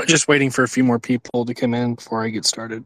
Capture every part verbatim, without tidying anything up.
We're just waiting for a few more people to come in before I get started.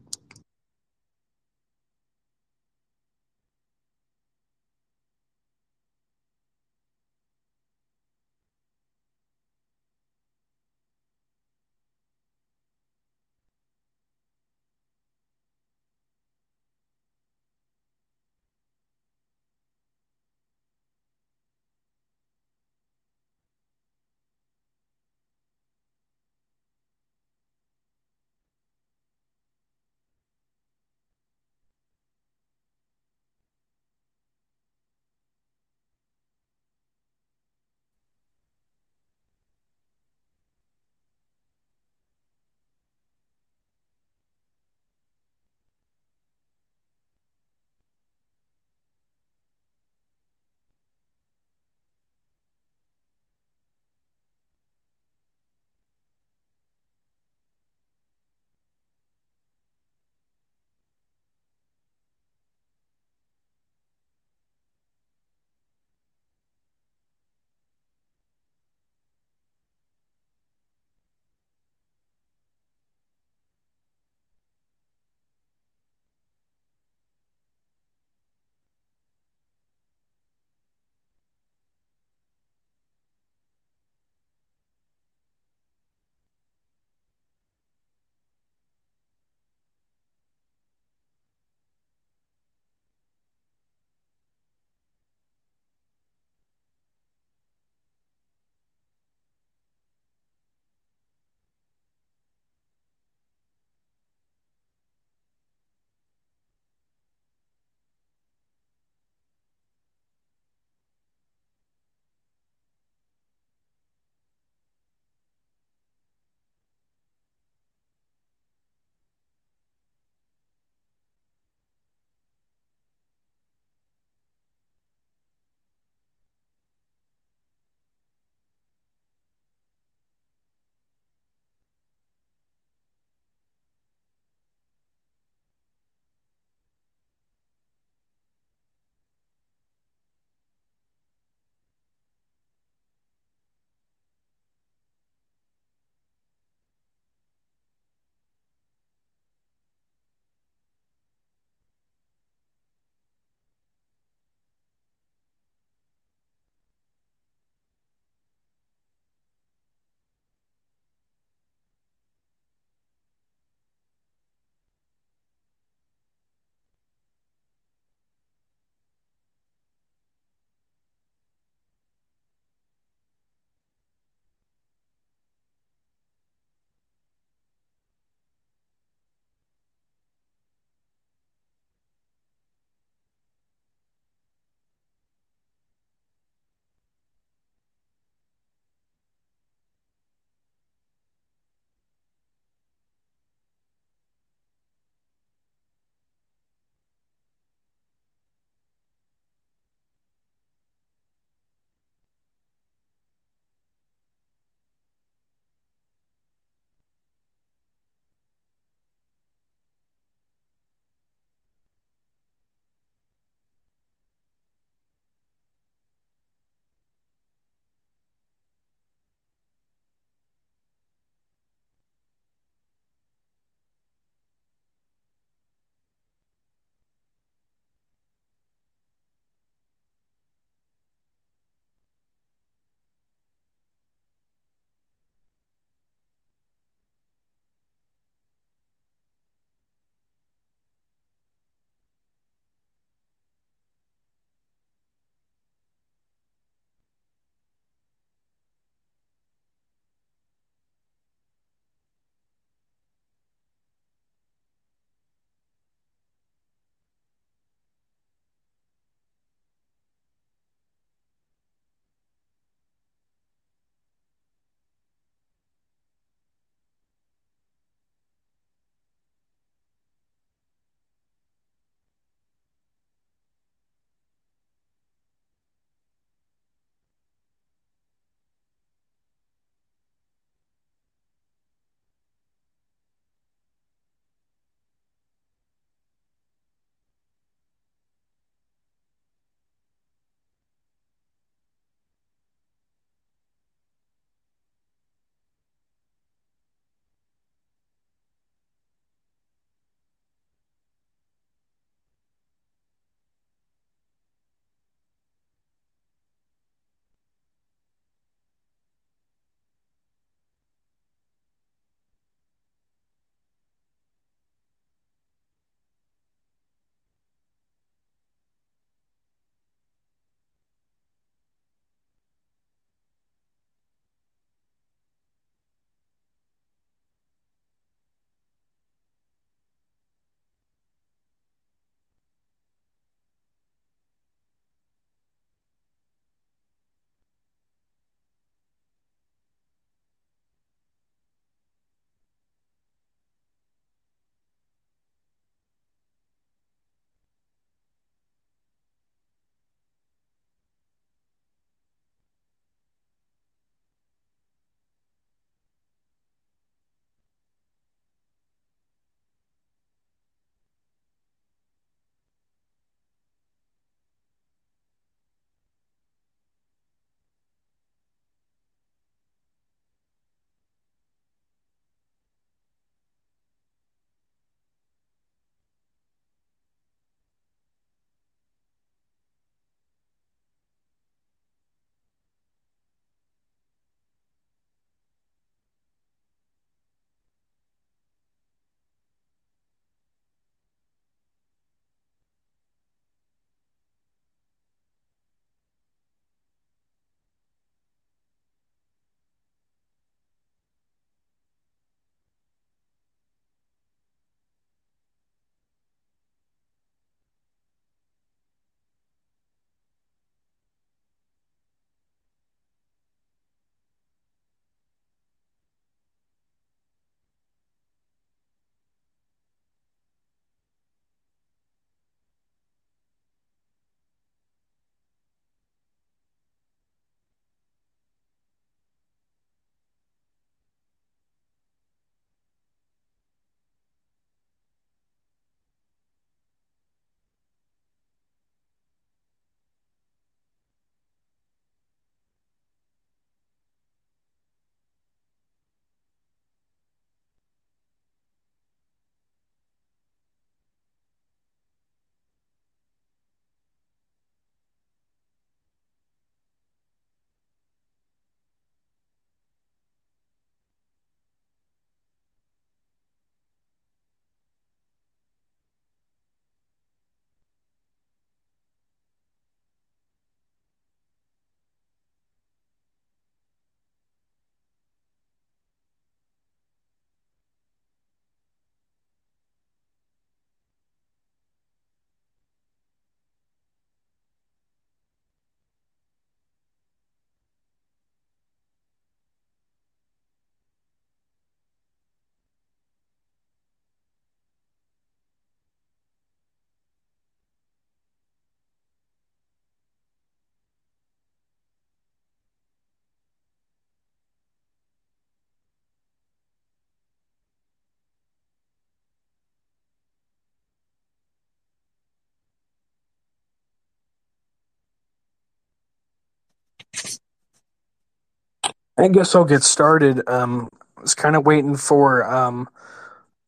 I guess I'll get started. Um, I was kind of waiting for um,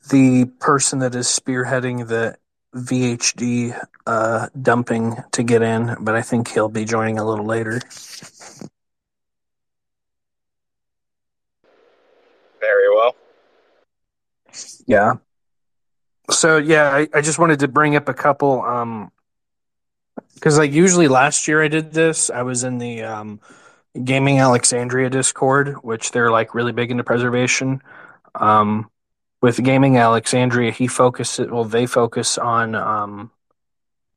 the person that is spearheading the V H D uh, dumping to get in, but I think he'll be joining a little later. Very well. Yeah. So, yeah, I, I just wanted to bring up a couple, um, because, like, usually last year I did this. I was in the um, Gaming Alexandria Discord, which they're, like, really big into preservation. Um, with Gaming Alexandria, he focuses, well, they focus on um,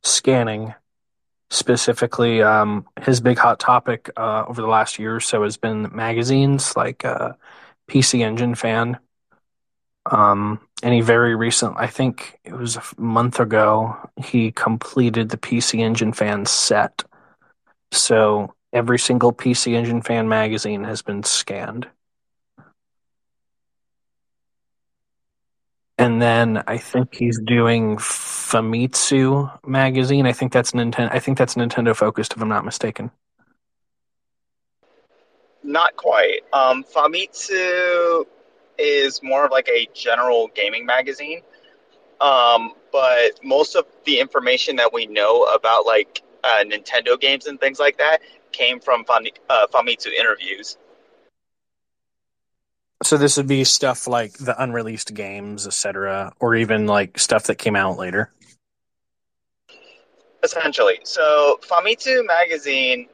scanning. Specifically, um, his big hot topic uh, over the last year or so has been magazines, like uh, P C Engine Fan. Um, and he very recent, I think it was a month ago, he completed the P C Engine Fan set. So every single P C Engine Fan magazine has been scanned. And then I think he's doing Famitsu magazine. I think that's Nintendo. I think that's Nintendo focused, if I'm not mistaken. Not quite. Um, Famitsu is more of like a general gaming magazine, um, but most of the information that we know about like uh, Nintendo games and things like that came from Fami- uh, Famitsu interviews. So this would be stuff like the unreleased games, et cetera, or even like stuff that came out later? Essentially. So Famitsu magazine,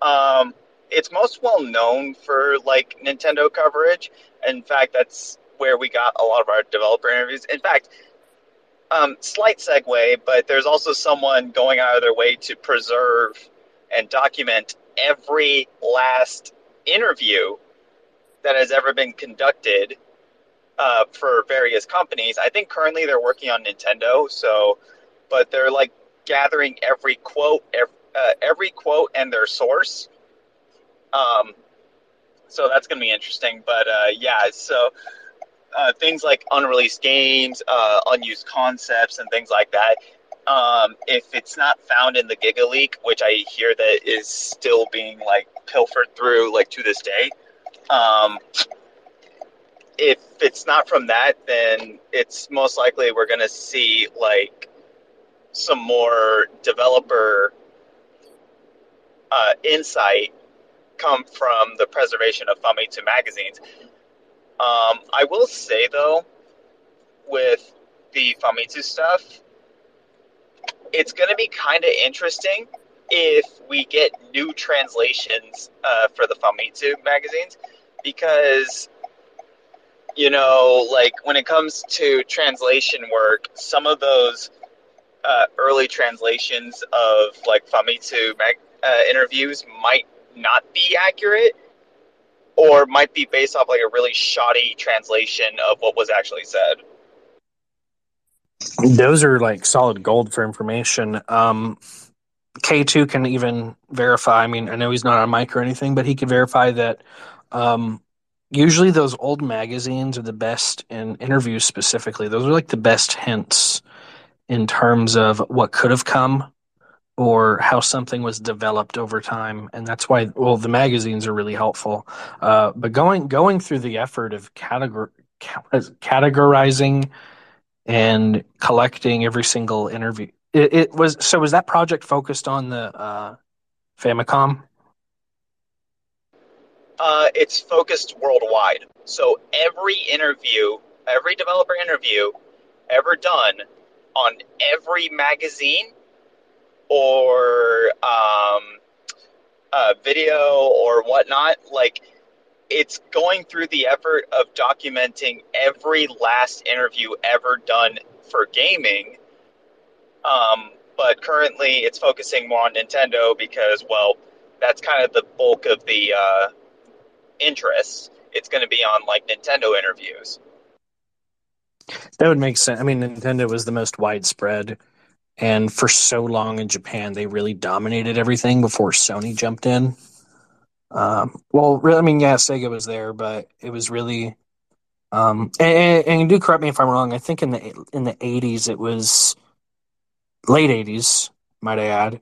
um, it's most well known for like Nintendo coverage. In fact, that's where we got a lot of our developer interviews. In fact, um, slight segue, but there's also someone going out of their way to preserve and document every last interview that has ever been conducted uh, for various companies. I think currently they're working on Nintendo, so, but they're like gathering every quote, every, uh, every quote and their source. Um, so that's going to be interesting, but uh, yeah, so uh, things like unreleased games, uh, unused concepts, and things like that. Um, if it's not found in the GigaLeak, which I hear that is still being like pilfered through like to this day. Um, if it's not from that, then it's most likely we're going to see like some more developer uh, insight come from the preservation of Famitsu magazines. Um, I will say though, with the Famitsu stuff, it's going to be kind of interesting if we get new translations uh, for the Famitsu magazines. Because, you know, like when it comes to translation work, some of those uh, early translations of like Famitsu mag- uh, interviews might not be accurate, or might be based off like a really shoddy translation of what was actually said. Those are like solid gold for information. Um, K two can even verify. I mean, I know he's not on mic or anything, but he could verify that. Um, usually those old magazines are the best in interviews specifically. Those are like the best hints in terms of what could have come or how something was developed over time. And that's why, well, the magazines are really helpful. Uh, but going, going through the effort of categor- categorizing and collecting every single interview, it, it was, so was that project focused on the, uh, Famicom? Uh, it's focused worldwide. So every interview, every developer interview ever done on every magazine or um, uh, video or whatnot, like it's going through the effort of documenting every last interview ever done for gaming. Um, but currently it's focusing more on Nintendo because, well, that's kind of the bulk of the... Uh, interests. It's going to be on like Nintendo interviews. That would make sense. I mean, Nintendo was the most widespread, and for so long in Japan they really dominated everything before Sony jumped in. Um, well, really, I mean, yeah, Sega was there, but it was really. Um, and, and do correct me if I'm wrong. I think in the in the eighties, it was late eighties, might I add.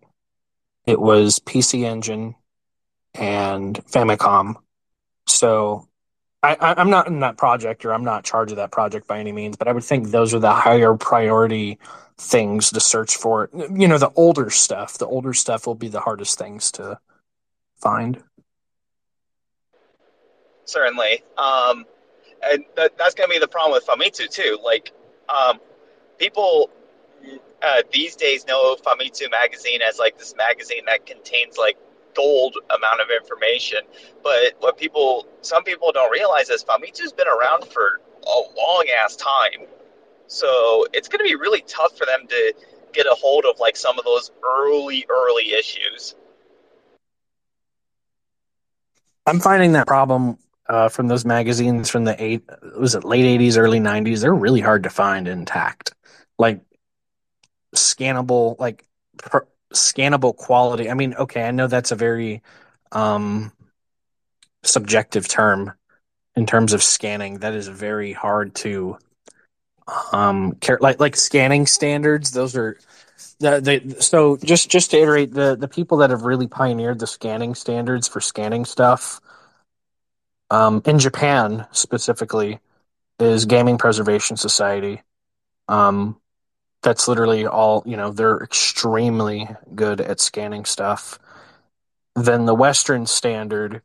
It was P C Engine. and Famicom. So I, I, I'm not in that project, or I'm not in charge of that project by any means, but I would think those are the higher priority things to search for. You know, the older stuff, the older stuff will be the hardest things to find. Certainly. Um, and th- that's going to be the problem with Famitsu, too. Like, um, people uh, these days know Famitsu magazine as, like, this magazine that contains, like, gold amount of information. But what people, some people don't realize is Famitsu's been around for a long-ass time. So it's going to be really tough for them to get a hold of, like, some of those early, early issues. I'm finding that problem uh, from those magazines from the eight, was it late eighties, early nineties? They're really hard to find intact, like scannable, like per, scannable quality. I mean, okay, I know that's a very um, subjective term in terms of scanning. That is very hard to um, care, like like scanning standards. Those are. The, the, so just, just to iterate, the, the people that have really pioneered the scanning standards for scanning stuff um, in Japan specifically is Gaming Preservation Society. Um, that's literally all, you know, they're extremely good at scanning stuff. Then the Western standard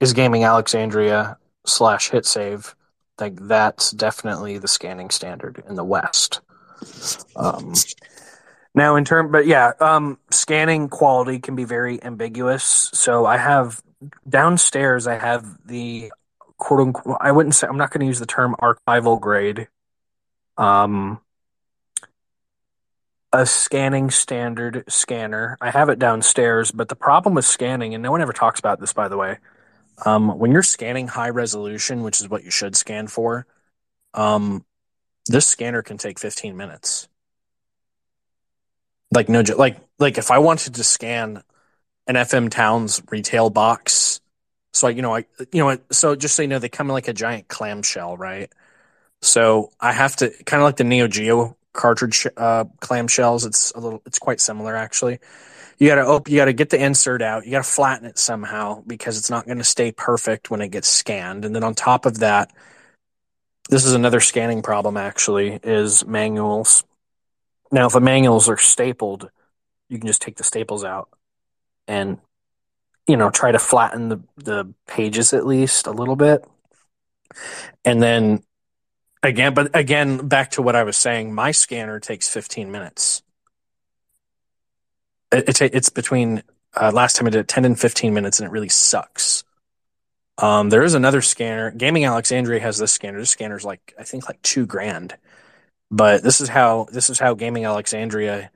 is Gaming Alexandria slash HitSave. Like, that's definitely the scanning standard in the West. Um Now, in term, but yeah, um, scanning quality can be very ambiguous. So I have downstairs, I have the quote unquote, I wouldn't say, I'm not going to use the term archival grade, um, a scanning standard scanner. I have it downstairs, but the problem with scanning, and no one ever talks about this, by the way, um, when you're scanning high resolution, which is what you should scan for, um, this scanner can take fifteen minutes. Like no, like like if I wanted to scan an F M Towns retail box, so I, you know, I, you know, so just so you know, they come in like a giant clamshell, right? So I have to kind of like the Neo Geo cartridge uh, clamshells. It's a little, it's quite similar actually. You gotta open, you gotta get the insert out. You gotta flatten it somehow because it's not going to stay perfect when it gets scanned. And then on top of that, this is another scanning problem. Actually, is manuals. Now, if the manuals are stapled, you can just take the staples out and, you know, try to flatten the, the pages at least a little bit. And then, again, but again, back to what I was saying, my scanner takes fifteen minutes. It, it, it's between, uh, last time I did it, ten and fifteen minutes, and it really sucks. Um, there is another scanner. Gaming Alexandria has this scanner. This scanner's like, I think, like two grand. But this is how this is how Gaming Alexandria,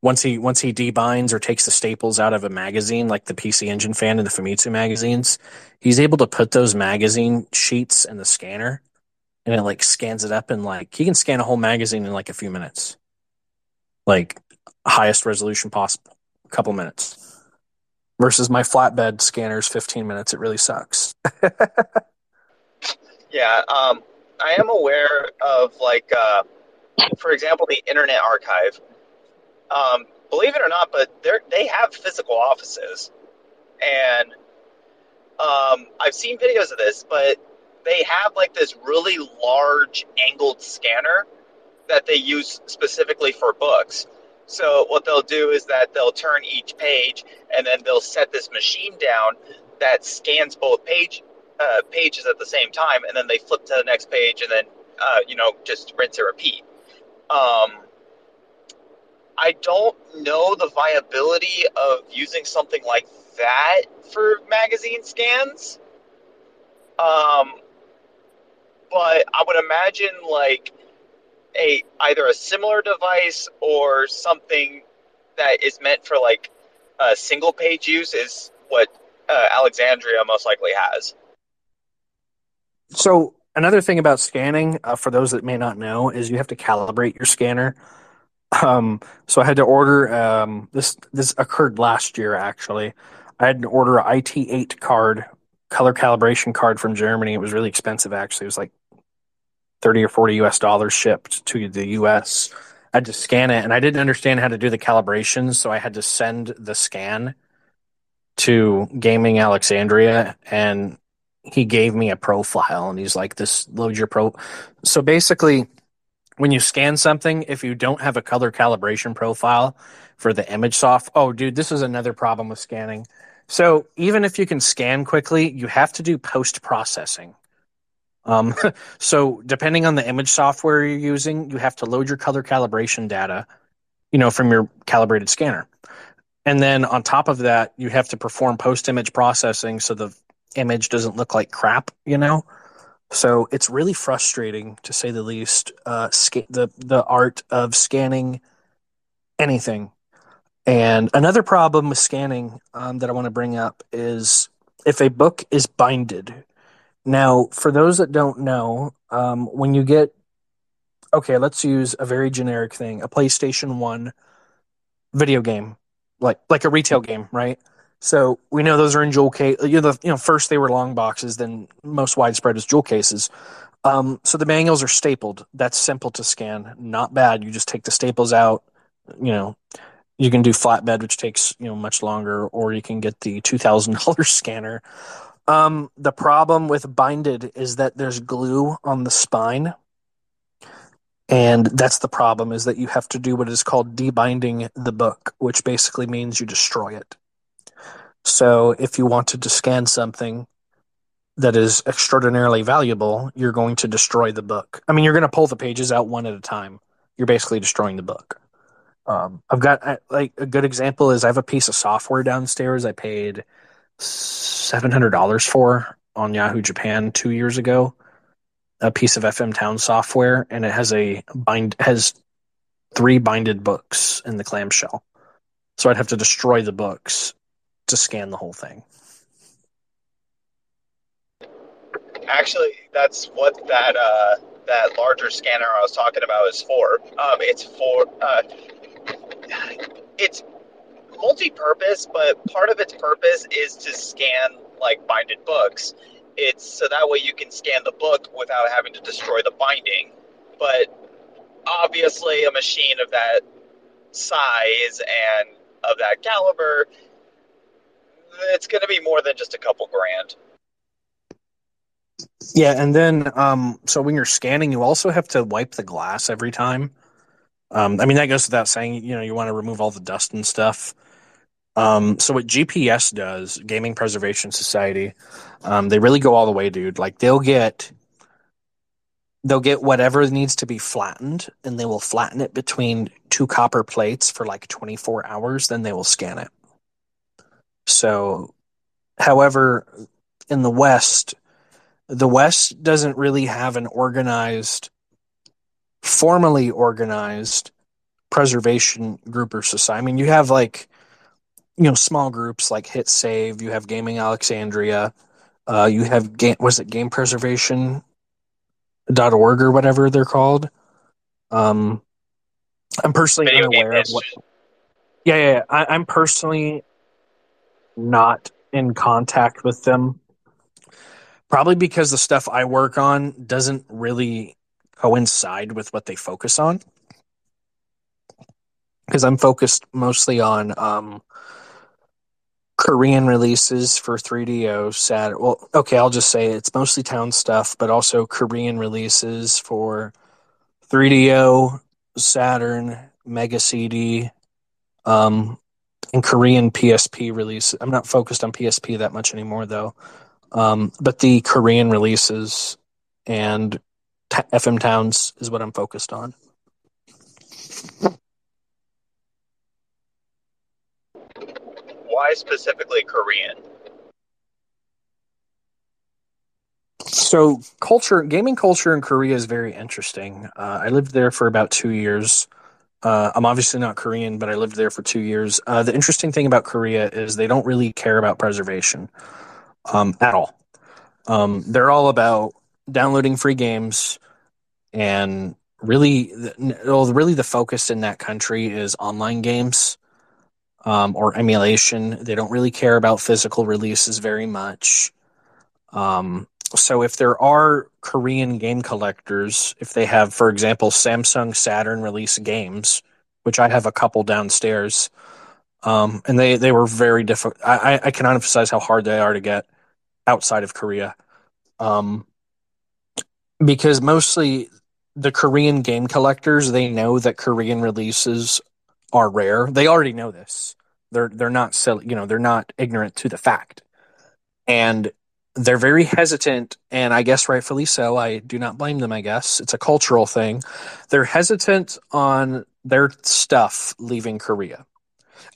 once he once he debinds or takes the staples out of a magazine like the P C Engine Fan and the Famitsu magazines, he's able to put those magazine sheets in the scanner, and it like scans it up, and like he can scan a whole magazine in like a few minutes, like highest resolution possible, a couple minutes. Versus my flatbed scanner's fifteen minutes. It really sucks. Yeah, um, I am aware of like. Uh... For example, the Internet Archive, um, believe it or not, but they they have physical offices, and um, I've seen videos of this, but they have like this really large angled scanner that they use specifically for books. So what they'll do is that they'll turn each page, and then they'll set this machine down that scans both page uh, pages at the same time, and then they flip to the next page, and then uh, you know, just rinse and repeat. Um, I don't know the viability of using something like that for magazine scans. Um, but I would imagine like a either a similar device or something that is meant for like a single page use is what uh, Alexandria most likely has. So. Another thing about scanning, uh, for those that may not know, is you have to calibrate your scanner. Um, so I had to order um, – this This occurred last year, actually. I had to order an I T eight card, color calibration card from Germany. It was really expensive, actually. It was like thirty or forty U S dollars shipped to the U S. I had to scan it, and I didn't understand how to do the calibrations, so I had to send the scan to Gaming Alexandria, and he gave me a profile, and he's like, this, load your pro. So basically, when you scan something, if you don't have a color calibration profile for the image soft, oh, dude, this is another problem with scanning. So even if you can scan quickly, you have to do post-processing. Um, so depending on the image software you're using, you have to load your color calibration data, you know, from your calibrated scanner. And then on top of that, you have to perform post-image processing so the image doesn't look like crap, you know? So it's really frustrating, to say the least, uh, sca- the, the art of scanning anything. And another problem with scanning um, that I want to bring up is if a book is binded. Now, for those that don't know, um, when you get, okay, let's use a very generic thing, a PlayStation one video game, like like a retail game, right? So we know those are in jewel case. You know, the, you know, first they were long boxes, then most widespread is jewel cases. Um, so the manuals are stapled. That's simple to scan. Not bad. You just take the staples out, you know. You can do flatbed, which takes, you know, much longer, or you can get the two thousand dollars scanner. Um, the problem with binded is that there's glue on the spine, and that's the problem, is that you have to do what is called debinding the book, which basically means you destroy it. So if you wanted to scan something that is extraordinarily valuable, you're going to destroy the book. I mean, you're going to pull the pages out one at a time. You're basically destroying the book. Um, I've got I, like a good example is I have a piece of software downstairs I paid seven hundred dollars for on Yahoo Japan two years ago, a piece of F M Town software, and it has a bind has three binded books in the clamshell. So I'd have to destroy the books to scan the whole thing. Actually, that's what that uh, that larger scanner I was talking about is for. Um, it's for. Uh, It's multi-purpose, but part of its purpose is to scan, like, binded books. It's so that way you can scan the book without having to destroy the binding. But obviously a machine of that size and of that caliber, it's going to be more than just a couple grand. Yeah, and then, um, so when you're scanning, you also have to wipe the glass every time. Um, I mean, that goes without saying, you know, you want to remove all the dust and stuff. Um, so what G P S does, Gaming Preservation Society, um, they really go all the way, dude. Like, they'll get they'll get whatever needs to be flattened, and they will flatten it between two copper plates for like twenty-four hours, then they will scan it. So, however, in the West, the West doesn't really have an organized... formally organized preservation group or society. I mean, you have, like, you know, small groups like Hit Save, you have Gaming Alexandria, uh, you have, game, was it game preservation dot org or whatever they're called? Um, I'm personally Video unaware of what... Yeah, yeah, yeah. I, I'm personally not in contact with them. Probably because the stuff I work on doesn't really... coincide with what they focus on, because I'm focused mostly on um, Korean releases for three D O Saturn. Well, okay, I'll just say it's mostly Town stuff, but also Korean releases for three D O Saturn, Mega C D, um, and Korean P S P releases. I'm not focused on P S P that much anymore, though. Um, but the Korean releases and F M Towns is what I'm focused on. Why specifically Korean? So culture, gaming culture in Korea is very interesting. Uh, I lived there for about two years. Uh, I'm obviously not Korean, but I lived there for two years. Uh, the interesting thing about Korea is they don't really care about preservation um, at all. Um, they're all about downloading free games, and really, well, really the focus in that country is online games um, or emulation. They don't really care about physical releases very much. Um, so if there are Korean game collectors, if they have, for example, Samsung Saturn release games, which I have a couple downstairs, Um, and they, they were very difficult. I, I cannot emphasize how hard they are to get outside of Korea. Um, because mostly the Korean game collectors, they know that Korean releases are rare. They already know this. They're they're not silly, you know, they're not ignorant to the fact. And they're very hesitant, and I guess rightfully so. I do not blame them, I guess. It's a cultural thing. They're hesitant on their stuff leaving Korea.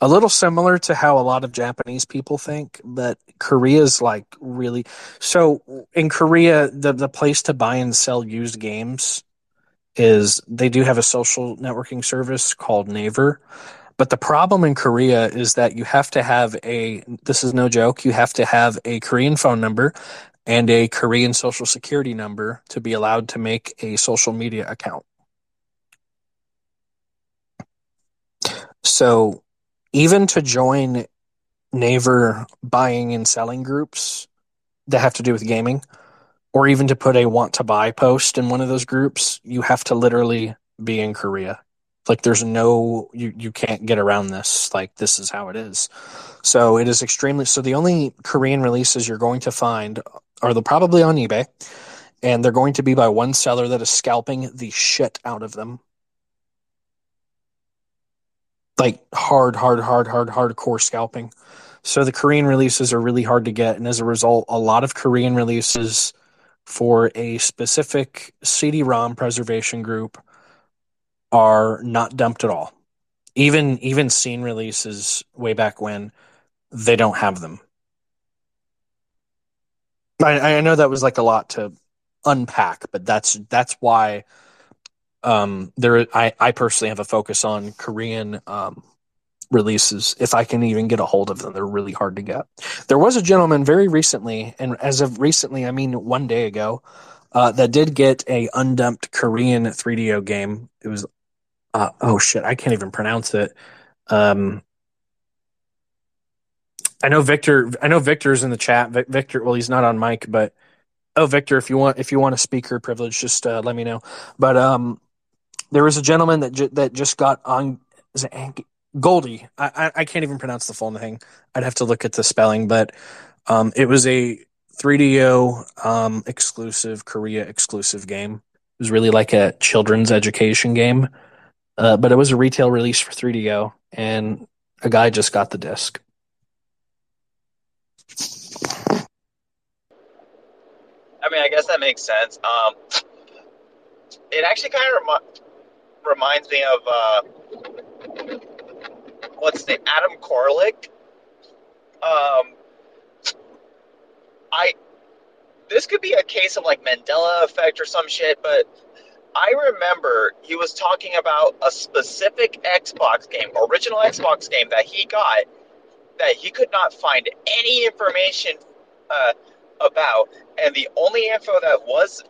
A little similar to how a lot of Japanese people think, but Korea's like really... So in Korea, the, the place to buy and sell used games is they do have a social networking service called Naver. But the problem in Korea is that you have to have a... This is no joke. You have to have a Korean phone number and a Korean social security number to be allowed to make a social media account. So... Even to join Naver buying and selling groups that have to do with gaming, or even to put a want to buy post in one of those groups, you have to literally be in Korea. Like there's no, you, you can't get around this. Like this is how it is. So it is extremely, so the only Korean releases you're going to find are the probably on eBay, and they're going to be by one seller that is scalping the shit out of them. Like hard, hard, hard, hard, hardcore scalping. So the Korean releases are really hard to get. And as a result, a lot of Korean releases for a specific C D ROM preservation group are not dumped at all. Even, even scene releases way back when, they don't have them. I, I know that was like a lot to unpack, but that's, that's why... Um, there, I, I personally have a focus on Korean um, releases. If I can even get a hold of them, they're really hard to get. There was a gentleman very recently, and as of recently, I mean one day ago, uh, that did get a undumped Korean three D O game. It was, uh, oh shit, I can't even pronounce it. Um, I know Victor. I know Victor's in the chat. Victor, well, he's not on mic, but oh, Victor, if you want, if you want a speaker privilege, just uh, let me know. But um. There was a gentleman that ju- that just got on is it Ang- Goldie. I-, I I can't even pronounce the full thing. I'd have to look at the spelling, but um, it was a three D O um, exclusive, Korea exclusive game. It was really like a children's education game, uh, but it was a retail release for three D O, and a guy just got the disc. I mean, I guess that makes sense. Um, it actually kind of reminds. Reminds me of uh, what's the Adam Korlick. Um, I this could be a case of like Mandela effect or some shit, but I remember he was talking about a specific Xbox game, original Xbox game that he got that he could not find any information uh, about, and the only info that was.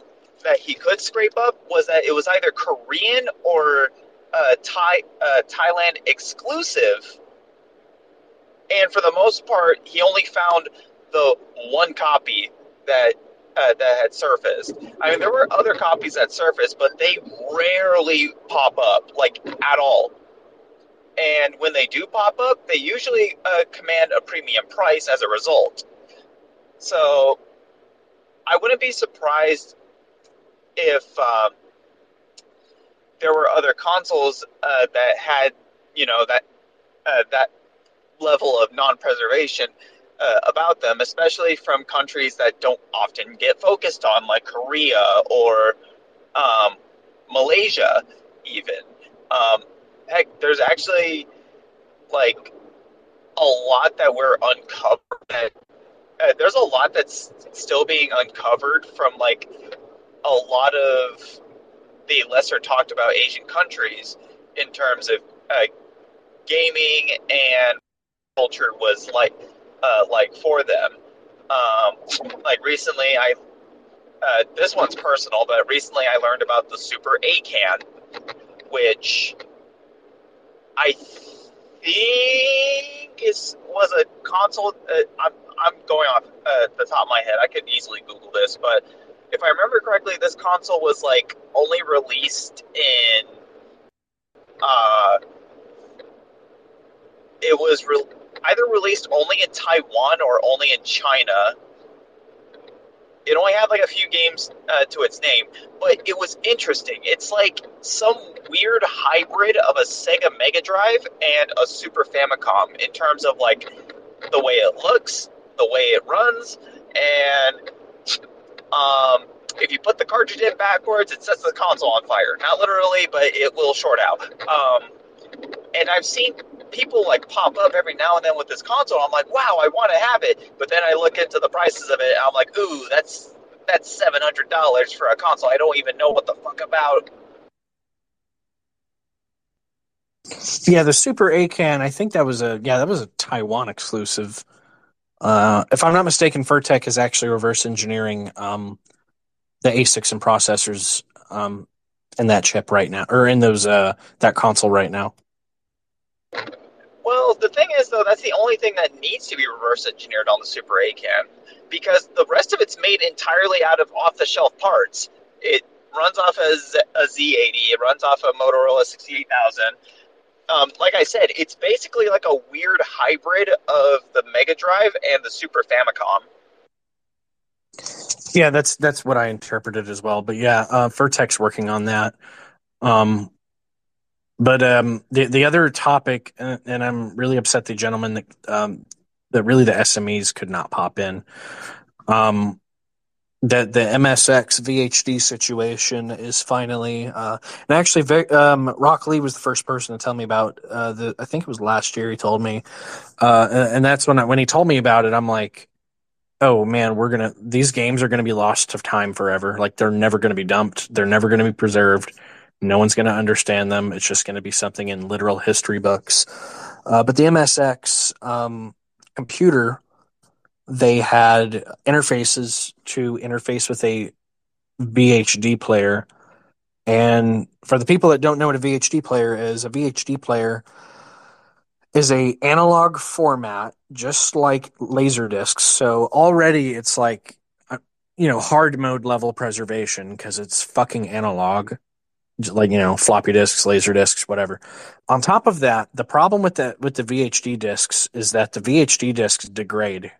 That he could scrape up was that it was either Korean or uh, Thai, uh, Thailand exclusive, and for the most part, he only found the one copy that uh, that had surfaced. I mean, there were other copies that surfaced, but they rarely pop up, like at all. And when they do pop up, they usually uh, command a premium price as a result. So, I wouldn't be surprised. If um, there were other consoles uh, that had, you know, that uh, that level of non-preservation uh, about them, especially from countries that don't often get focused on, like Korea or um, Malaysia, even. Um, heck, there's actually like a lot that we're uncovered. That, uh, there's a lot that's still being uncovered from like. A lot of the lesser talked about Asian countries in terms of uh, gaming and culture was like uh, like for them. Um, like recently, I uh, this one's personal, but recently I learned about the Super A Can, which I think is was a console. Uh, I'm I'm going off uh, the top of my head. I could easily Google this, but. If I remember correctly, this console was, like, only released in, uh, it was re- either released only in Taiwan or only in China. It only had like a few games uh, to its name, but it was interesting. It's like some weird hybrid of a Sega Mega Drive and a Super Famicom in terms of like the way it looks, the way it runs, and um, if you put the cartridge in backwards, it sets the console on fire. Not literally, but it will short out. Um, and I've seen people like pop up every now and then with this console. I'm like, wow, I want to have it. But then I look into the prices of it, and I'm like, ooh, that's that's seven hundred dollars for a console I don't even know what the fuck about. Yeah, the Super A Can, I think that was a yeah, that was a Taiwan exclusive. Uh, if I'm not mistaken, Furtek is actually reverse engineering um, the A six and processors um, in that chip right now, or in those uh, that console right now. Well, the thing is, though, that's the only thing that needs to be reverse engineered on the Super A Can, because the rest of it's made entirely out of off-the-shelf parts. It runs off a, Z- a Z eighty, it runs off a Motorola sixty-eight thousand. Um, like I said, it's basically like a weird hybrid of the Mega Drive and the Super Famicom. Yeah, that's that's what I interpreted as well. But yeah, uh, Furtek's working on that. Um, but um, the the other topic, and, and I'm really upset the gentleman that um, that really the S M Es could not pop in. Um, that the M S X V H D situation is finally, uh, and actually, um, Rock Lee was the first person to tell me about uh, the. I think it was last year he told me, uh, and that's when I, when he told me about it, I'm like, oh man, we're gonna these games are gonna be lost to time forever. Like they're never gonna be dumped. They're never gonna be preserved. No one's gonna understand them. It's just gonna be something in literal history books. Uh, but the M S X um, computer. They had interfaces to interface with a V H D player. And for the people that don't know what a V H D player is, a V H D player is a analog format, just like LaserDiscs. So already it's like, you know, hard mode level preservation because it's fucking analog. Like, you know, floppy disks, laser disks, whatever. On top of that, the problem with the, with the V H D disks is that the V H D disks degrade.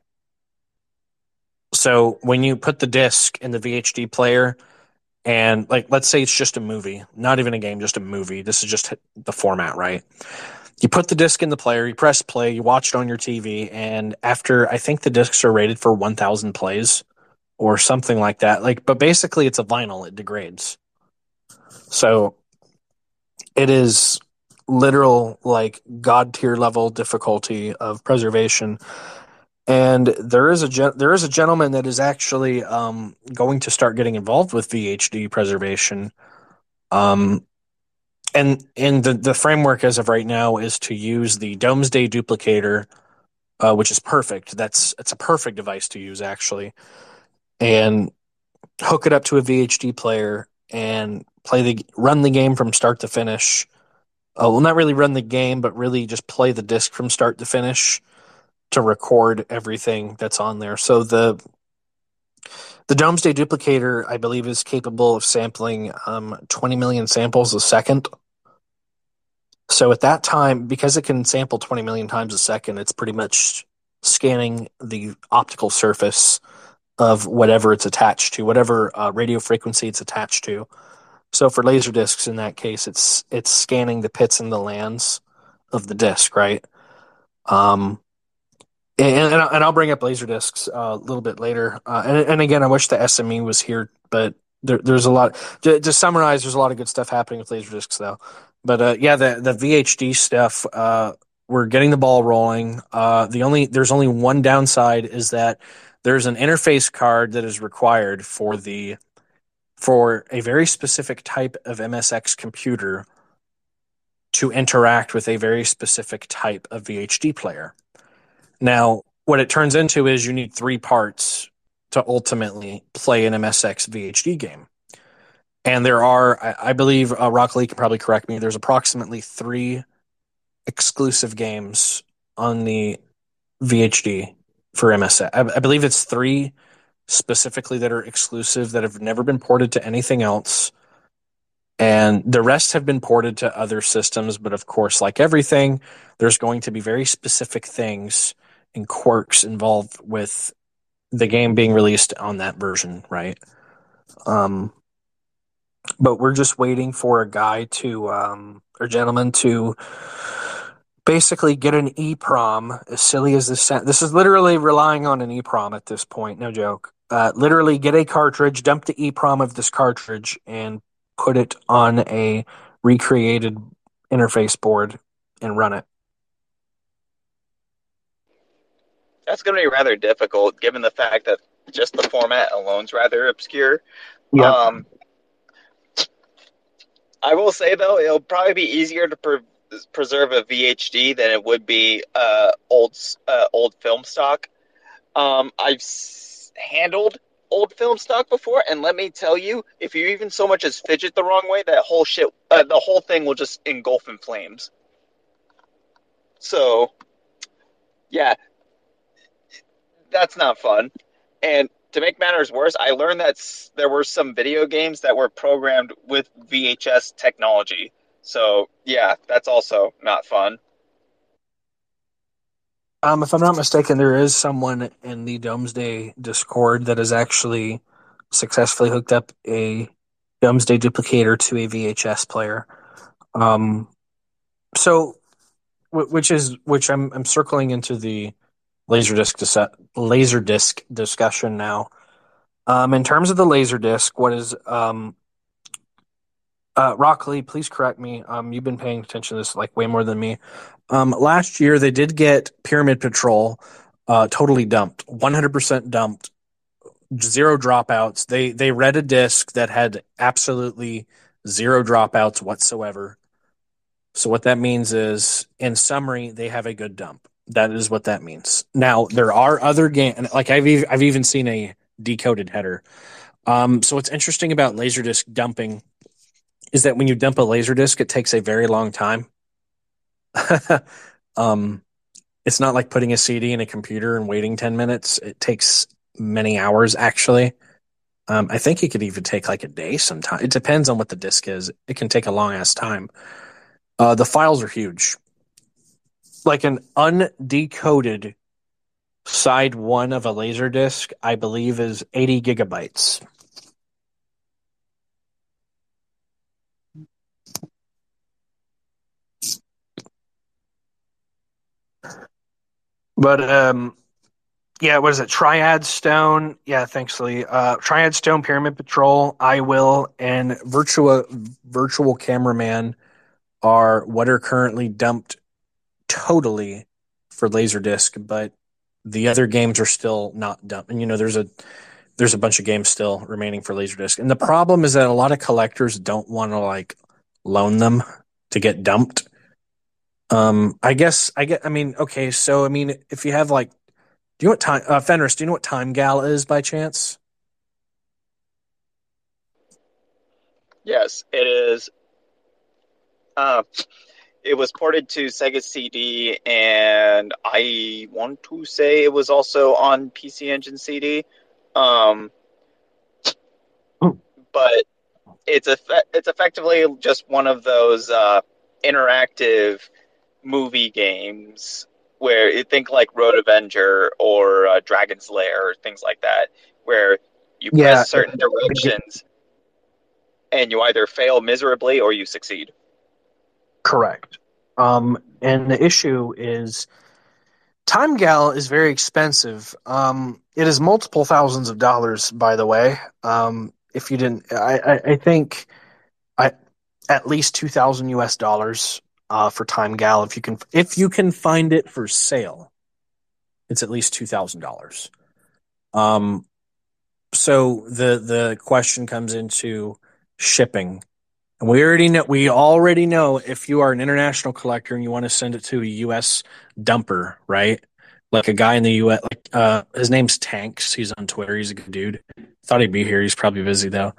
So when you put the disc in the V H D player and, like, let's say it's just a movie, not even a game, just a movie. This is just the format, right? You put the disc in the player, you press play, you watch it on your T V, and after, I think the discs are rated for one thousand plays or something like that. Like, but basically it's a vinyl. It degrades. So it is literal, like, God-tier level difficulty of preservation. And there is a gen- there is a gentleman that is actually um, going to start getting involved with V H D preservation, um, and and the, the framework as of right now is to use the Domesday Duplicator, uh, which is perfect. That's it's a perfect device to use actually, and hook it up to a V H D player and play the run the game from start to finish. Uh, well, not really run the game, but really just play the disc from start to finish. To record everything that's on there. So the the Domesday Duplicator, I believe, is capable of sampling um, twenty million samples a second. So at that time, because it can sample twenty million times a second, it's pretty much scanning the optical surface of whatever it's attached to, whatever uh, radio frequency it's attached to. So for laser discs, in that case, it's it's scanning the pits and the lands of the disc, right? Um. And, and I'll bring up LaserDiscs uh, a little bit later. Uh, and, and again, I wish the S M E was here, but there, there's a lot. To, to summarize, there's a lot of good stuff happening with LaserDiscs, though. But uh, yeah, the the V H D stuff, uh, we're getting the ball rolling. Uh, the only there's only one downside is that there's an interface card that is required for the for a very specific type of M S X computer to interact with a very specific type of V H D player. Now, what it turns into is you need three parts to ultimately play an M S X V H D game. And there are, I, I believe, uh, Rock Lee can probably correct me, there's approximately three exclusive games on the V H D for M S X. I, I believe it's three specifically that are exclusive that have never been ported to anything else. And the rest have been ported to other systems, but of course, like everything, there's going to be very specific things and quirks involved with the game being released on that version, right? Um, but we're just waiting for a guy to, um, or gentleman to basically get an EEPROM, as silly as this sounds. This is literally relying on an EEPROM at this point, no joke. Uh, literally get a cartridge, dump the EEPROM of this cartridge, and put it on a recreated interface board and run it. That's going to be rather difficult, given the fact that just the format alone is rather obscure. Yep. Um, I will say, though, it'll probably be easier to pre- preserve a V H D than it would be uh, old uh, old film stock. Um, I've s- handled old film stock before, and let me tell you, if you even so much as fidget the wrong way, that whole shit, uh, the whole thing will just engulf in flames. So, yeah, that's not fun. And to make matters worse, I learned that there were some video games that were programmed with V H S technology. So, yeah, that's also not fun. Um, if I'm not mistaken, there is someone in the Domesday Discord that has actually successfully hooked up a Domesday Duplicator to a V H S player. Um, so, which is which I'm I'm circling into the Laserdisc dis- Laserdisc discussion now. Um, in terms of the Laserdisc, what is um, uh, Rock Lee? Please correct me. Um, you've been paying attention to this like way more than me. Um, last year, they did get Pyramid Patrol uh, totally dumped, one hundred percent dumped, zero dropouts. They they read a disc that had absolutely zero dropouts whatsoever. So what that means is, in summary, they have a good dump. That is what that means. Now, there are other games, like I've even, I've even seen a decoded header. Um, so what's interesting about Laserdisc dumping is that when you dump a Laserdisc, it takes a very long time. um, it's not like putting a C D in a computer and waiting ten minutes. It takes many hours, actually. Um, I think it could even take like a day sometimes. It depends on what the disc is. It can take a long-ass time. Uh, the files are huge. Like an undecoded side one of a Laserdisc, I believe, is eighty gigabytes. But, um, yeah, what is it? Triad Stone. Yeah, thanks, Lee. Uh, Triad Stone, Pyramid Patrol, I Will, and Virtua, Virtual Cameraman are what are currently dumped totally for Laserdisc, but the other games are still not dumped. And, you know, there's a there's a bunch of games still remaining for Laserdisc. And the problem is that a lot of collectors don't want to, like, loan them to get dumped. Um, I guess I get. I mean, okay. So I mean, if you have like, do you know what time? Uh, Fenris, do you know what Time Gal is by chance? Yes, it is. Uh, it was ported to Sega C D, and I want to say it was also on P C Engine C D. Um, oh. But it's a it's effectively just one of those uh, interactive movie games where you think like Road Avenger or uh, Dragon's Lair or things like that, where you yeah. press certain directions and you either fail miserably or you succeed. Correct. Um, and the issue is Time Gal is very expensive. Um, it is multiple thousands of dollars, by the way. Um, if you didn't, I, I, I think I, at least two thousand U S dollars. Uh, for Time Gal, if you can, if you can find it for sale, it's at least two thousand dollars. Um, so the the question comes into shipping, and we already know we already know if you are an international collector and you want to send it to a U S dumper, right? Like a guy in the U S, like uh, his name's Tanks. He's on Twitter. He's a good dude. Thought he'd be here. He's probably busy though.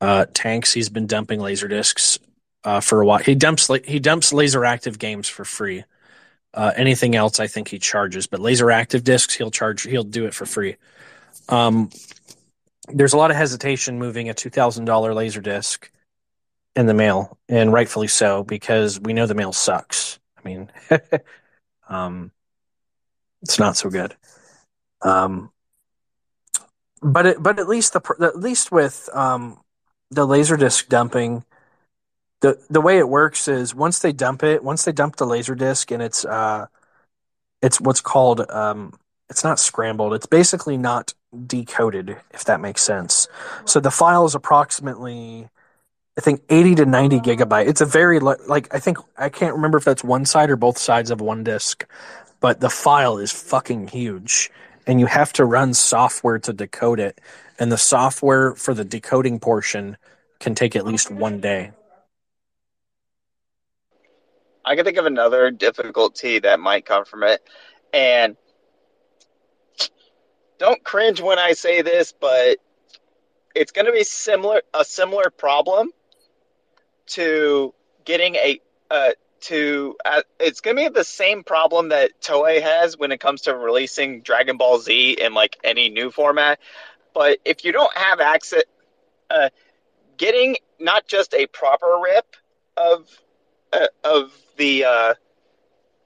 Uh, Tanks. He's been dumping laser discs. Uh, for a while, he dumps he dumps laser active games for free. Uh, anything else, I think he charges, but laser active discs, he'll charge. He'll do it for free. Um, there's a lot of hesitation moving a two thousand dollar laser disc in the mail, and rightfully so, because we know the mail sucks. I mean, um, it's not so good. Um, but it, but at least the at least with um, the LaserDisc dumping, the the way it works is once they dump it, once they dump the LaserDisc, and it's uh, it's what's called um, it's not scrambled. It's basically not decoded, if that makes sense. So the file is approximately, I think, eighty to ninety gigabyte. It's a very like I think I can't remember if that's one side or both sides of one disc, but the file is fucking huge. And you have to run software to decode it. And the software for the decoding portion can take at least one day. I can think of another difficulty that might come from it. And don't cringe when I say this, but it's going to be similar a similar problem to getting a uh, – To uh, it's gonna be the same problem that Toei has when it comes to releasing Dragon Ball Z in like any new format. But if you don't have access, uh, getting not just a proper rip of uh, of the uh,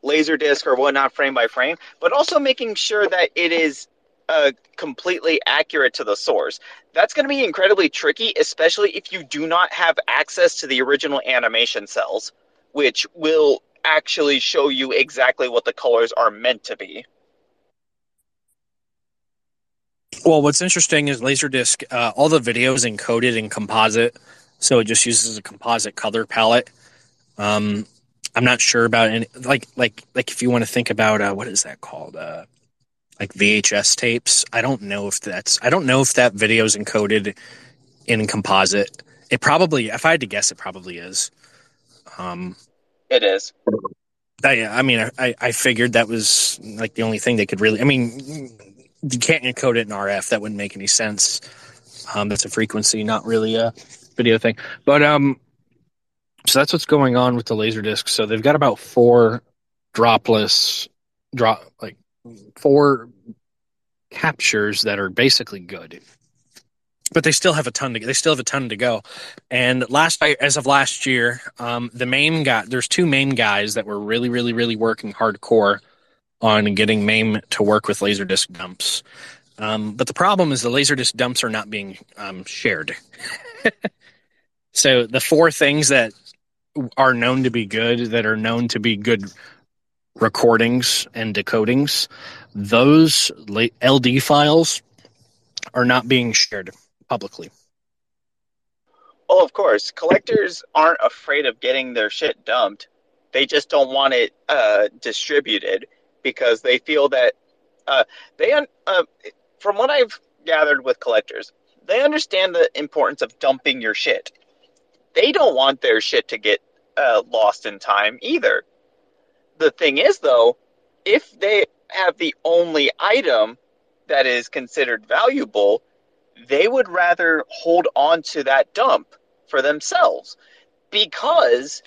LaserDisc or whatnot, frame by frame, but also making sure that it is uh, completely accurate to the source. That's gonna be incredibly tricky, especially if you do not have access to the original animation cells, which will actually show you exactly what the colors are meant to be. Well, what's interesting is LaserDisc, uh, all the video is encoded in composite, so it just uses a composite color palette. Um, I'm not sure about any, like, like, like if you want to think about, uh, what is that called? Uh, like V H S tapes. I don't know if that's, I don't know if that video is encoded in composite. It probably, if I had to guess, it probably is. Um, it is. I, I mean, I, I figured that was like the only thing they could really. I mean, you can't encode it in R F. That wouldn't make any sense. Um, that's a frequency, not really a video thing. But um, so that's what's going on with the LaserDisc. So they've got about four dropless drop, like four captures that are basically good. But they still have a ton to they still have a ton to go. And last as of last year, um, the MAME guy, there's two MAME guys that were really, really, really working hardcore on getting MAME to work with LaserDisc dumps. Um, but the problem is the LaserDisc dumps are not being um, shared. So the four things that are known to be good, that are known to be good recordings and decodings, those L D files are not being shared publicly. Well, of course, collectors aren't afraid of getting their shit dumped. They just don't want it uh, distributed because they feel that uh, they, un- uh, from what I've gathered with collectors, they understand the importance of dumping your shit. They don't want their shit to get uh, lost in time either. The thing is, though, if they have the only item that is considered valuable, they would rather hold on to that dump for themselves because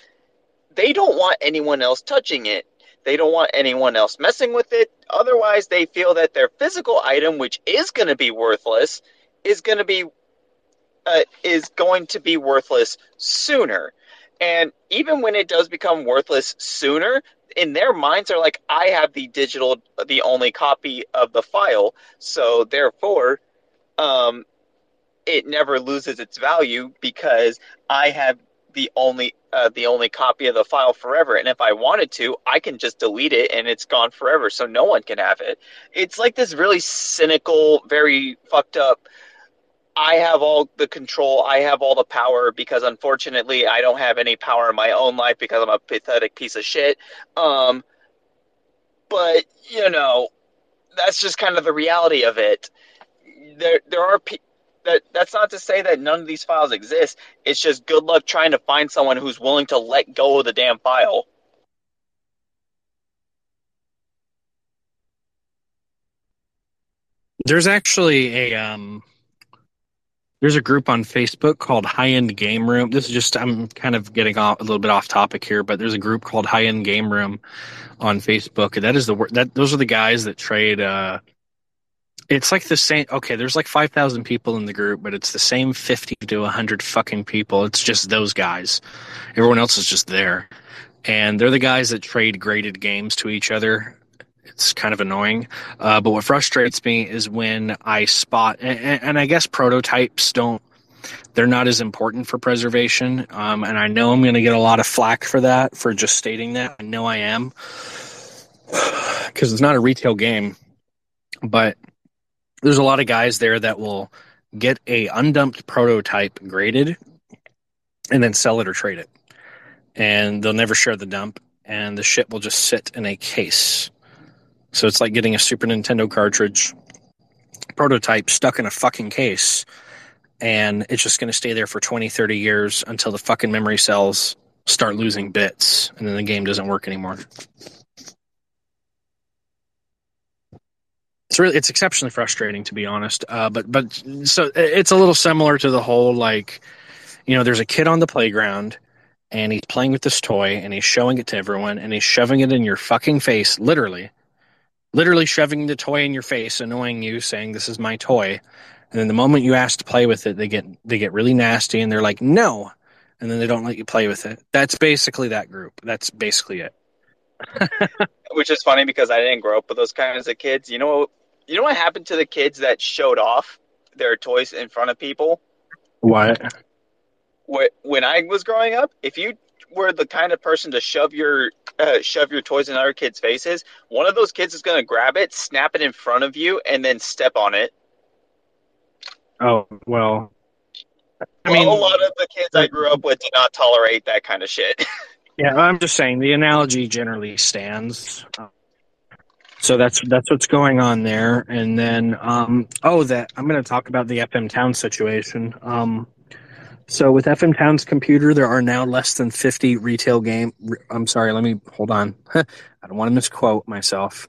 they don't want anyone else touching it. They don't want anyone else messing with it. Otherwise, they feel that their physical item, which is going to be worthless, is going to be uh, is going to be worthless sooner. And even when it does become worthless sooner, in their minds are like, I have the digital, the only copy of the file, so therefore Um, it never loses its value because I have the only uh, the only copy of the file forever, and if I wanted to, I can just delete it and it's gone forever, so no one can have it. It's like this really cynical, very fucked up, I have all the control, I have all the power, because unfortunately I don't have any power in my own life because I'm a pathetic piece of shit. Um, but, you know, that's just kind of the reality of it. There, there are pe- that. That's not to say that none of these files exist. It's just good luck trying to find someone who's willing to let go of the damn file. There's actually a um, there's a group on Facebook called High End Game Room. This is just I'm kind of getting off, a little bit off topic here, but there's a group called High End Game Room on Facebook. That is the that those are the guys that trade. Uh, it's like the same. Okay, there's like five thousand people in the group, but it's the same fifty to one hundred fucking people. It's just those guys. Everyone else is just there. And they're the guys that trade graded games to each other. It's kind of annoying. Uh, but what frustrates me is when I spot, and, and I guess prototypes don't, they're not as important for preservation. Um, and I know I'm going to get a lot of flack for that, for just stating that. I know I am. Because it's not a retail game. But there's a lot of guys there that will get a undumped prototype graded and then sell it or trade it. And they'll never share the dump, and the shit will just sit in a case. So it's like getting a Super Nintendo cartridge prototype stuck in a fucking case, and it's just going to stay there for twenty, thirty years until the fucking memory cells start losing bits, and then the game doesn't work anymore. It's really, it's exceptionally frustrating, to be honest. Uh, but but so it's a little similar to the whole, like, you know, there's a kid on the playground, and he's playing with this toy, and he's showing it to everyone, and he's shoving it in your fucking face, literally. Literally shoving the toy in your face, annoying you, saying, this is my toy. And then the moment you ask to play with it, they get they get really nasty, and they're like, no. And then they don't let you play with it. That's basically that group. That's basically it. Which is funny, because I didn't grow up with those kinds of kids. You know, you know what happened to the kids that showed off their toys in front of people? What? When I was growing up, if you were the kind of person to shove your uh, shove your toys in other kids' faces, one of those kids is going to grab it, snap it in front of you, and then step on it. Oh, well. I mean, well, a lot of the kids I grew up with did not tolerate that kind of shit. Yeah, I'm just saying the analogy generally stands. Um, so that's that's what's going on there. And then, um, oh, that I'm going to talk about the F M Town situation. Um, so with F M Town's computer, there are now less than fifty retail game. I'm sorry, let me hold on. I don't want to misquote myself.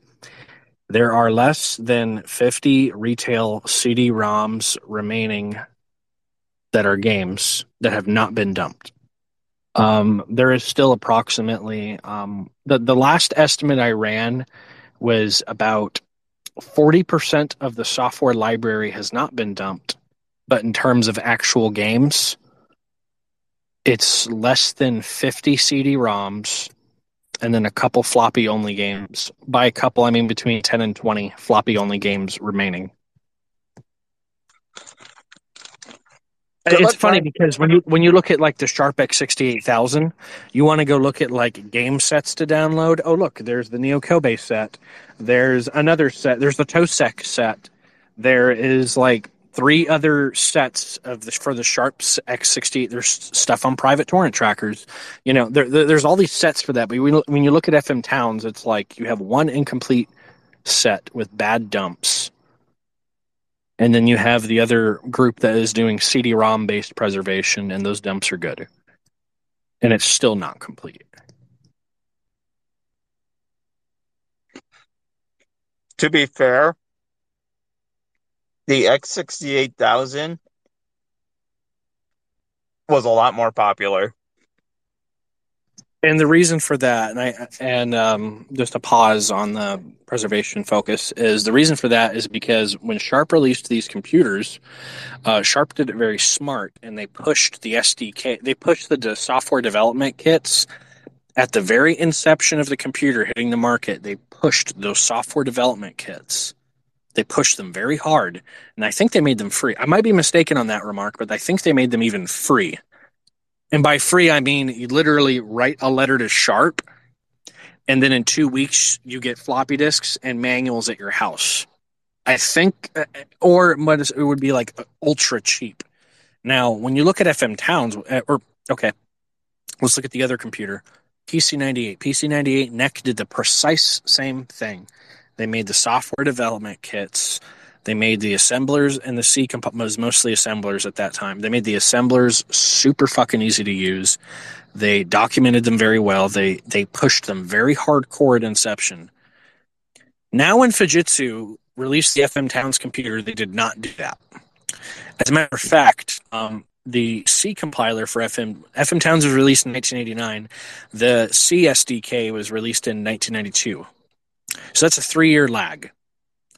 There are less than fifty retail C D ROMs remaining that are games that have not been dumped. Um, there is still approximately, um, the, the last estimate I ran was about forty percent of the software library has not been dumped, but in terms of actual games, it's less than fifty C D ROMs and then a couple floppy-only games. By a couple, I mean between ten and twenty floppy-only games remaining. Good it's funny time. Because when you when you look at like the Sharp X sixty-eight thousand, you want to go look at like game sets to download. Oh, look, there's the Neo Kobe set. There's another set. There's the Tosec set. There is like three other sets of the, for the Sharp X sixty-eight. There's stuff on private torrent trackers. You know, there, there, there's all these sets for that. But when, when you look at F M Towns, it's like you have one incomplete set with bad dumps. And then you have the other group that is doing C D ROM-based preservation, and those dumps are good. And it's still not complete. To be fair, the X sixty-eight thousand was a lot more popular. And the reason for that, and I, and um, just a pause on the preservation focus, is the reason for that is because when Sharp released these computers, uh, Sharp did it very smart, and they pushed the S D K, they pushed the de- software development kits at the very inception of the computer hitting the market. They pushed those software development kits. They pushed them very hard, and I think they made them free. I might be mistaken on that remark, but I think they made them even free. And by free, I mean you literally write a letter to Sharp, and then in two weeks you get floppy disks and manuals at your house. I think, or it would be like ultra cheap. Now, when you look at F M Towns, or okay, let's look at the other computer, P C ninety-eight. P C ninety-eight N E C did the precise same thing. They made the software development kits. They made the assemblers and the C component was mostly assemblers at that time. They made the assemblers super fucking easy to use. They documented them very well. They they pushed them very hardcore at inception. Now when Fujitsu released the F M Towns computer, they did not do that. As a matter of fact, um, the C compiler for F M, F M Towns was released in nineteen eighty-nine. The C S D K was released in nineteen ninety-two. So that's a three-year lag.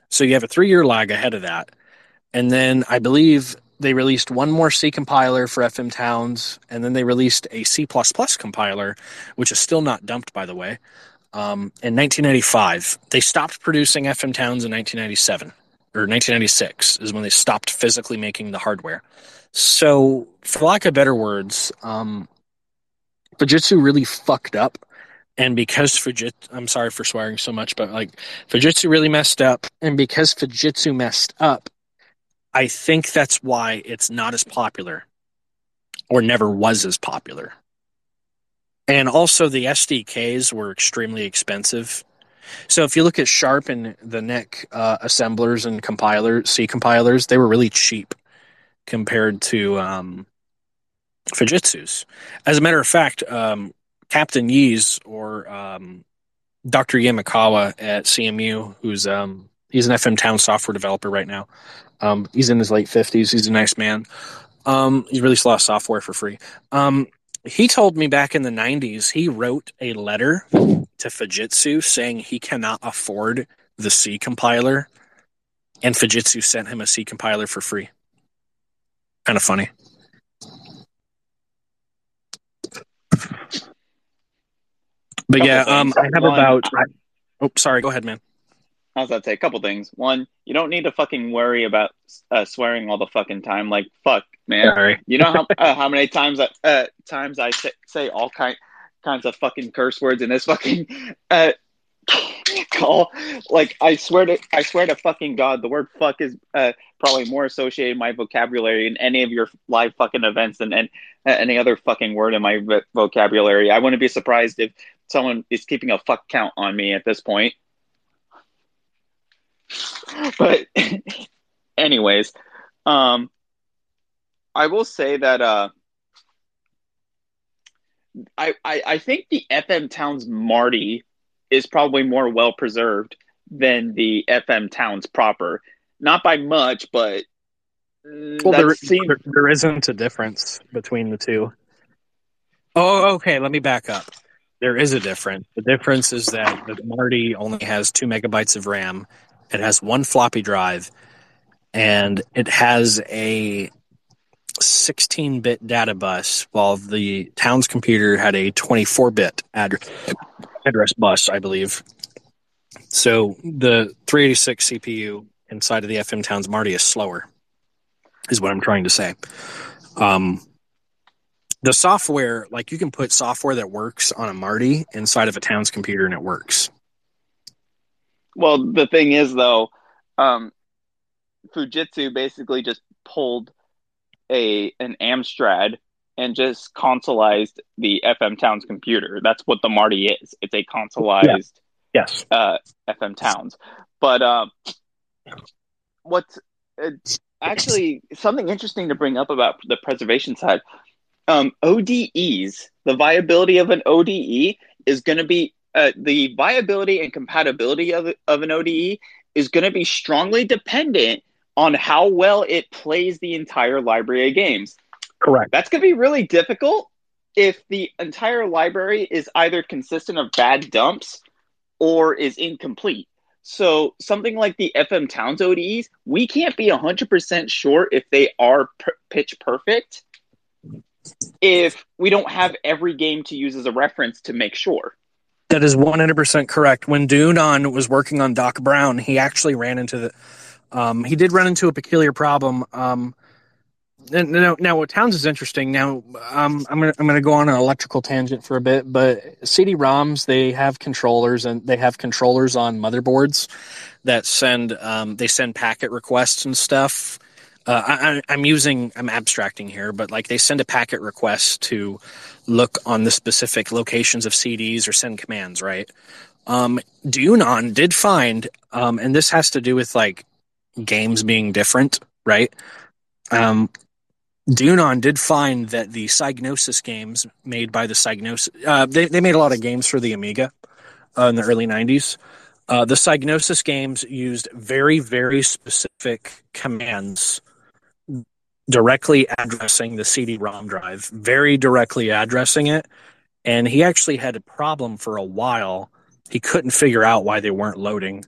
So you have a three-year lag ahead of that. And then I believe they released one more C compiler for F M Towns, and then they released a C plus plus compiler, which is still not dumped, by the way, um, in nineteen ninety-five. They stopped producing F M Towns in nineteen ninety-seven, or nineteen ninety-six is when they stopped physically making the hardware. So, for lack of better words, um, Fujitsu really fucked up. And because Fujitsu, I'm sorry for swearing so much, but like Fujitsu really messed up. And because Fujitsu messed up, I think that's why it's not as popular, or never was as popular. And also the S D Ks were extremely expensive. So if you look at Sharp and the N E C uh, assemblers and compilers, C compilers, they were really cheap compared to um, Fujitsu's. As a matter of fact, um, Captain Yee's or um, Doctor Yamakawa at C M U, who's um, he's an F M Town software developer right now. Um, he's in his late fifties. He's a nice man. Um, he released a lot of software for free. Um, he told me back in the nineties, he wrote a letter to Fujitsu saying he cannot afford the C compiler, and Fujitsu sent him a C compiler for free. Kind of funny. But yeah, um, I have One, about. I, oh, sorry. Go ahead, man. I was about to say a couple things. One, you don't need to fucking worry about uh, swearing all the fucking time. Like, fuck, man. Sorry. You know how uh, how many times I uh, times I say, say all kind kinds of fucking curse words in this fucking uh, call. Like, I swear to I swear to fucking God, the word "fuck" is uh, probably more associated in my vocabulary in any of your live fucking events than and, uh, any other fucking word in my v- vocabulary. I wouldn't be surprised if someone is keeping a fuck count on me at this point. But anyways, um, I will say that uh, I, I, I think the F M Towns Marty is probably more well preserved than the F M Towns proper. Not by much, but well, there, seems- there, there isn't a difference between the two. Oh, okay. Let me back up. There is a difference. The difference is that the Marty only has two megabytes of RAM. It has one floppy drive, and it has a sixteen-bit data bus, while the Towns computer had a twenty-four-bit address, address bus, I believe. So the three eighty-six C P U inside of the F M Towns Marty is slower, is what I'm trying to say. Um The software, like you can put software that works on a Marty inside of a Towns computer and it works. Well, the thing is, though, um, Fujitsu basically just pulled a an Amstrad and just consoleized the F M Towns computer. That's what the Marty is. It's a consoleized yeah. yes. uh, F M Towns. But um, what's it's actually something interesting to bring up about the preservation side. Um, O D Es, the viability of an O D E is going to be uh, the viability and compatibility of, of an O D E is going to be strongly dependent on how well it plays the entire library of games. Correct. That's going to be really difficult if the entire library is either consistent of bad dumps or is incomplete. So something like the F M Towns O D Es, we can't be one hundred percent sure if they are per- pitch perfect if we don't have every game to use as a reference to make sure. That is one hundred percent correct. When Dunan was working on Doc Brown, he actually ran into the... Um, he did run into a peculiar problem. Um, and, now, now, what Towns is interesting, now um, I'm going I'm to go on an electrical tangent for a bit, but C D ROMs, they have controllers, and they have controllers on motherboards that send... Um, they send packet requests and stuff. Uh, I, I'm using, I'm abstracting here, but like they send a packet request to look on the specific locations of C Ds or send commands, right? Um, Dunan did find, um, and this has to do with like games being different, right? Um, Dunan did find that the Psygnosis games made by the Psygnosis, uh, they, they made a lot of games for the Amiga uh, in the early nineties. Uh, the Psygnosis games used very, very specific commands directly addressing the C D ROM drive, very directly addressing it. And he actually had a problem for a while. He couldn't figure out why they weren't loading.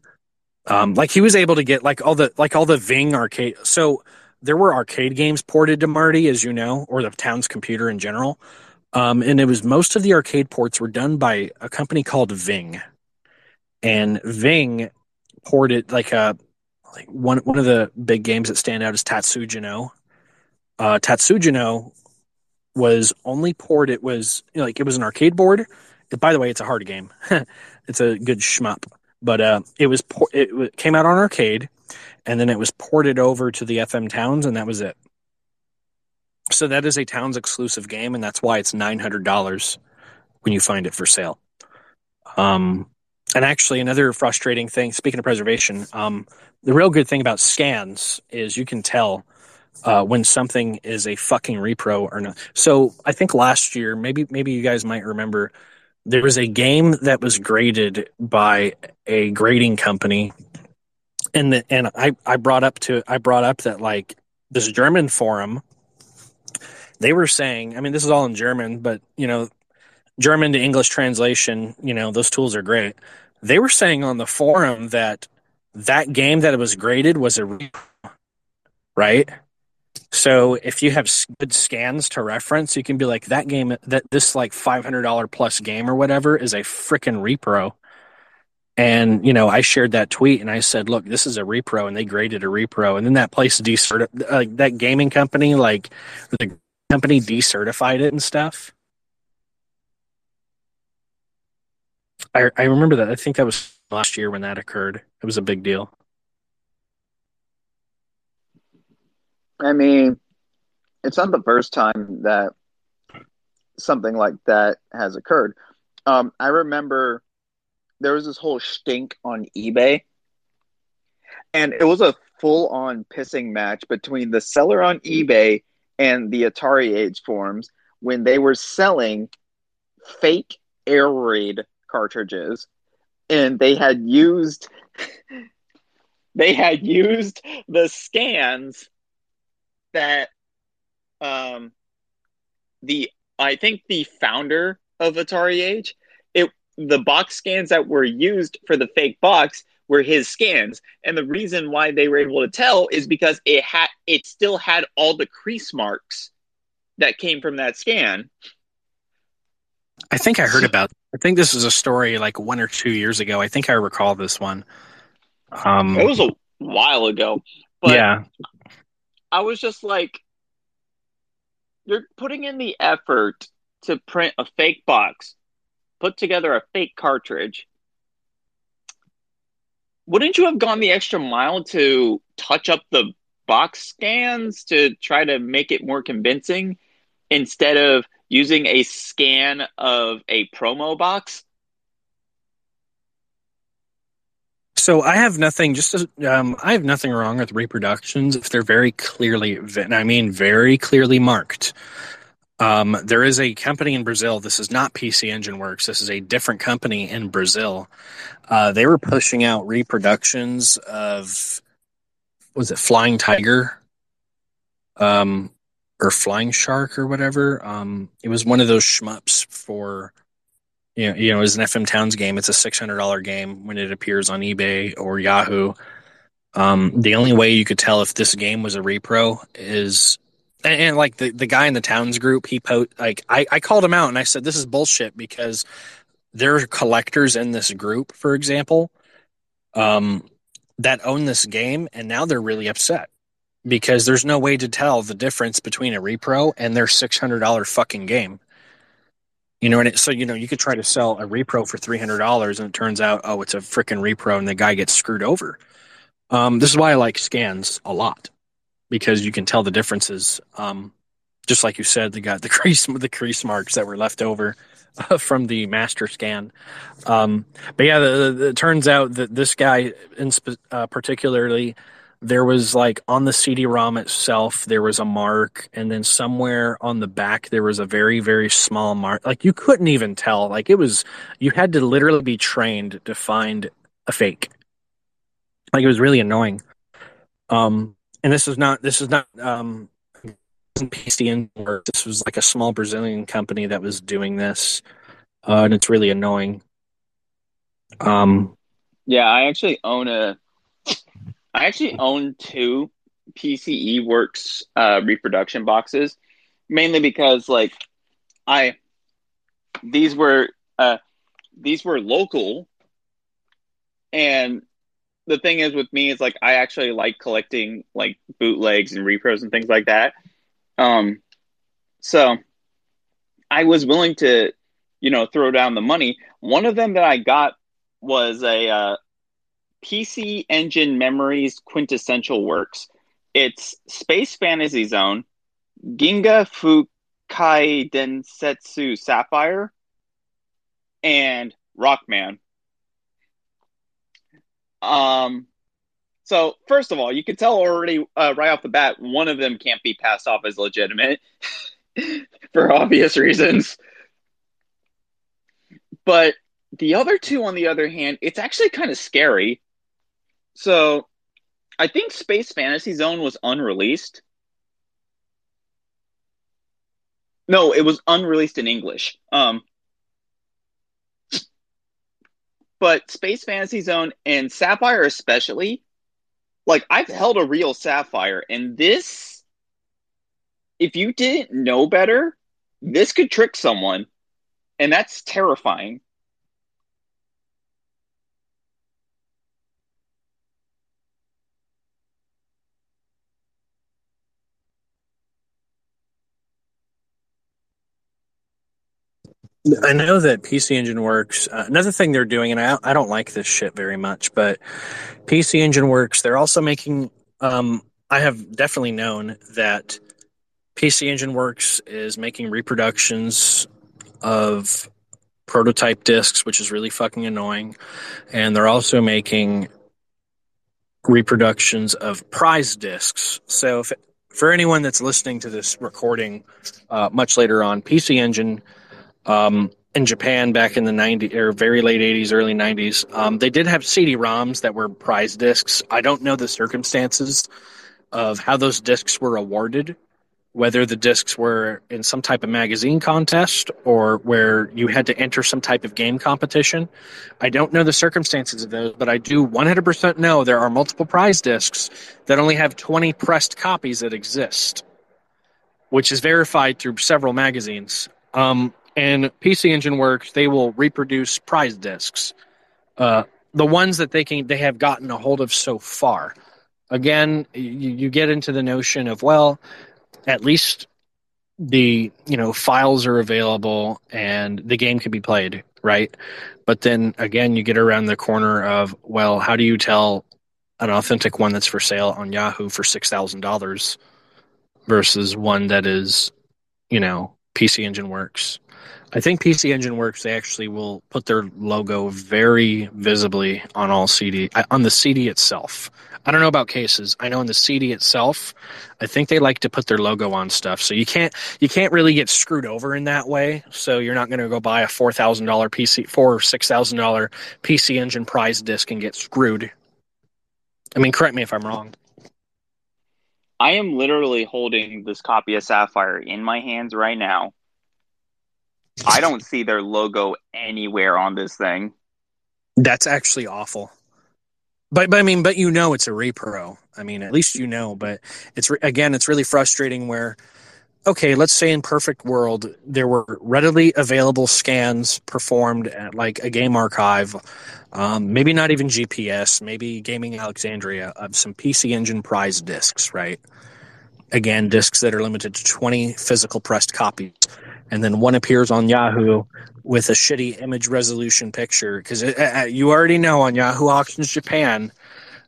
Um, like he was able to get like all the like all the Ving arcade. So there were arcade games ported to Marty, as you know, or the Town's computer in general. Um, and it was most of the arcade ports were done by a company called Ving, and Ving ported like a like one one of the big games that stand out is Tatsujino. Uh, Tatsujino was only ported. It was you know, like it was an arcade board. By the way, it's a hard game. It's a good shmup. But uh, it was por- it came out on arcade, and then it was ported over to the F M Towns, and that was it. So that is a Towns exclusive game, and that's why it's nine hundred dollars when you find it for sale. Um, and actually, another frustrating thing, speaking of preservation, um, the real good thing about scans is you can tell uh, when something is a fucking repro or not. So I think last year, maybe maybe you guys might remember, there was a game that was graded by a grading company, and the, and I, I brought up to I brought up that like this German forum, they were saying, I mean, this is all in German, but you know, German to English translation, you know, those tools are great. They were saying on the forum that that game that it was graded was a repro, right? So if you have good scans to reference, you can be like, that game, that this like five hundred dollars plus game or whatever is a freaking repro. And, you know, I shared that tweet and I said, look, this is a repro, and they graded a repro. And then that place decertified, uh, that gaming company, like the company decertified it and stuff. I I remember that. I think that was last year when that occurred. It was a big deal. I mean, it's not the first time that something like that has occurred. Um, I remember there was this whole stink on eBay, and it was a full-on pissing match between the seller on eBay and the Atari Age forums when they were selling fake Air Raid cartridges, and they had used they had used the scans that um, the I think the founder of Atari Age, it the box scans that were used for the fake box were his scans, and the reason why they were able to tell is because it had it still had all the crease marks that came from that scan. I think I heard about. I think this is a story like one or two years ago. I think I recall this one. Um, it was a while ago, but yeah. I was just like, you're putting in the effort to print a fake box, put together a fake cartridge. Wouldn't you have gone the extra mile to touch up the box scans to try to make it more convincing instead of using a scan of a promo box? So I have nothing. Just as, um, I have nothing wrong with reproductions if they're very clearly, and I mean very clearly marked. Um, there is a company in Brazil. This is not P C Engine Works. This is a different company in Brazil. Uh, they were pushing out reproductions of, was it Flying Tiger, um, or Flying Shark or whatever. Um, it was one of those shmups for. You know, you know, it's an F M Towns game. It's a six hundred dollars game when it appears on eBay or Yahoo. Um, the only way you could tell if this game was a repro is, and, and like the, the guy in the Towns group, he po- like I, I called him out and I said, this is bullshit because there are collectors in this group, for example, um, that own this game, and now they're really upset because there's no way to tell the difference between a repro and their six hundred dollars fucking game. You know, and it, so, you know, you could try to sell a repro for three hundred dollars and it turns out, oh, it's a freaking repro, and the guy gets screwed over. Um, this is why I like scans a lot, because you can tell the differences. Um, just like you said, they got the crease, the crease marks that were left over uh, from the master scan. Um, but yeah, the, the, the, it turns out that this guy in sp- uh, particularly, there was like on the C D ROM itself, there was a mark, and then somewhere on the back, there was a very, very small mark. Like you couldn't even tell. Like it was, you had to literally be trained to find a fake. Like it was really annoying. Um, and this is not, this is not um, P C N work. This was like a small Brazilian company that was doing this, uh, and it's really annoying. Um, yeah, I actually own a I actually own two P C E Works uh, reproduction boxes, mainly because like I these were uh, these were local, and the thing is with me is like I actually like collecting like bootlegs and repros and things like that. Um, so I was willing to, you know, throw down the money. One of them that I got was a uh, P C Engine Memories Quintessential Works. It's Space Fantasy Zone, Ginga Fukai Densetsu Sapphire, and Rockman. Um, so first of all, you can tell already uh, right off the bat, one of them can't be passed off as legitimate for obvious reasons. But the other two, on the other hand, it's actually kind of scary. So I think Space Fantasy Zone was unreleased. No, it was unreleased in English. Um, but Space Fantasy Zone and Sapphire especially, like I've held a real Sapphire, and this, if you didn't know better, this could trick someone. And that's terrifying. I know that P C Engine Works, uh, another thing they're doing, and I, I don't like this shit very much, but P C Engine Works, they're also making, um, I have definitely known that P C Engine Works is making reproductions of prototype discs, which is really fucking annoying. And they're also making reproductions of prize discs. So if, for anyone that's listening to this recording uh, much later on, P C Engine Um, in Japan back in the nineties or very late eighties, early nineties, um, they did have C D ROMs that were prize discs. I don't know the circumstances of how those discs were awarded, whether the discs were in some type of magazine contest or where you had to enter some type of game competition. I don't know the circumstances of those, but I do one hundred percent know there are multiple prize discs that only have twenty pressed copies that exist, which is verified through several magazines. Um, And P C Engine Works, they will reproduce prize discs, uh, the ones that they can they have gotten a hold of so far. Again, you, you get into the notion of, well, at least the you know files are available and the game can be played, right? But then again, you get around the corner of, well, how do you tell an authentic one that's for sale on Yahoo for six thousand dollars versus one that is, you know, P C Engine Works? I think P C Engine Works, they actually will put their logo very visibly on all C D, on the C D itself. I don't know about cases. I know on the C D itself, I think they like to put their logo on stuff. So you can't you can't really get screwed over in that way. So you're not going to go buy a four thousand dollars P C, four or six thousand dollars P C Engine prize disc and get screwed. I mean, correct me if I'm wrong. I am literally holding this copy of Sapphire in my hands right now. I don't see their logo anywhere on this thing. That's actually awful. But, but I mean, but you know, it's a repro. I mean, at least you know, but it's, re- again, it's really frustrating where, okay, let's say in perfect world, there were readily available scans performed at like a game archive, um, maybe not even G P S, maybe Gaming Alexandria, of some P C Engine prize discs, right? Again, discs that are limited to twenty physical pressed copies. And then one appears on Yahoo with a shitty image resolution picture. Because uh, you already know on Yahoo Auctions Japan,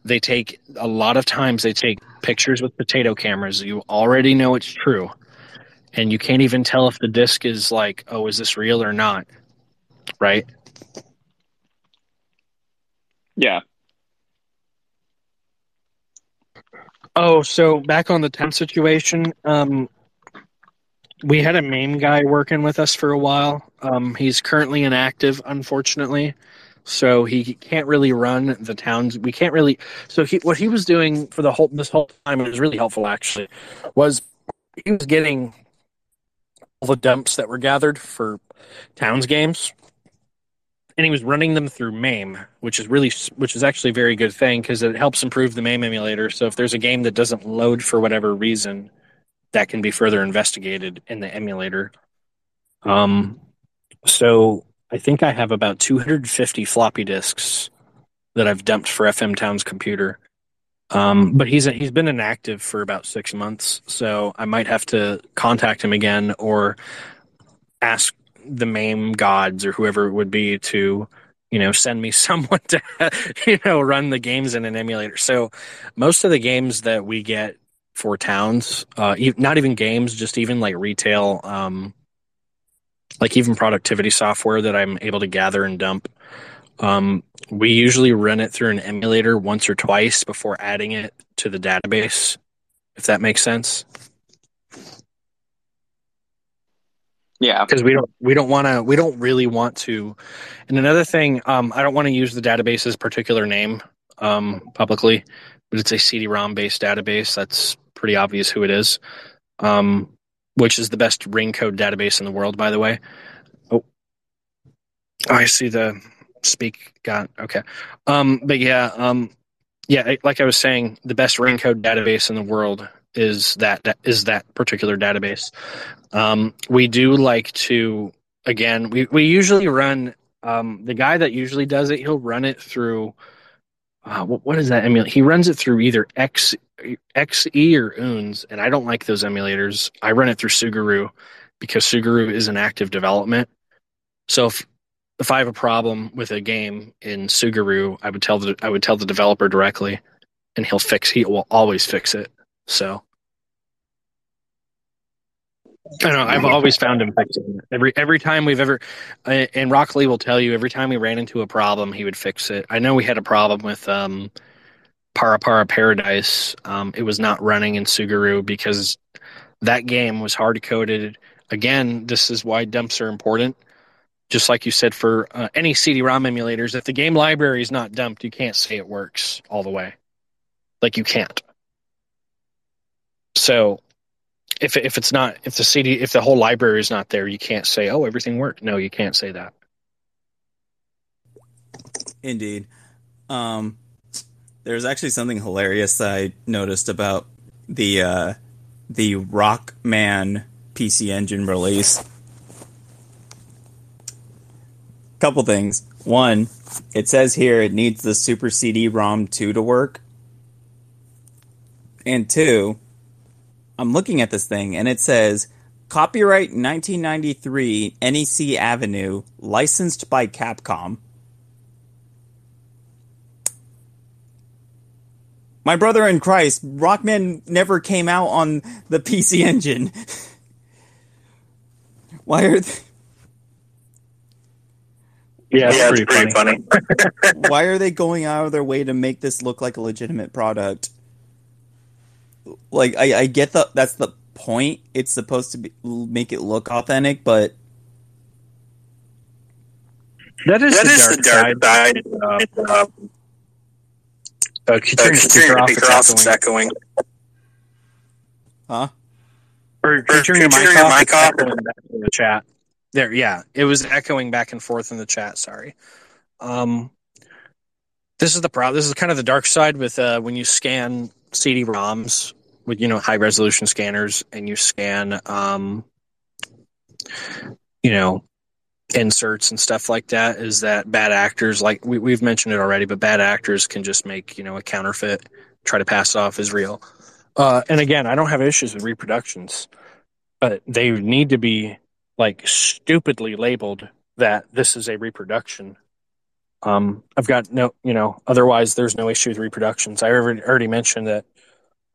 they take a lot of times they take pictures with potato cameras. You already know it's true. And you can't even tell if the disc is like, oh, is this real or not? Right? Yeah. Oh, so back on the temp situation, um... we had a MAME guy working with us for a while. Um, he's currently inactive, unfortunately. So he can't really run the Towns. We can't really. So he, what he was doing for the whole this whole time, it was really helpful, actually, was he was getting all the dumps that were gathered for Towns games and he was running them through MAME, which is really, which is actually a very good thing because it helps improve the MAME emulator. So if there's a game that doesn't load for whatever reason, that can be further investigated in the emulator. Um, so I think I have about two hundred fifty floppy disks that I've dumped for F M Town's computer. Um, but he's he's been inactive for about six months, so I might have to contact him again or ask the MAME gods or whoever it would be to, you know, send me someone to, you know, run the games in an emulator. So most of the games that we get for Towns, uh, not even games, just even like retail, um, like even productivity software that I'm able to gather and dump. Um, we usually run it through an emulator once or twice before adding it to the database, if that makes sense. Yeah, because we don't we don't want to we don't really want to. And another thing, um, I don't want to use the database's particular name um, publicly, but it's a C D ROM based database. That's pretty obvious who it is, um, which is the best ring code database in the world, by the way. Oh, oh I see the. Speak got okay um but yeah um yeah like I was saying, the best ring code database in the world is that is that particular database. Um we do like to, again, we we usually run, um the guy that usually does it, he'll run it through uh what, what is that emulator? He runs it through either X X E or UNS, and I don't like those emulators. I run it through Suguru because Suguru is in active development. So if If I have a problem with a game in Suguru, I would tell the I would tell the developer directly, and he'll fix. He will always fix it. So I don't know. I've always found him fixing it. every every time we've ever. And Rock Lee will tell you every time we ran into a problem, he would fix it. I know we had a problem with um, Para Para Paradise. Um, it was not running in Suguru because that game was hard coded. Again, this is why dumps are important. Just like you said, for uh, any C D ROM emulators, if the game library is not dumped, you can't say it works all the way. Like, you can't. So, if if it's not, if the C D, if the whole library is not there, you can't say, "Oh, everything worked." No, you can't say that. Indeed, um, there's actually something hilarious I noticed about the uh, the Rockman P C Engine release. Couple things. One, it says here it needs the Super C D ROM two to work. And two, I'm looking at this thing and it says copyright nineteen ninety-three N E C Avenue, licensed by Capcom. My brother in Christ, Rockman never came out on the P C Engine. Why are they... Yeah, that's yeah, pretty, pretty funny. funny. Why are they going out of their way to make this look like a legitimate product? Like, I, I get the that's the point. It's supposed to be, make it look authentic, but that is that the is dark the side. side. Uh, uh, uh, could you turn uh, the speaker off? It's echoing. Huh? Or could you turn your mic off? Back in the chat. There, yeah, it was echoing back and forth in the chat. Sorry. Um, this is the problem. This is kind of the dark side with uh, when you scan C D ROMs with, you know, high resolution scanners, and you scan, um, you know, inserts and stuff like that. Is that bad actors, like we, we've mentioned it already, but bad actors can just make, you know, a counterfeit, try to pass it off as real. Uh, and again, I don't have issues with reproductions, but they need to be, like, stupidly labeled that this is a reproduction. Um, I've got no, you know, otherwise there's no issue with reproductions. I already mentioned that.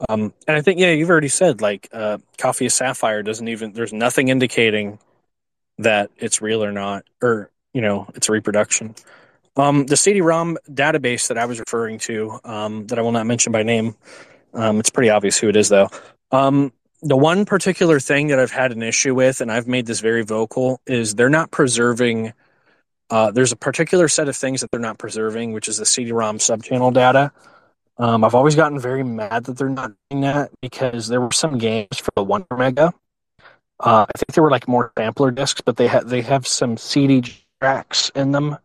Um, and I think, yeah, you've already said, like, uh, Coffee of Sapphire doesn't even, there's nothing indicating that it's real or not, or, you know, it's a reproduction. Um, the C D ROM database that I was referring to, um, that I will not mention by name, um, it's pretty obvious who it is, though. Um, The one particular thing that I've had an issue with, and I've made this very vocal, is they're not preserving uh, – there's a particular set of things that they're not preserving, which is the C D ROM subchannel data. Um, I've always gotten very mad that they're not doing that because there were some games for the Wonder Mega. Uh, I think they were like more sampler discs, but they, ha- they have some C D G tracks in them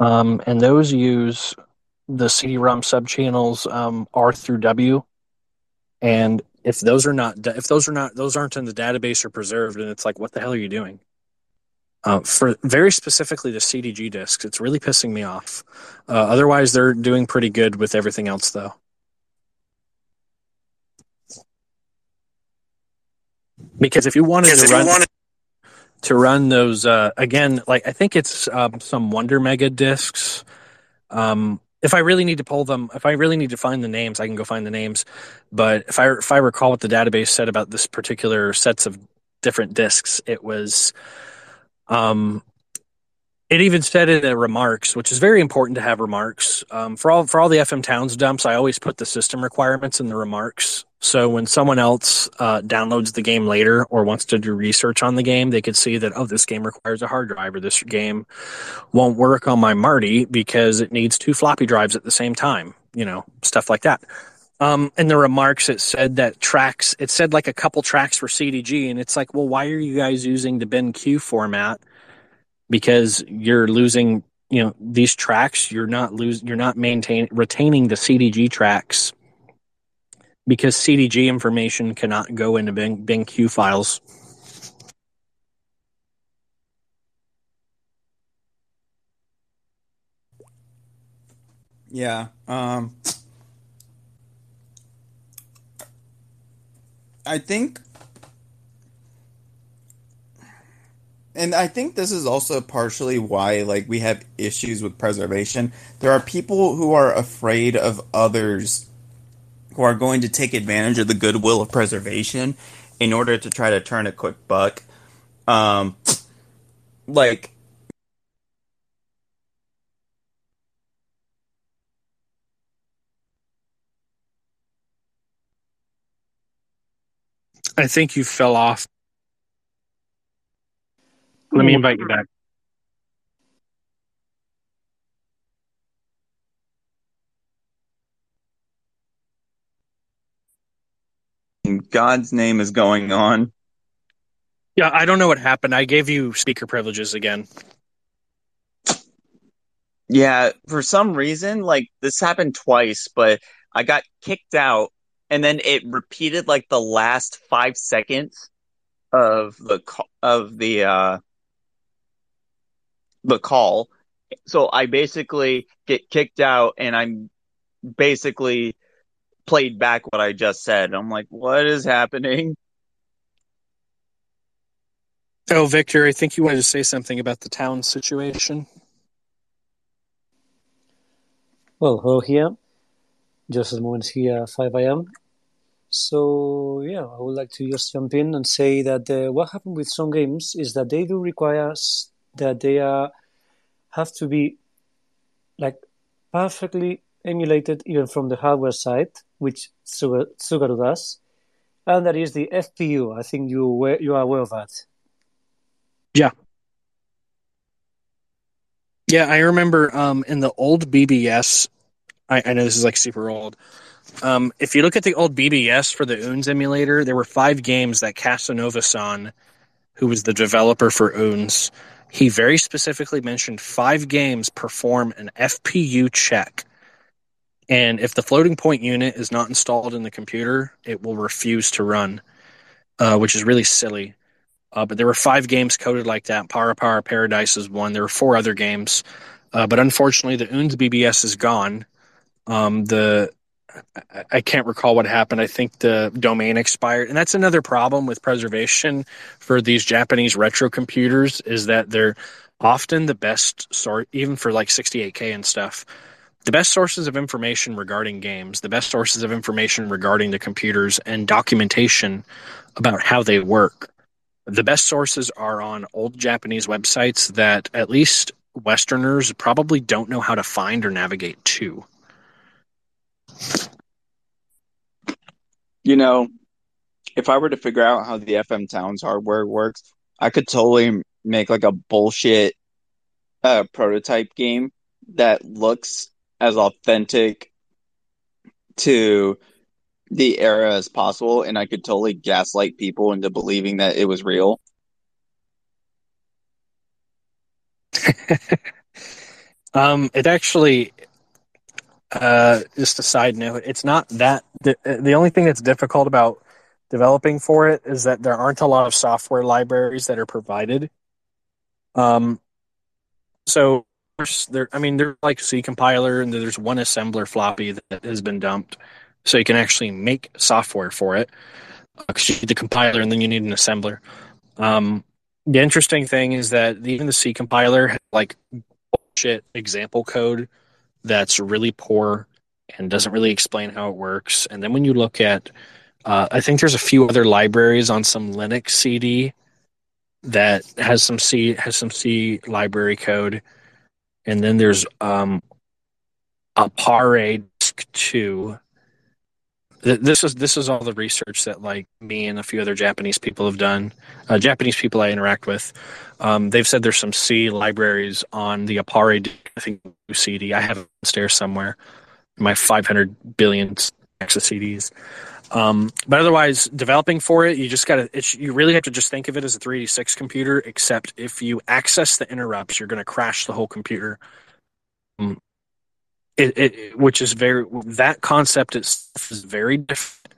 Um, and those use the C D ROM subchannels um, R through W. And if those are not, if those are not, those aren't in the database or preserved, and it's like, what the hell are you doing? Uh, for very specifically the C D G discs, it's really pissing me off. Uh, otherwise, they're doing pretty good with everything else, though. Because if you wanted to run, wanted- to run those uh, again, like I think it's um, some Wonder Mega discs. Um, if I really need to pull them, if I really need to find the names, I can go find the names. But if I if I recall what the database said about this particular sets of different discs, it was. Um, it even said in the remarks, which is very important to have remarks. Um, for all for all the F M Towns dumps, I always put the system requirements in the remarks. So when someone else uh, downloads the game later or wants to do research on the game, they could see that, oh, this game requires a hard drive, or this game won't work on my Marty because it needs two floppy drives at the same time, you know, stuff like that. Um, in the remarks, it said that tracks, it said like a couple tracks for C D G, and it's like, well, why are you guys using the BenQ format? Because you're losing, you know, these tracks, you're not losing, you're not maintaining, retaining the C D G tracks because C D G information cannot go into Ben, BenQ files. Yeah. Um, I think, and I think this is also partially why, like, we have issues with preservation. There are people who are afraid of others who are going to take advantage of the goodwill of preservation in order to try to turn a quick buck. Um, like, I think you fell off. Let me invite you back. God's name is going on. Yeah, I don't know what happened. I gave you speaker privileges again. Yeah, for some reason, like, this happened twice, but I got kicked out. And then it repeated like the last five seconds of the of the uh, the call. So I basically get kicked out, and I'm basically played back what I just said. I'm like, what is happening? Oh, Victor, I think you wanted to say something about the town situation. Well, hello here. Just a moment here, five a.m. So, yeah, I would like to just jump in and say that uh, what happened with some games is that they do require that they uh, have to be, like, perfectly emulated even from the hardware side, which Suguru does, and that is the F P U. I think you were, you are aware of that. Yeah. Yeah, I remember um, in the old B B S... I know this is like super old. Um, if you look at the old B B S for the Oons emulator, there were five games that Casanova-san, who was the developer for Oons, he very specifically mentioned five games perform an F P U check. And if the floating point unit is not installed in the computer, it will refuse to run, uh, which is really silly. Uh, but there were five games coded like that. Para Para Paradise is one. There were four other games. Uh, but unfortunately, the Oons B B S is gone. Um, the I can't recall what happened. I think the domain expired. And that's another problem with preservation for these Japanese retro computers is that they're often the best sort, even for like sixty-eight K and stuff, the best sources of information regarding games, the best sources of information regarding the computers and documentation about how they work. The best sources are on old Japanese websites that at least Westerners probably don't know how to find or navigate to. You know, if I were to figure out how the F M Towns hardware works, I could totally make like a bullshit uh, prototype game that looks as authentic to the era as possible, and I could totally gaslight people into believing that it was real. Um, it actually, uh, just a side note, it's not that the, the only thing that's difficult about developing for it is that there aren't a lot of software libraries that are provided. Um, so there, I mean, there's like C compiler, and there's one assembler floppy that has been dumped, so you can actually make software for it. Because you need the compiler, and then you need an assembler. Um, the interesting thing is that even the C compiler has like bullshit example code that's really poor and doesn't really explain how it works. And then when you look at, uh, I think there's a few other libraries on some Linux C D that has some C has some C library code, and then there's um, Apare Disk two. This is this is all the research that like me and a few other Japanese people have done. Uh, Japanese people I interact with, um, they've said there's some C libraries on the Apare Disk, I think C D. I have it upstairs somewhere, my five hundred billion stacks of C Ds. Um, but otherwise, developing for it, you just gotta. It's, you really have to just think of it as a three eighty-six computer. Except if you access the interrupts, you're going to crash the whole computer. Um, it, it, which is very that concept itself is very different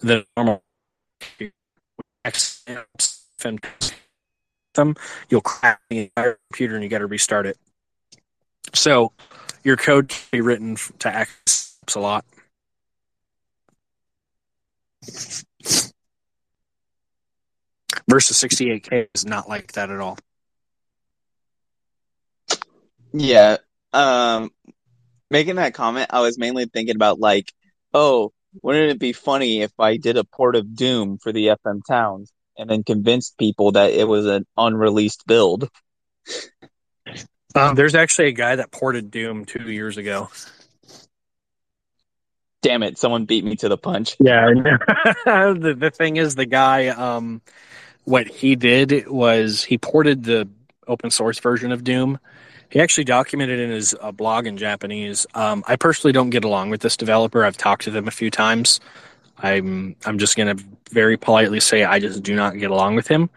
than normal. You'll crash the entire computer and you got to restart it. So your code can be written to access a lot. Versus sixty-eight K is not like that at all. Yeah. Um, making that comment, I was mainly thinking about like, oh, wouldn't it be funny if I did a port of Doom for the F M Towns and then convinced people that it was an unreleased build? Um, there's actually a guy that ported Doom two years ago. Damn it, someone beat me to the punch. Yeah, I know. the, the thing is, the guy, um, what he did was he ported the open source version of Doom. He actually documented in his uh, blog in Japanese. Um, I personally don't get along with this developer. I've talked to them a few times. I'm I'm just going to very politely say I just do not get along with him.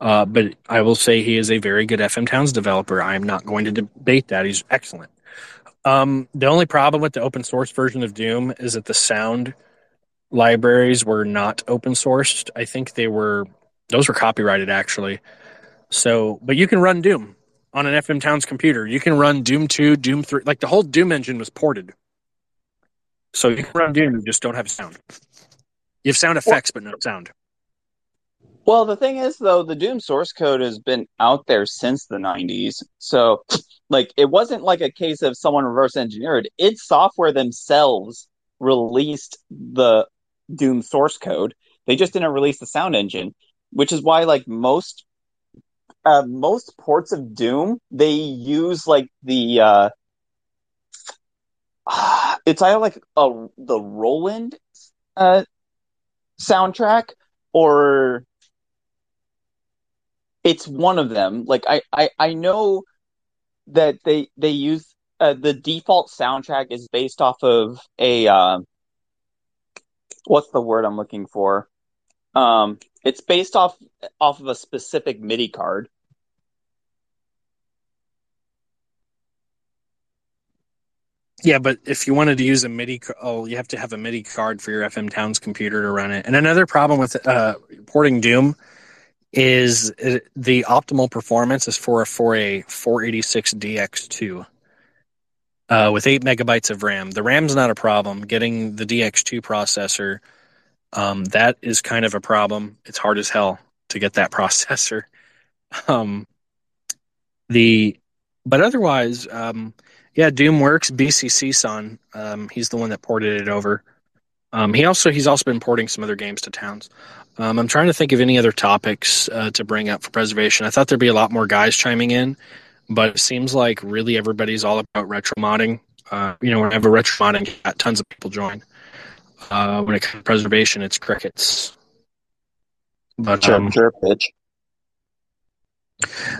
Uh, but I will say he is a very good F M Towns developer. I am not going to debate that. He's excellent. Um, the only problem with the open source version of Doom is that the sound libraries were not open sourced. I think they were, those were copyrighted actually. So, but you can run Doom on an F M Towns computer. You can run Doom two, Doom three, like the whole Doom engine was ported. So you can run Doom, you just don't have sound. You have sound effects, but no sound. Well, the thing is though, the Doom source code has been out there since the nineties. So... Like, it wasn't like a case of someone reverse engineered. It's software themselves released the Doom source code. They just didn't release the sound engine, which is why, like, most uh, most ports of Doom, they use, like, the... Uh, uh, it's either, like, a, the Roland uh, soundtrack, or it's one of them. Like, I, I, I know... that they they use uh, the default soundtrack is based off of a uh, what's the word I'm looking for? Um, it's based off off of a specific MIDI card. Yeah, but if you wanted to use a MIDI, oh, you have to have a MIDI card for your F M Towns computer to run it. And another problem with uh, porting Doom. Is the optimal performance is for a for a four eighty-six D X two uh, with eight megabytes of RAM. The RAM's not a problem. Getting the D X two processor, um, that is kind of a problem. It's hard as hell to get that processor. Um, the but otherwise, um, yeah, Doom works. B C C Son, um, he's the one that ported it over. Um, he also he's also been porting some other games to Towns. Um, I'm trying to think of any other topics uh, to bring up for preservation. I thought there'd be a lot more guys chiming in, but it seems like really everybody's all about retro modding. Uh, you know, when I have a retro modding, got tons of people join. Uh, when it comes to preservation, it's crickets. But sure, um, sure, pitch.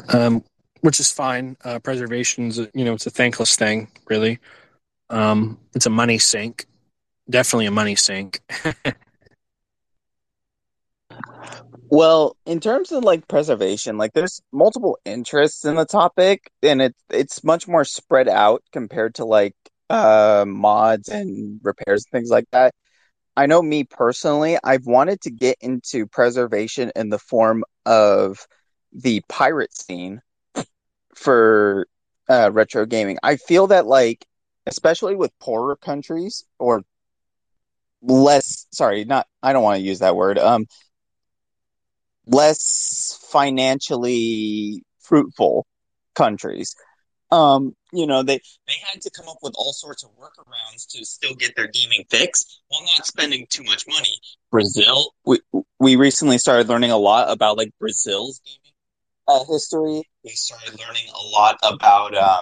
Um, which is fine. Uh, preservation's, you know, it's a thankless thing, really. Um, it's a money sink. Definitely a money sink. Well, in terms of like preservation, like there's multiple interests in the topic, and it it's much more spread out compared to like uh, mods and repairs and things like that. I know me personally, I've wanted to get into preservation in the form of the pirate scene for uh, retro gaming. I feel that like, especially with poorer countries or less, sorry, not, I don't want to use that word. Um, less financially fruitful countries. Um, you know, they, they had to come up with all sorts of workarounds to still get their gaming fix while not spending too much money. Brazil, we we recently started learning a lot about like Brazil's gaming uh, history. We started learning a lot about uh,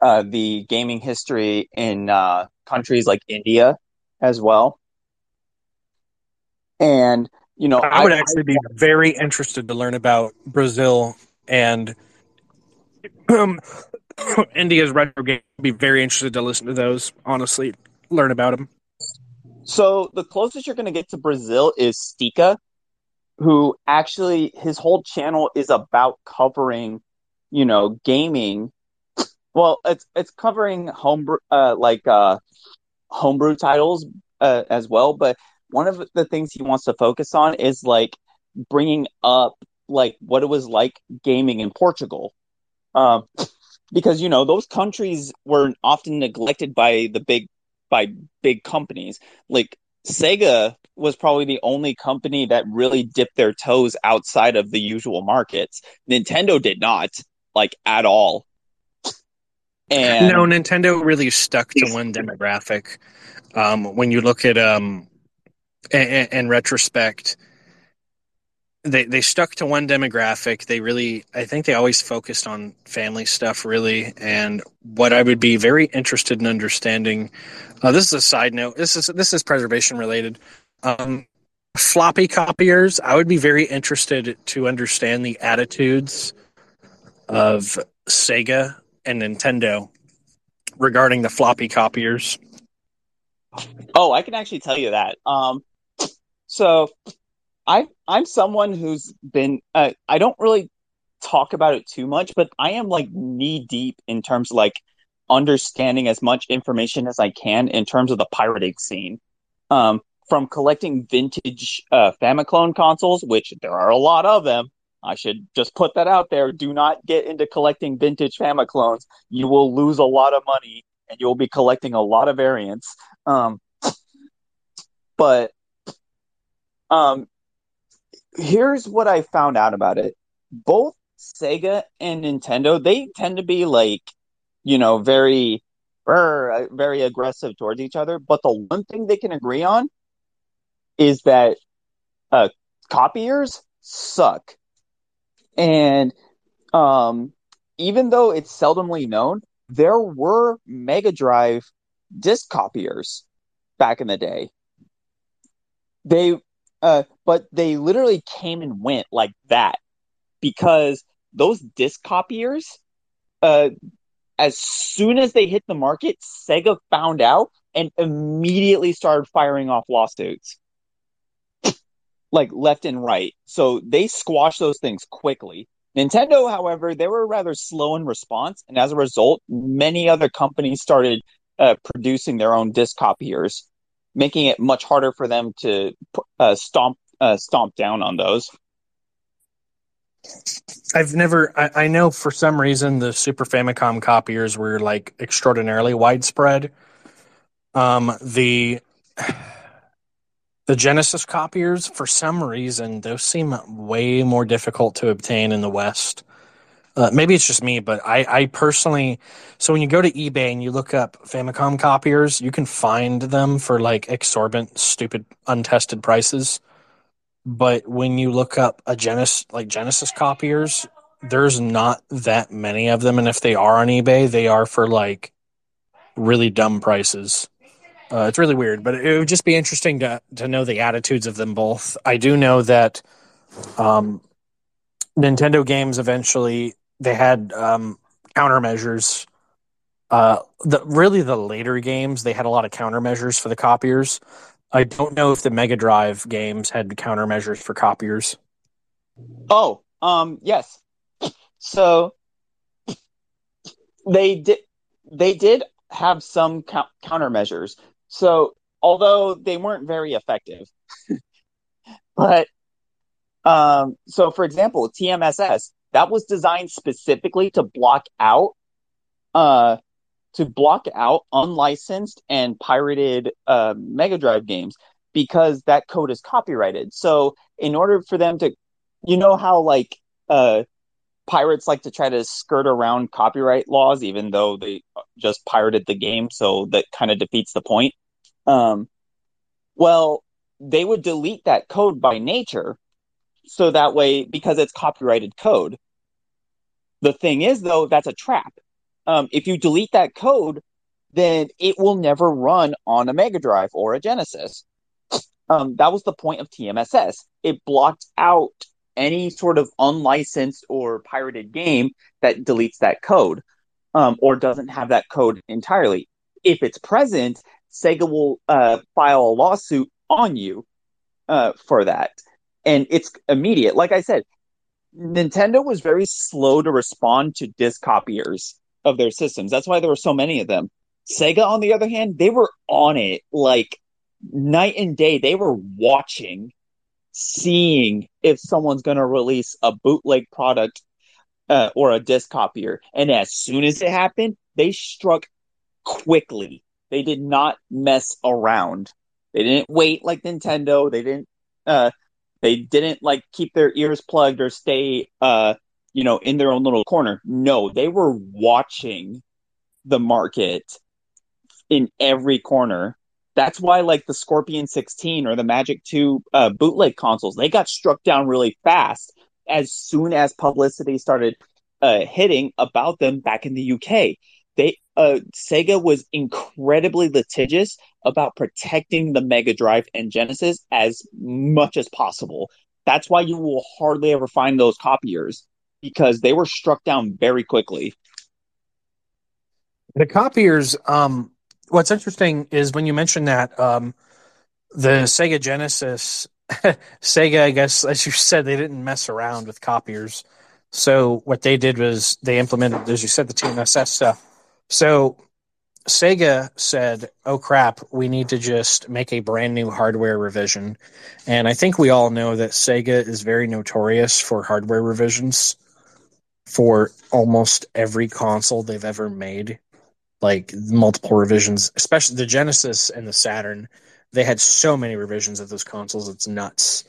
uh, the gaming history in uh, countries like India as well. And You know, I would I, actually be very interested to learn about Brazil and um, India's retro game. I'd be very interested to listen to those, honestly, learn about them. So the closest you're going to get to Brazil is Stika, who actually his whole channel is about covering, you know, gaming. Well, it's it's covering homebrew uh, like uh, homebrew titles uh, as well, but one of the things he wants to focus on is like bringing up like what it was like gaming in Portugal, uh, because you know those countries were often neglected by the big by big companies. Like Sega was probably the only company that really dipped their toes outside of the usual markets. Nintendo did not, like, at all. And no, Nintendo really stuck to one demographic. Um, when you look at um. In, in retrospect, they they stuck to one demographic. They really, I think they always focused on family stuff, really. And what I would be very interested in understanding, uh, this is a side note, this is this is preservation related. Um, floppy copiers, I would be very interested to understand the attitudes of Sega and Nintendo regarding the floppy copiers. Oh, I can actually tell you that. Um, So, I, I'm someone who's been, uh, I don't really talk about it too much, but I am like knee deep in terms of like understanding as much information as I can in terms of the pirating scene. Um, from collecting vintage uh, Famiclone consoles, which there are a lot of them. I should just put that out there. Do not get into collecting vintage Famiclones. You will lose a lot of money and you'll be collecting a lot of variants. Um, but Um, here's what I found out about it. Both Sega and Nintendo, they tend to be like, you know, very, very aggressive towards each other. But the one thing they can agree on is that uh, copiers suck. And um, even though it's seldomly known, there were Mega Drive disc copiers back in the day. They Uh, but they literally came and went like that because those disc copiers, uh, as soon as they hit the market, Sega found out and immediately started firing off lawsuits, like left and right. So they squashed those things quickly. Nintendo, however, they were rather slow in response, and as a result, many other companies started uh, producing their own disc copiers, making it much harder for them to uh, stomp uh, stomp down on those. I've never... I, I know for some reason the Super Famicom copiers were like extraordinarily widespread. Um, the the Genesis copiers, for some reason, those seem way more difficult to obtain in the West. Uh, maybe it's just me, but I, I personally... So when you go to eBay and you look up Famicom copiers, you can find them for, like, exorbitant, stupid, untested prices. But when you look up a Genesis, like Genesis copiers, there's not that many of them. And if they are on eBay, they are for, like, really dumb prices. Uh, it's really weird, but it would just be interesting to, to know the attitudes of them both. I do know that um, Nintendo games eventually... They had um, countermeasures. Uh, the really the later games, they had a lot of countermeasures for the copiers. I don't know if the Mega Drive games had countermeasures for copiers. Oh, um, yes. So they did. They did have some co- countermeasures. So although they weren't very effective, but um, so for example, T M S S, that was designed specifically to block out, uh, to block out unlicensed and pirated uh, Mega Drive games, because that code is copyrighted. So in order for them to, you know how like uh, pirates like to try to skirt around copyright laws, even though they just pirated the game, so that kind of defeats the point. Um, well, they would delete that code by nature, so that way, because it's copyrighted code. The thing is, though, that's a trap. Um, if you delete that code, then it will never run on a Mega Drive or a Genesis. Um, that was the point of T M S S. It blocked out any sort of unlicensed or pirated game that deletes that code, um, or doesn't have that code entirely. If it's present, Sega will uh, file a lawsuit on you uh, for that. And it's immediate. Like I said, Nintendo was very slow to respond to disc copiers of their systems. That's why there were so many of them. Sega, on the other hand, they were on it like night and day. They were watching, seeing if someone's going to release a bootleg product uh, or a disc copier. And as soon as it happened, they struck quickly. They did not mess around. They didn't wait like Nintendo. They didn't. Uh, they didn't like keep their ears plugged or stay. Uh, you know, in their own little corner. No, they were watching the market in every corner. That's why, like, the Scorpion sixteen or the Magic two uh, bootleg consoles, they got struck down really fast as soon as publicity started uh, hitting about them back in the U K. They uh, Sega was incredibly litigious about protecting the Mega Drive and Genesis as much as possible. That's why you will hardly ever find those copiers, because they were struck down very quickly. The copiers, um, what's interesting is when you mentioned that, um, the Sega Genesis, Sega, I guess, as you said, they didn't mess around with copiers. So what they did was they implemented, as you said, the T M S S stuff. So Sega said, oh, crap, we need to just make a brand new hardware revision. And I think we all know that Sega is very notorious for hardware revisions for almost every console they've ever made, like multiple revisions, especially the Genesis and the Saturn. They had so many revisions of those consoles, it's nuts.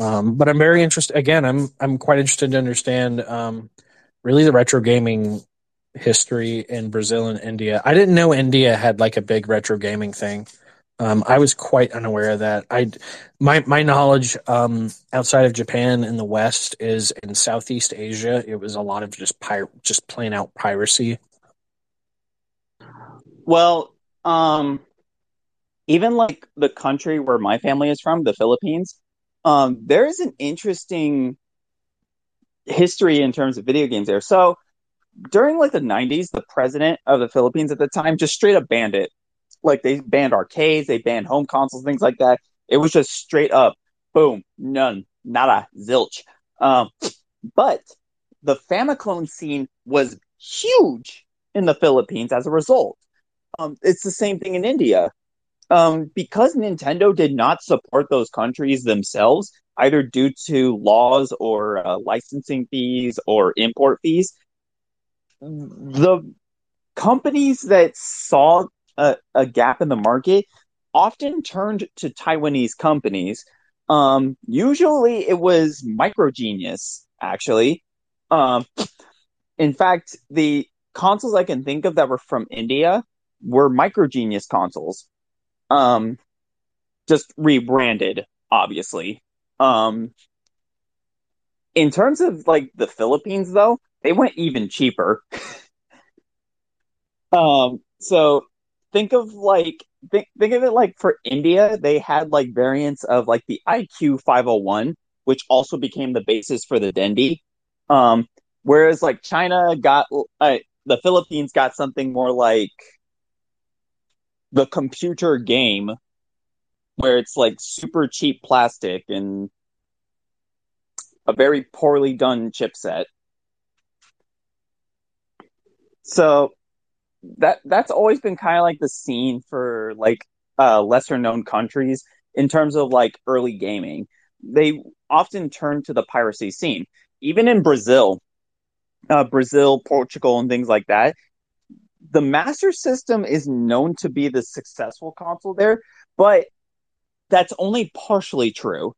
Um, but I'm very interested, again, I'm I'm quite interested to understand um, really the retro gaming history in Brazil and India. I didn't know India had like a big retro gaming thing. Um, I was quite unaware of that. I my my knowledge um, outside of Japan and the West is in Southeast Asia. It was a lot of just pir- just plain out piracy. Well, um, even like the country where my family is from, the Philippines, um, there is an interesting history in terms of video games there. So during like the nineties, the president of the Philippines at the time just straight up banned it. Like they banned arcades, they banned home consoles, things like that. It was just straight up, boom, none, nada, zilch. Um, but the Famicom scene was huge in the Philippines as a result. Um, it's the same thing in India. Um, because Nintendo did not support those countries themselves, either due to laws or uh, licensing fees or import fees, the companies that saw a, a gap in the market often turned to Taiwanese companies. Um, usually it was Microgenius, actually. Um, in fact, the consoles I can think of that were from India were Microgenius consoles. Um, just rebranded, obviously. Um, in terms of like the Philippines, though, they went even cheaper. um, so think of like think think of it like for India, they had like variants of like the I Q five oh one, which also became the basis for the Dendi. Um, whereas like China got uh, the Philippines got something more like the computer game where it's like super cheap plastic and a very poorly done chipset. So that that's always been kind of like the scene for like uh, lesser known countries in terms of like early gaming. They often turn to the piracy scene, even in Brazil, uh, Brazil, Portugal, and things like that. The Master System is known to be the successful console there, but that's only partially true.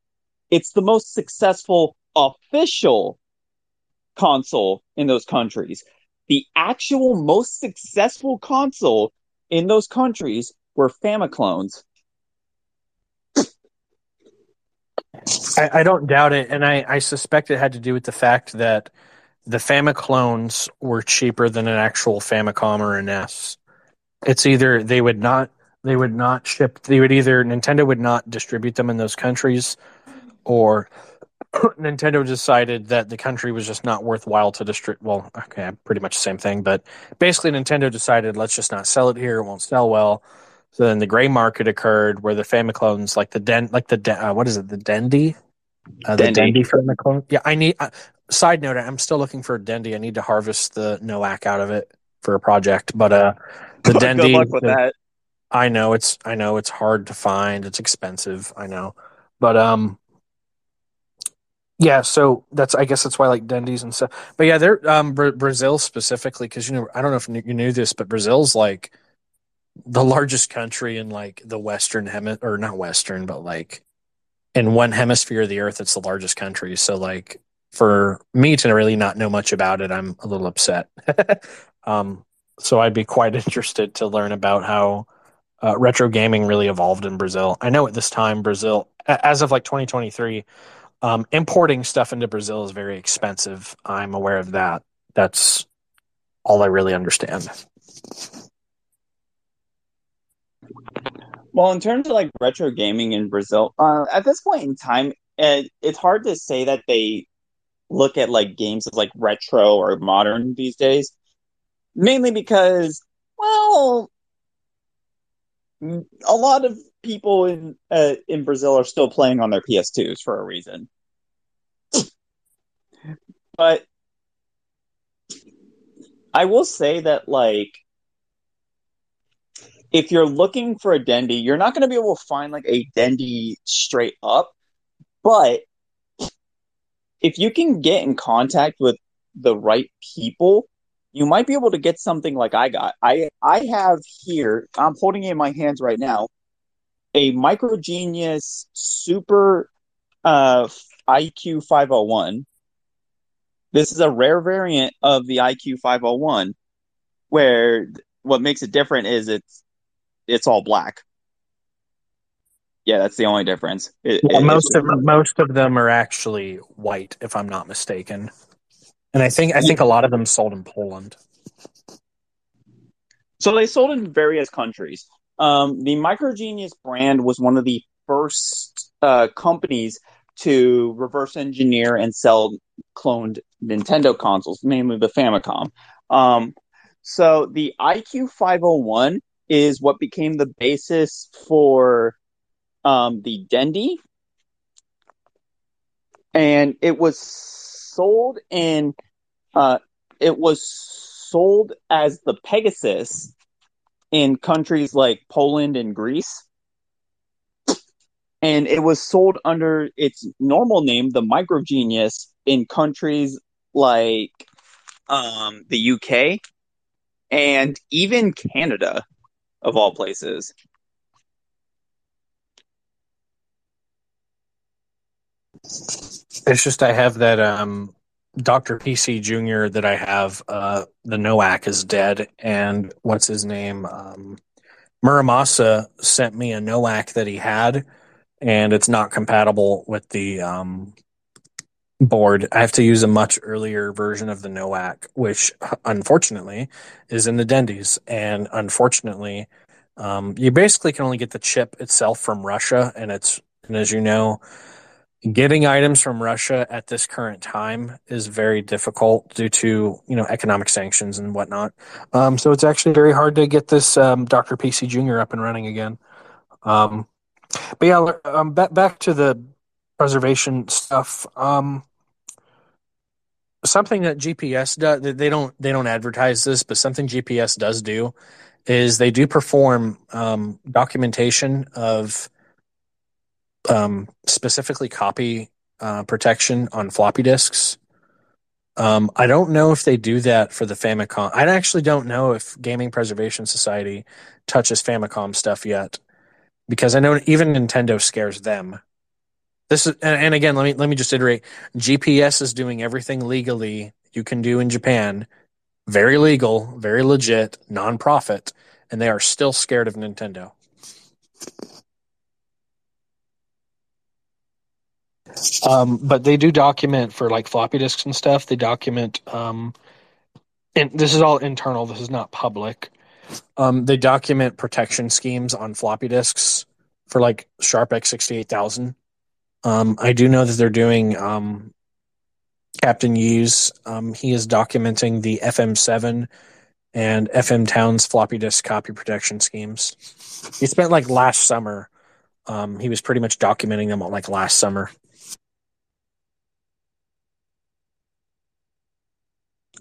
It's the most successful official console in those countries. The actual most successful console in those countries were Famiclones. I, I don't doubt it, and I, I suspect it had to do with the fact that the Famiclones were cheaper than an actual Famicom or a N E S. It's either they would not they would not ship they would either Nintendo would not distribute them in those countries, or Nintendo decided that the country was just not worthwhile to distribute. Well, okay, pretty much the same thing, but basically Nintendo decided let's just not sell it here, it won't sell well. So then the gray market occurred where the Famiclones, like the den, like the de- uh, what is it, the Dendi, uh, the Dendi Famiclone. Yeah, I need. Uh, side note: I'm still looking for a Dendi. I need to harvest the NOAC out of it for a project. But uh, the Dendi. Good luck with the, that. I know it's. I know it's hard to find. It's expensive. I know, but um, yeah. So that's. I guess that's why I like Dendis and stuff. But yeah, they're um Bra- Brazil specifically, because you know I don't know if you knew this, but Brazil's like the largest country in like the Western hemisphere, or not Western, but like in one hemisphere of the earth, it's the largest country. So like for me to really not know much about it, I'm a little upset. um, so I'd be quite interested to learn about how uh, retro gaming really evolved in Brazil. I know at this time, Brazil, as of like twenty twenty-three, um, importing stuff into Brazil is very expensive. I'm aware of that. That's all I really understand. Well, in terms of like retro gaming in Brazil, uh, at this point in time, it, it's hard to say that they look at like games as like retro or modern these days. Mainly because, well, a lot of people in uh, in Brazil are still playing on their P S twos for a reason. But I will say that like, if you're looking for a Dendi, you're not going to be able to find like a Dendi straight up. But if you can get in contact with the right people, you might be able to get something like I got. I I have here, I'm holding it in my hands right now, a Micro Genius Super uh, I Q five oh one. This is a rare variant of the I Q five oh one, where what makes it different is it's It's all black. Yeah, that's the only difference. It, yeah, it, most of most of them are actually white, if I'm not mistaken. And I think I think a lot of them sold in Poland. So they sold in various countries. Um, the Microgenius brand was one of the first uh, companies to reverse engineer and sell cloned Nintendo consoles, mainly the Famicom. Um, so the I Q five oh one is what became the basis for um, the Dendi. And it was sold in, uh, it was sold as the Pegasus in countries like Poland and Greece. And it was sold under its normal name, the Microgenius, in countries like um, the U K and even Canada, of all places. It's just I have that um, Doctor P C Junior that I have. Uh, the NOAC is dead, and what's his name? Um, Muramasa sent me a NOAC that he had, and it's not compatible with the um, board. I have to use a much earlier version of the NOAC, which unfortunately is in the Dendis, and unfortunately um, you basically can only get the chip itself from Russia, and it's and as you know, getting items from Russia at this current time is very difficult due to, you know, economic sanctions and whatnot. Um, so it's actually very hard to get this um, Doctor P C Junior up and running again. Um, But yeah, um, back back to the preservation stuff. Um, something that G P S does, they don't they don't advertise this, but something G P S does do is they do perform um, documentation of um, specifically copy uh, protection on floppy disks. Um, I don't know if they do that for the Famicom. I actually don't know if Gaming Preservation Society touches Famicom stuff yet, because I know even Nintendo scares them. This is, and again, let me let me just iterate. G P S is doing everything legally you can do in Japan. Very legal, very legit, non-profit, and they are still scared of Nintendo. Um, but they do document for like floppy disks and stuff. They document, um, and this is all internal. This is not public. Um, they document protection schemes on floppy disks for like Sharp X sixty-eight thousand. Um, I do know that they're doing um, Captain Yu's. Um, he is documenting the F M seven and F M Town's floppy disk copy protection schemes. He spent like last summer. Um, he was pretty much documenting them on like last summer.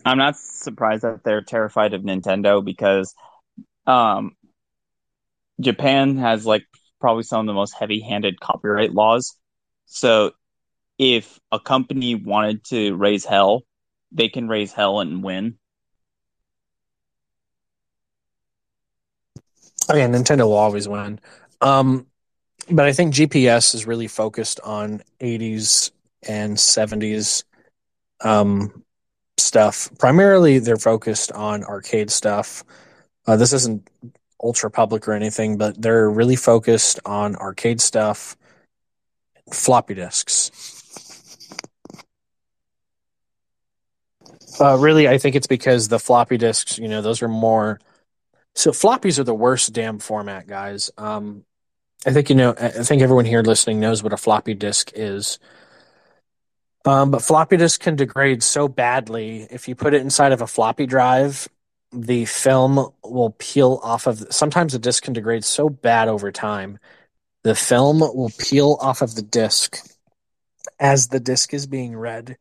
I'm not surprised that they're terrified of Nintendo, because um, Japan has like probably some of the most heavy-handed copyright laws. So if a company wanted to raise hell, they can raise hell and win. Oh yeah, Nintendo will always win. Um, but I think G P S is really focused on eighties and seventies um, stuff. Primarily, they're focused on arcade stuff. Uh, this isn't ultra public or anything, but they're really focused on arcade stuff. Floppy disks. Uh, really, I think it's because the floppy disks, you know, those are more. So floppies are the worst damn format, guys. Um, I think you know. I think everyone here listening knows what a floppy disk is. Um, but floppy disks can degrade so badly. If you put it inside of a floppy drive, the film will peel off of. Sometimes the disk can degrade so bad over time. The film will peel off of the disc as the disc is being read,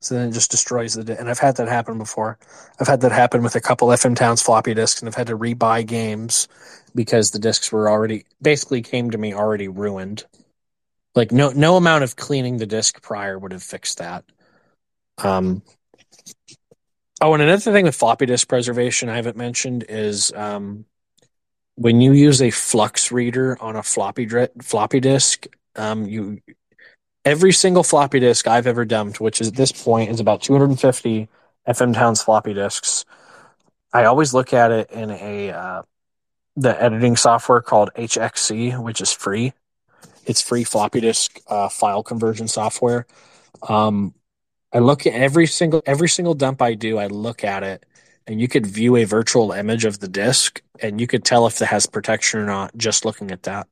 so then it just destroys the disc. And I've had that happen before. I've had that happen with a couple F M Towns floppy discs, and I've had to rebuy games because the discs were already basically came to me already ruined. Like no no amount of cleaning the disc prior would have fixed that. Um. Oh, and another thing with floppy disk preservation I haven't mentioned is. Um, When you use a flux reader on a floppy dr- floppy disk, um, you every single floppy disk I've ever dumped, which is at this point is about two hundred fifty F M Towns floppy disks. I always look at it in a uh, the editing software called H X C, which is free. It's free floppy disk uh, file conversion software. Um, I look at every single every single dump I do. I look at it. And you could view a virtual image of the disk, and you could tell if it has protection or not just looking at that.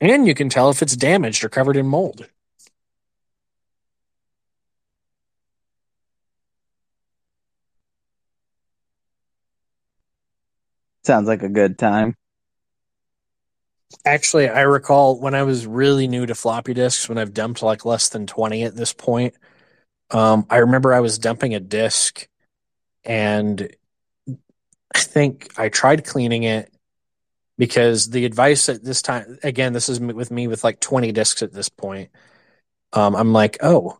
And you can tell if it's damaged or covered in mold. Sounds like a good time. Actually, I recall when I was really new to floppy disks, when I've dumped like less than twenty at this point, um, I remember I was dumping a disk, and I think I tried cleaning it because the advice at this time, again, this is with me with like twenty discs at this point. Um, I'm like, oh,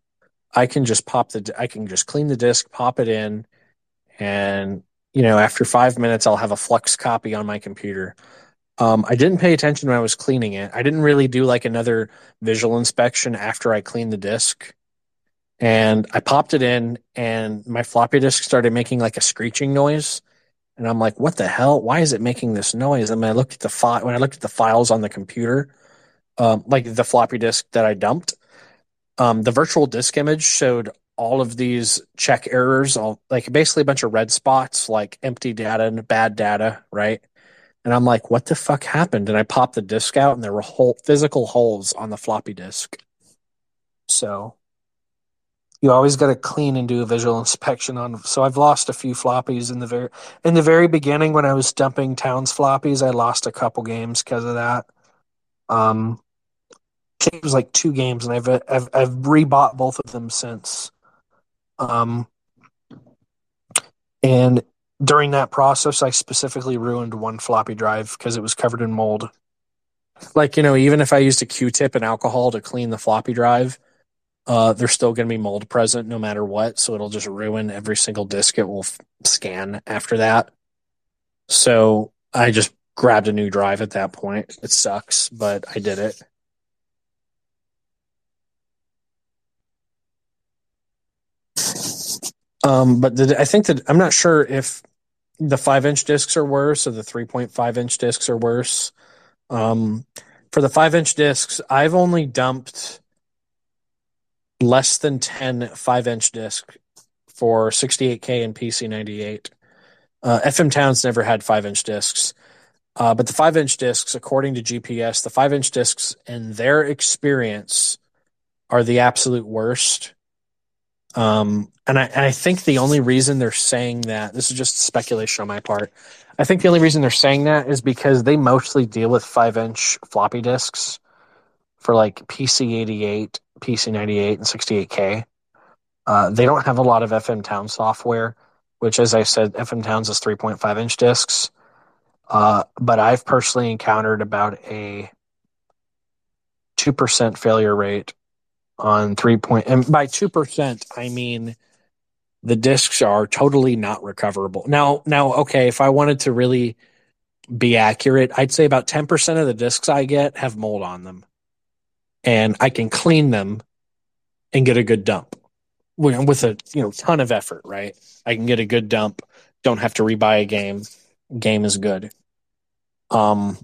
I can just pop the, I can just clean the disc, pop it in. And, you know, after five minutes, I'll have a flux copy on my computer. Um, I didn't pay attention when I was cleaning it. I didn't really do like another visual inspection after I cleaned the disc. And I popped it in, and my floppy disk started making like a screeching noise. And I'm like, what the hell? Why is it making this noise? And I looked at the file when I looked at the files on the computer, um, like the floppy disk that I dumped. Um, the virtual disk image showed all of these check errors, all like basically a bunch of red spots, like empty data and bad data, right? And I'm like, what the fuck happened? And I popped the disk out, and there were whole physical holes on the floppy disk. So. You always got to clean and do a visual inspection on. So I've lost a few floppies in the very in the very beginning when I was dumping Towns floppies. I lost a couple games because of that. Um, think it was like two games, and I've I've, I've rebought both of them since. Um, and during that process, I specifically ruined one floppy drive because it was covered in mold. Like, you know, even if I used a Q-tip and alcohol to clean the floppy drive, uh, there's still going to be mold present no matter what, so it'll just ruin every single disk it will f- scan after that. So I just grabbed a new drive at that point. It sucks, but I did it. Um, but the, I think that I'm not sure if the five-inch discs are worse or the three point five inch discs are worse. Um, for the five-inch discs, I've only dumped less than ten five-inch discs for sixty-eight K and P C ninety-eight. Uh, F M Towns never had five-inch discs. Uh, but the five-inch discs, according to G P S, the five-inch discs, in their experience, are the absolute worst. Um, and I, and I think the only reason they're saying that, this is just speculation on my part, I think the only reason they're saying that is because they mostly deal with five-inch floppy disks for like P C eighty-eight, P C ninety-eight, and sixty-eight K. Uh, they don't have a lot of F M Town software, which, as I said, F M Towns is three point five inch disks. Uh, but I've personally encountered about a two percent failure rate on three point, and by two percent, I mean the discs are totally not recoverable. Now, now, okay, if I wanted to really be accurate, I'd say about ten percent of the discs I get have mold on them, and I can clean them and get a good dump with a you know ton of effort. Right, I can get a good dump. Don't have to rebuy a game. Game is good. Um,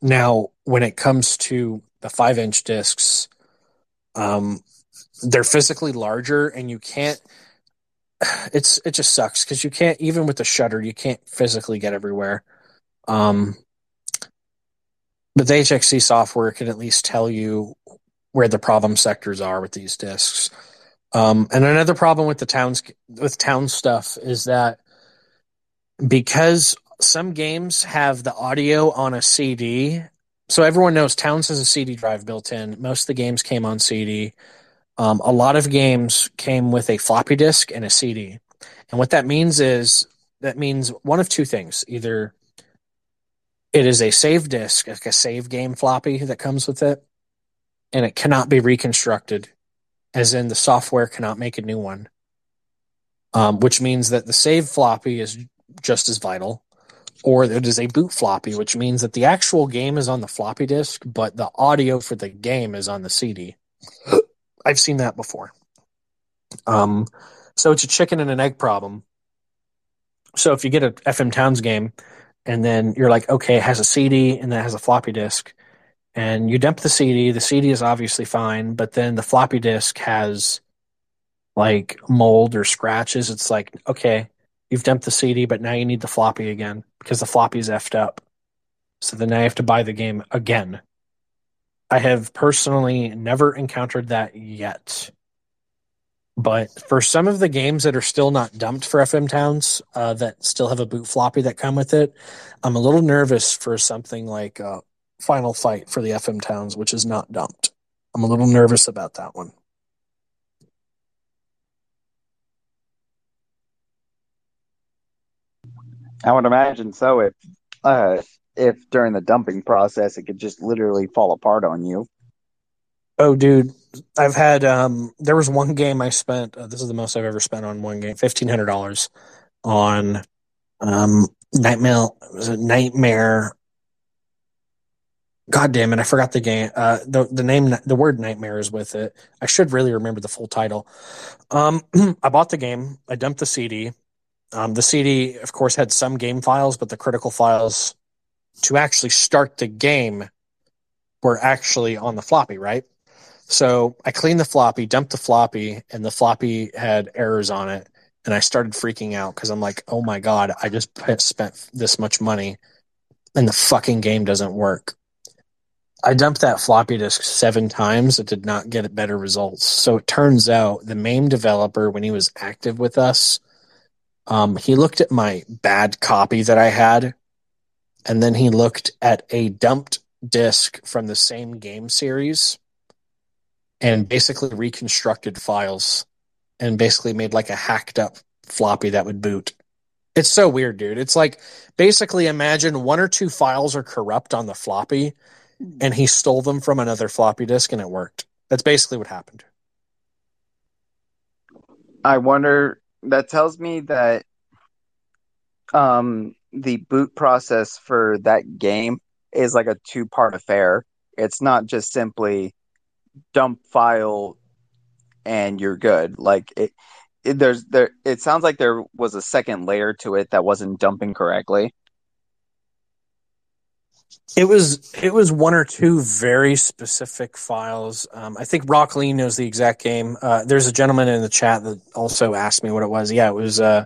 now when it comes to the five-inch discs. Um, they're physically larger, and you can't. It's it just sucks because you can't, even with the shutter, you can't physically get everywhere. Um, but the H X C software can at least tell you where the problem sectors are with these discs. Um, and another problem with the towns with town stuff is that because some games have the audio on a C D. So everyone knows Towns has a C D drive built in. Most of the games came on C D. Um, a lot of games came with a floppy disk and a C D. And what that means is, that means one of two things. Either it is a save disk, like a save game floppy that comes with it, and it cannot be reconstructed, as in the software cannot make a new one, um, which means that the save floppy is just as vital. Or it is a boot floppy, which means that the actual game is on the floppy disk, but the audio for the game is on the C D. I've seen that before. Um, so it's a chicken and an egg problem. So if you get an F M Towns game, and then you're like, okay, it has a C D, and then it has a floppy disk, and you dump the C D, the C D is obviously fine, but then the floppy disk has like mold or scratches. It's like, okay, you've dumped the C D, but now you need the floppy again because the floppy's effed up. So then now you have to buy the game again. I have personally never encountered that yet. But for some of the games that are still not dumped for F M Towns, uh, that still have a boot floppy that come with it, I'm a little nervous for something like uh, Final Fight for the F M Towns, which is not dumped. I'm a little nervous about that one. I would imagine so. If uh, if during the dumping process, it could just literally fall apart on you. Oh, dude, I've had. Um, there was one game I spent. Uh, this is the most I've ever spent on one game. Fifteen hundred dollars on um, Nightmare. Was it Nightmare? God damn it! I forgot the game. Uh, the the name. The word Nightmare is with it. I should really remember the full title. Um, I bought the game. I dumped the C D. Um, the C D, of course, had some game files, but the critical files to actually start the game were actually on the floppy, right? So I cleaned the floppy, dumped the floppy, and the floppy had errors on it. And I started freaking out because I'm like, oh my God, I just spent this much money and the fucking game doesn't work. I dumped that floppy disk seven times. It did not get better results. So it turns out the MAME developer, when he was active with us, Um, he looked at my bad copy that I had, and then he looked at a dumped disc from the same game series and basically reconstructed files and basically made like a hacked up floppy that would boot. It's so weird, dude. It's like, basically imagine one or two files are corrupt on the floppy and he stole them from another floppy disk and it worked. That's basically what happened. I wonder, that tells me that um, the boot process for that game is like a two-part affair. It's not just simply dump file and you're good. Like it, it there's there it sounds like there was a second layer to it that wasn't dumping correctly. It was it was one or two very specific files. Um, I think Rock Lee knows the exact game. Uh, there's a gentleman in the chat that also asked me what it was. Yeah, it was uh,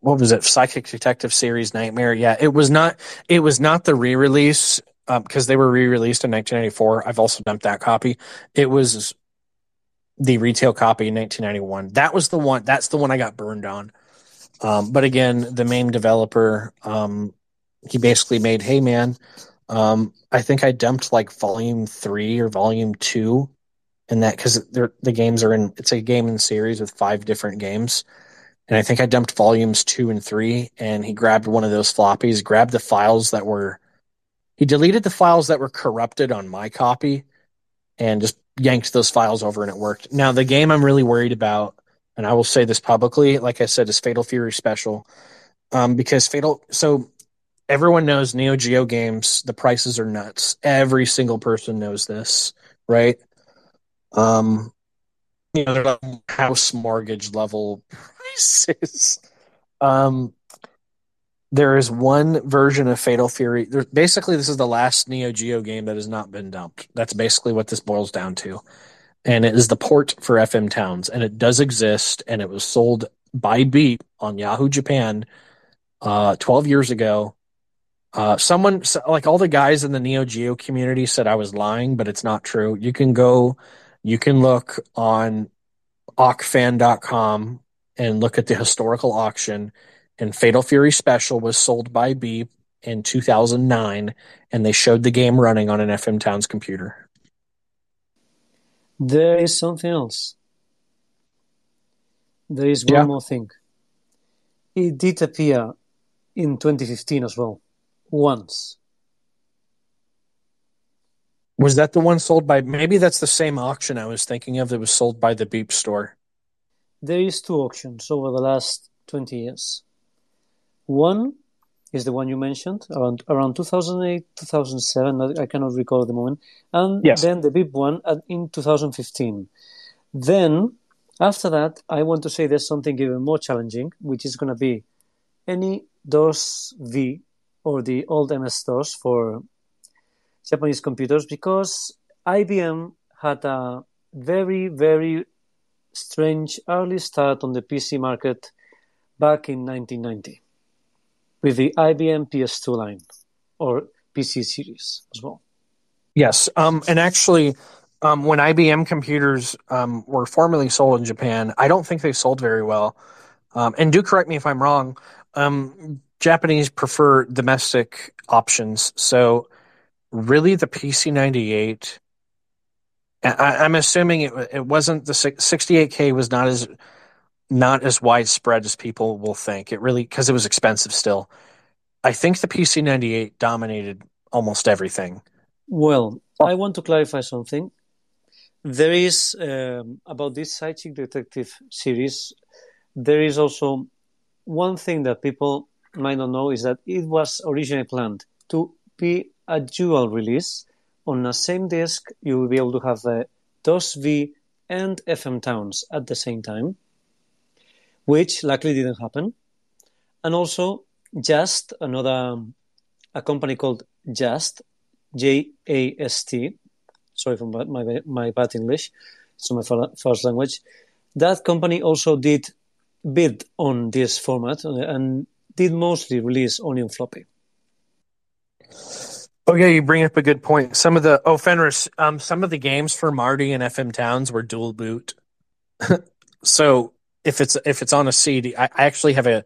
what was it? Psychic Detective Series Nightmare. Yeah, it was not it was not the re-release because um, they were re-released in nineteen ninety-four. I've also dumped that copy. It was the retail copy in nineteen ninety-one. That was the one. That's the one I got burned on. Um, but again, the MAME developer. Um, He basically made, hey, man, um, I think I dumped like volume three or volume two and that because the games are in, it's a game in series with five different games. And I think I dumped volumes two and three. And he grabbed one of those floppies, grabbed the files that were, he deleted the files that were corrupted on my copy and just yanked those files over and it worked. Now, the game I'm really worried about, and I will say this publicly, like I said, is Fatal Fury Special um, because Fatal, so. Everyone knows Neo Geo games, the prices are nuts. Every single person knows this, right? Um, you know, house mortgage level prices. Um, there is one version of Fatal Fury. There, basically, this is the last Neo Geo game that has not been dumped. That's basically what this boils down to. And it is the port for F M Towns. And it does exist, and it was sold by Beat on Yahoo Japan uh, twelve years ago. Uh, someone like all the guys in the Neo Geo community said I was lying, but it's not true. You can go, you can look on O C fan dot com and look at the historical auction. And Fatal Fury Special was sold by Beep in two thousand nine, and they showed the game running on an F M Towns computer. There is something else. There is one yeah. more thing. It did appear in twenty fifteen as well. Once. Was that the one sold by... Maybe that's the same auction I was thinking of that was sold by the Beep store. There is two auctions over the last twenty years. One is the one you mentioned, around, around two thousand eight, two thousand seven, I cannot recall at the moment, and yes. Then the Beep one in two thousand fifteen. Then, after that, I want to say there's something even more challenging, which is going to be any DOS V or the old M S DOS for Japanese computers, because I B M had a very, very strange early start on the P C market back in nineteen ninety with the I B M P S two line or P C series as well. Yes, um, and actually um, when I B M computers um, were formerly sold in Japan, I don't think they sold very well. Um, and do correct me if I'm wrong, um, Japanese prefer domestic options. So really the P C ninety-eight, I, I'm assuming it, it wasn't the sixty-eight K was not as, not as widespread as people will think. It really, cause it was expensive still. I think the P C ninety-eight dominated almost everything. Well, oh. I want to clarify something. There is, um, about this Psychic Detective series, there is also one thing that people might not know is that it was originally planned to be a dual release. On the same disc, you will be able to have a DOS V and F M Towns at the same time, which luckily didn't happen. And also, Just, another a company called Just, J A S T, sorry for my, my bad English, it's my first language, that company also did bid on this format and did mostly release only on floppy. Oh yeah, you bring up a good point. Some of the oh Fenris, um, some of the games for Marty and F M Towns were dual boot. So if it's if it's on a C D, I, I actually have a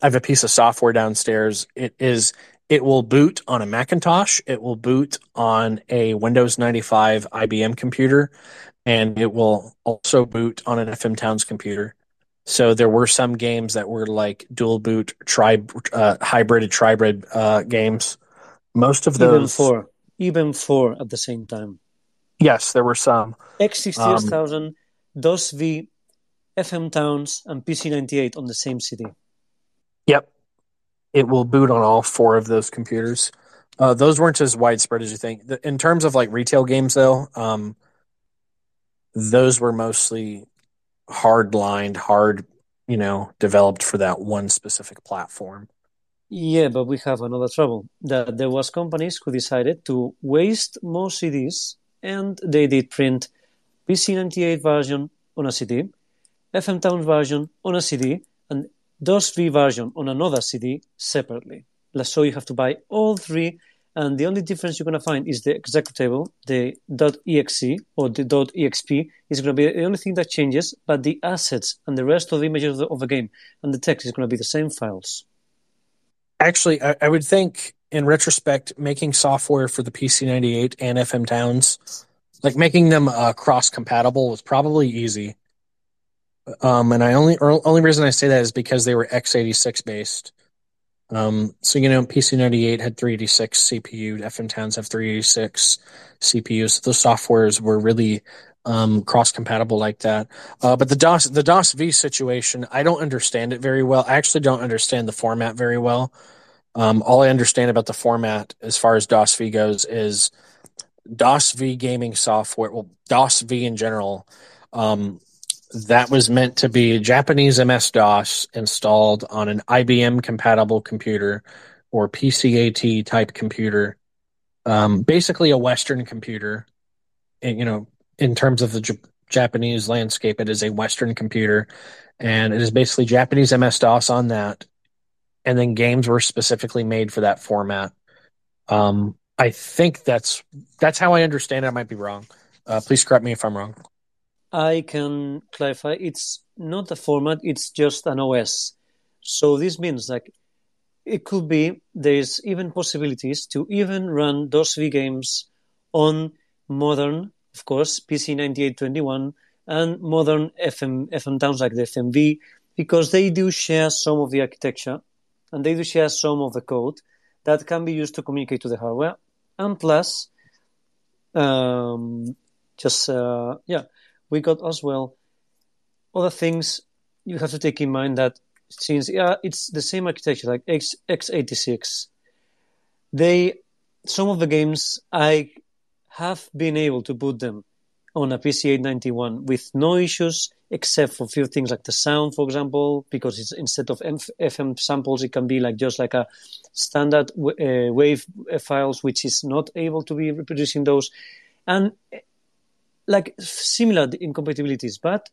I have a piece of software downstairs. It is It will boot on a Macintosh. It will boot on a Windows ninety-five I B M computer, and it will also boot on an F M Towns computer. So there were some games that were like dual boot, tri- uh, hybrid, and tribrid uh, games. Most of those... Even four. Even four at the same time. Yes, there were some. X six eight thousand, um, DOS V, F M Towns, and P C ninety-eight on the same C D. Yep. It will boot on all four of those computers. Uh, those weren't as widespread as you think. In terms of like retail games, though, um, those were mostly... hard lined, hard, you know, developed for that one specific platform. Yeah, but we have another trouble. That there was companies who decided to waste more C Ds, and they did print P C ninety-eight version on a C D, F M Town version on a C D, and DOS V version on another C D separately. So you have to buy all three, and the only difference you're going to find is the executable, the .exe or the .exp is going to be the only thing that changes, but the assets and the rest of the images of the, of the game and the text is going to be the same files. Actually, I, I would think, in retrospect, making software for the P C ninety-eight and F M Towns, like making them uh, cross-compatible was probably easy. Um, and I only or only reason I say that is because they were x eighty-six based. Um, so, you know, P C ninety-eight had three eighty-six C P U, F M Towns have three eighty-six C P Us. So those softwares were really um, cross-compatible like that. Uh, but the DOS, the DOS V situation, I don't understand it very well. I actually don't understand the format very well. Um, all I understand about the format as far as DOS V goes is DOS V gaming software, well, DOS V in general, um, that was meant to be Japanese M S DOS installed on an I B M-compatible computer or P C A T-type computer, um, basically a Western computer. And, you know, in terms of the J- Japanese landscape, it is a Western computer, and it is basically Japanese M S DOS on that, and then games were specifically made for that format. Um, I think that's that's how I understand it. I might be wrong. Uh, please correct me if I'm wrong. I can clarify. It's not a format. It's just an O S. So this means like it could be there's even possibilities to even run DOS V games on modern, of course, P C ninety-eight twenty-one and modern F M F M Towns like the F M V, because they do share some of the architecture and they do share some of the code that can be used to communicate to the hardware. And plus, um, just uh, yeah. we got as well other things you have to take in mind that since yeah, it's the same architecture like X, x86, they some of the games I have been able to put them on a P C eight ninety-one with no issues except for a few things like the sound, for example, because it's instead of F M samples, it can be like just like a standard w- uh, wave files, which is not able to be reproducing those. And like similar incompatibilities, but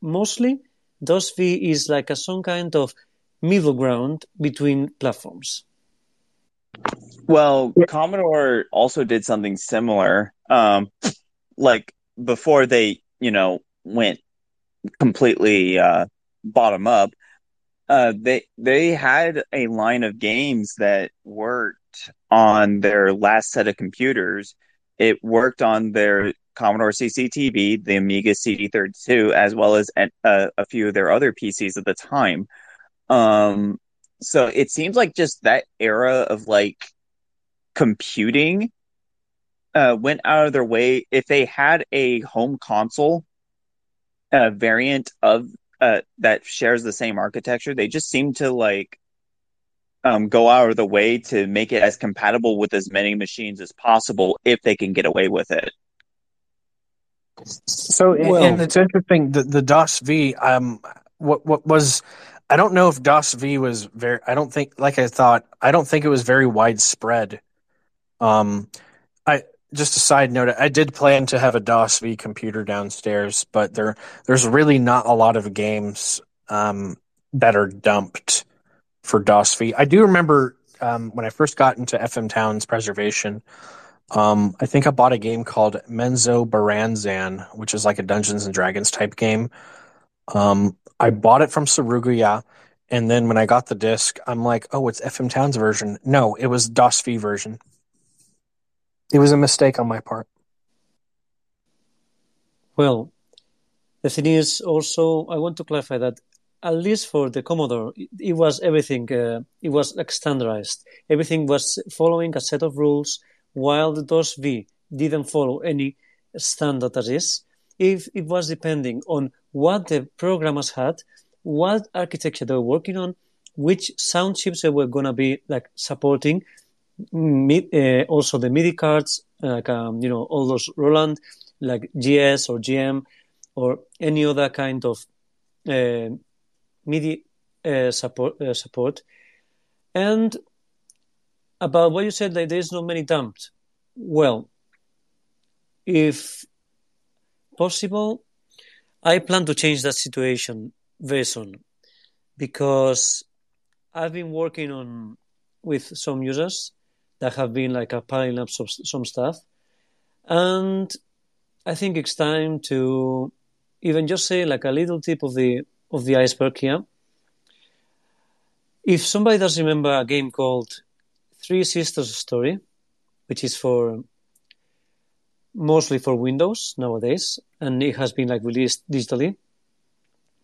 mostly DOS V is like a some kind of middle ground between platforms. Well, Commodore also did something similar. Um, like before they, you know, went completely uh, bottom up, uh, they they had a line of games that worked on their last set of computers. It worked on their Commodore C C T V, the Amiga C D thirty-two, as well as a, a few of their other P Cs at the time. Um, so it seems like just that era of like computing uh, went out of their way. If they had a home console uh, variant of uh, that shares the same architecture, they just seemed to like um, go out of the way to make it as compatible with as many machines as possible if they can get away with it. So well, and it's interesting the, the DOS V um what what was I don't know if DOS V was very I don't think like I thought I don't think it was very widespread. Um I just a side note, I did plan to have a DOS V computer downstairs, but there there's really not a lot of games um that are dumped for DOS V. I do remember um when I first got into F M Towns Preservation, Um, I think I bought a game called Menzo Baranzan, which is like a Dungeons and Dragons type game. Um, I bought it from Saruguya, And then when I got the disc, I'm like, oh, it's F M Towns version. No, it was DOS V version. It was a mistake on my part. Well, the thing is also, I want to clarify that at least for the Commodore, it, it was everything, uh, it was like standardized. Everything was following a set of rules, while the DOS V didn't follow any standard as is. If it was depending on what the programmers had, what architecture they were working on, which sound chips they were going to be like supporting, mid, uh, also the MIDI cards, like um, you know, all those Roland, like G S or G M, or any other kind of uh, MIDI uh, support, uh, support. And about what you said, like there's not many dumps. Well, if possible, I plan to change that situation very soon, because I've been working on with some users that have been like piling up some, some stuff, and I think it's time to even just say like a little tip of the of the iceberg here. If somebody does remember a game called Three Sisters Story, which is for mostly for Windows nowadays, and it has been like released digitally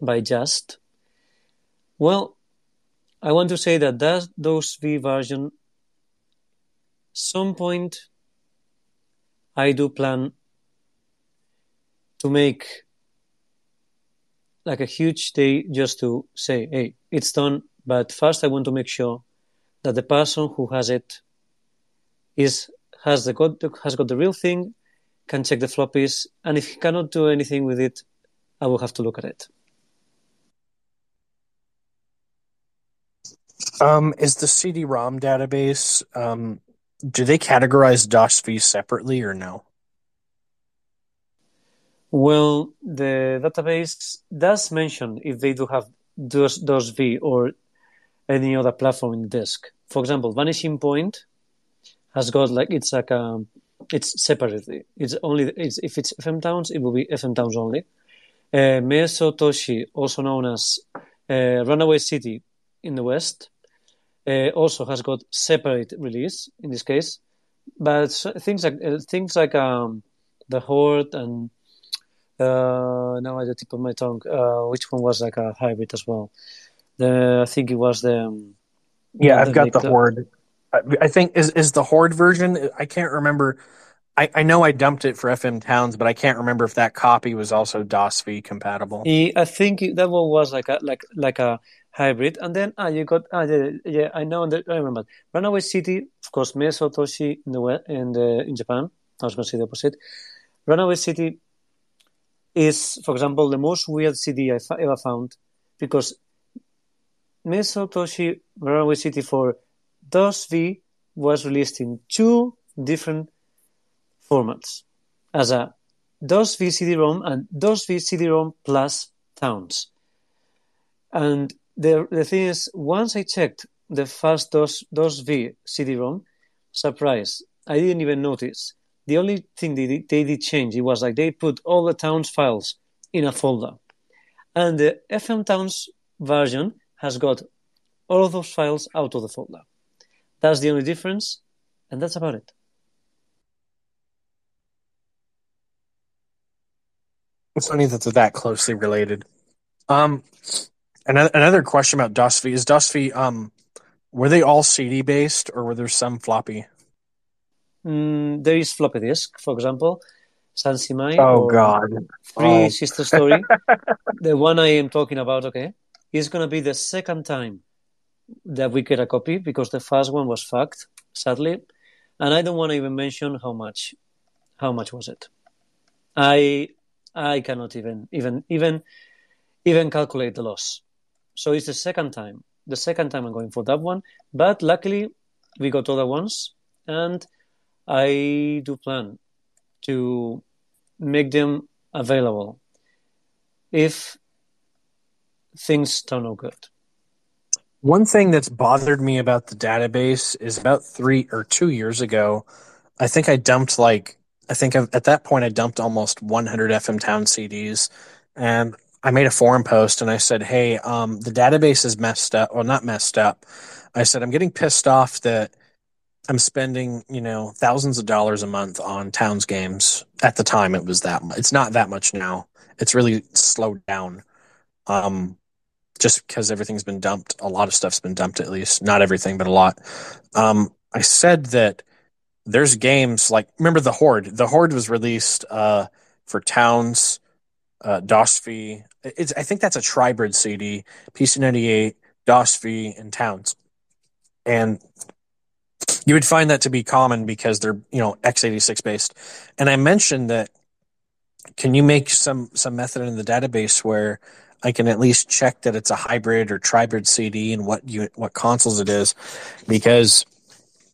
by Just. Well, I want to say that that DOS V version, some point, I do plan to make like a huge day just to say, hey, it's done, but first I want to make sure that the person who has it is has the got has got the real thing, can check the floppies, and if he cannot do anything with it, I will have to look at it. Um, is the C D ROM database, um, do they categorize DOS V separately or no? Well, the database does mention if they do have DOS, DOS V or any other platform in the disk. For example, Vanishing Point has got like, it's like a, it's separately. It's only, it's, if it's F M Towns, it will be F M Towns only. Uh, Meso Toshi, also known as uh, Runaway City in the West, Uh, also has got separate release in this case, but things like uh, things like um, the Horde and uh, now at the tip of my tongue, uh, which one was like a hybrid as well? The I think it was the um, yeah. I've the got Victor. The Horde. I, I think is is the Horde version. I can't remember. I, I know I dumped it for F M Towns, but I can't remember if that copy was also DOS V compatible. I think that one was like a like like a. hybrid, and then ah, you got ah, yeah, yeah I know that I remember Runaway City, of course, Meso Toshi in the West, and uh, in Japan. I was going to say the opposite. Runaway City is, for example, the most weird C D I fa- ever found, because Meso Toshi Runaway City for DOS V was released in two different formats, as a DOS V C D ROM and DOS V C D ROM plus Towns, and The the thing is, once I checked the first DOS, DOS V C D ROM, surprise, I didn't even notice. The only thing they did, they did change, it was like they put all the Towns files in a folder. And the F M Towns version has got all of those files out of the folder. That's the only difference, and that's about it. It's funny that they're that closely related. Um... Another question about DOS V is DOS V. Um, were they all C D based, or were there some floppy? Mm, there is floppy disk, for example, Sansimai. Oh God! Three oh. Sister Story. The one I am talking about, okay, is going to be the second time that we get a copy, because the first one was fucked, sadly, and I don't want to even mention how much. How much was it? I I cannot even even even even calculate the loss. So it's the second time. The second time I'm going for that one. But luckily, we got other ones. And I do plan to make them available if things turn out good. One thing that's bothered me about the database is about three or two years ago, I think I dumped like, I think I've, at that point I dumped almost one hundred F M Town C Ds. And I made a forum post and I said, hey, um, the database is messed up. Well, not messed up. I said, I'm getting pissed off that I'm spending, you know, thousands of dollars a month on Towns games. At the time, it was that much. It's not that much now. It's really slowed down. Um, just because everything's been dumped. A lot of stuff's been dumped, at least. Not everything, but a lot. Um, I said that there's games like, remember the Horde? The Horde was released uh, for Towns, uh, DOS V. It's, I think that's a Tribrid C D, P C ninety-eight, DOS V, and Towns. And you would find that to be common because they're, you know, x eighty-six based. And I mentioned that, can you make some, some method in the database where I can at least check that it's a hybrid or tribrid C D and what you, what consoles it is? Because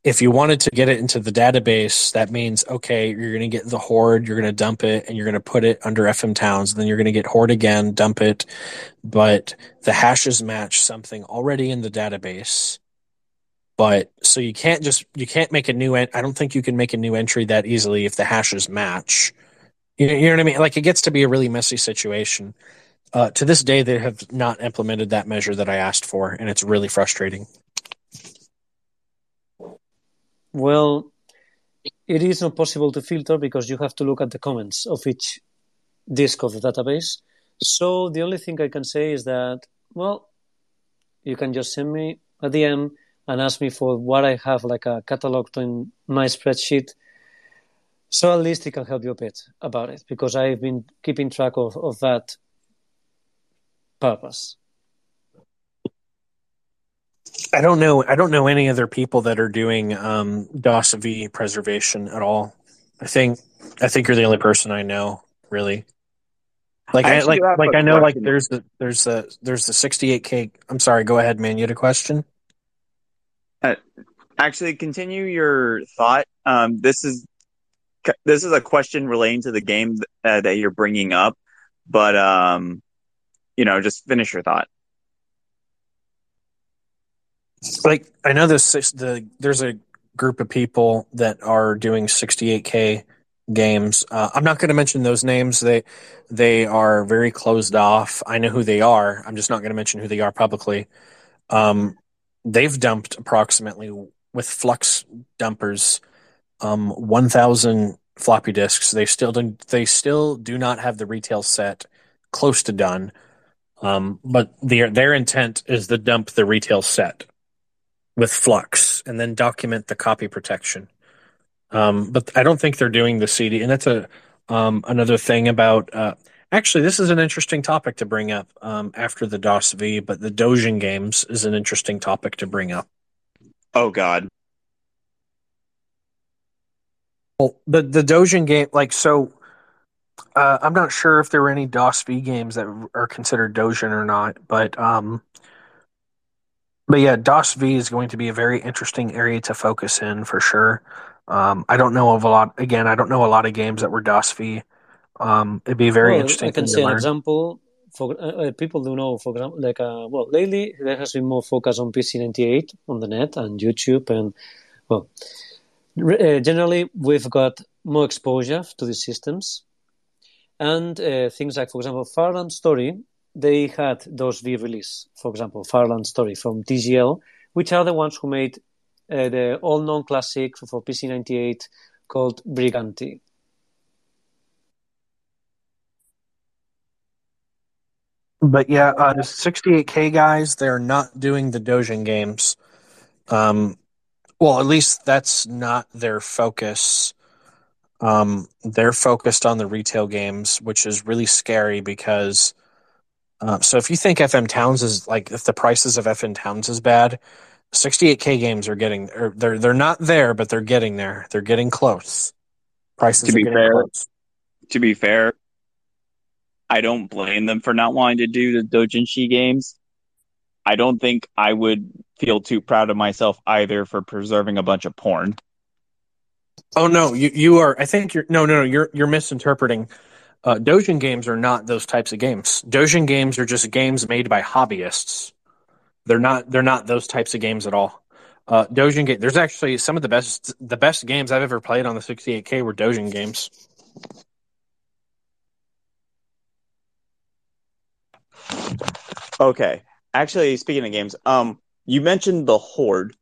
if you wanted to get it into the database, that means, okay, you're going to get the Horde, you're going to dump it, and you're going to put it under F M Towns, and then you're going to get Horde again, dump it. But the hashes match something already in the database. But so you can't just, you can't make a new, en- I don't think you can make a new entry that easily if the hashes match. You know, you know what I mean? Like, it gets to be a really messy situation. Uh, to this day, they have not implemented that measure that I asked for, and it's really frustrating. Well, it is not possible to filter because you have to look at the comments of each disk of the database. So the only thing I can say is that, well, you can just send me a D M and ask me for what I have, like a catalog in my spreadsheet. So at least it can help you a bit about it, because I've been keeping track of, of that purpose. I don't know. I don't know any other people that are doing um, DOS V preservation at all. I think I think you're the only person I know, really. Like, I, I like, like I know, question. like there's the there's the there's the sixty-eight K. I'm sorry. Go ahead, man. You had a question? Uh, actually, continue your thought. Um, this is this is a question relating to the game uh, that you're bringing up, but um, you know, just finish your thought. Like, I know this, the there's a group of people that are doing sixty-eight K games. Uh, I'm not going to mention those names. They they are very closed off. I know who they are. I'm just not going to mention who they are publicly. Um, they've dumped approximately, with flux dumpers, um, one thousand floppy disks. They still do, they still do not have the retail set close to done. Um, but their their intent is to dump the retail set with flux and then document the copy protection. Um, but I don't think they're doing the C D. And that's a um, another thing about, uh, actually, this is an interesting topic to bring up um, after the DOS V, but the Dojin games is an interesting topic to bring up. Oh, God. Well, the, the Dojin game, like, so uh, I'm not sure if there were any DOS V games that are considered Dojin or not, but um, But yeah, DOS V is going to be a very interesting area to focus in for sure. Um, I don't know of a lot. Again, I don't know a lot of games that were DOS V. Um, it'd be very well, interesting. I can say an example for uh, people do know. For example, like uh, well, lately there has been more focus on P C ninety-eight on the net and YouTube, and well, uh, generally we've got more exposure to these systems, and uh, things like, for example, Farland Story. They had DOS V release, for example, Farland Story from T G L, which are the ones who made uh, the all-known classic for P C ninety-eight called Briganti. But yeah, uh, the sixty-eight K guys, they're not doing the Dojin games. Um, well, at least that's not their focus. Um, they're focused on the retail games, which is really scary because... Uh, so if you think F M Towns is like, if the prices of F M Towns is bad, sixty-eight K games are getting, or they're they're not there, but they're getting there. They're getting close. Prices to be are getting fair, close. To be fair, I don't blame them for not wanting to do the Dojinshi games. I don't think I would feel too proud of myself either for preserving a bunch of porn. Oh no, you you are. I think you're no no no. You're you're misinterpreting. Uh, Dojin games are not those types of games. Dojin games are just games made by hobbyists. They're not. They're not those types of games at all. Uh, Dojin game. There's actually some of the best. The best games I've ever played on the sixty-eight K were Dojin games. Okay. Actually, speaking of games, um, you mentioned the Horde.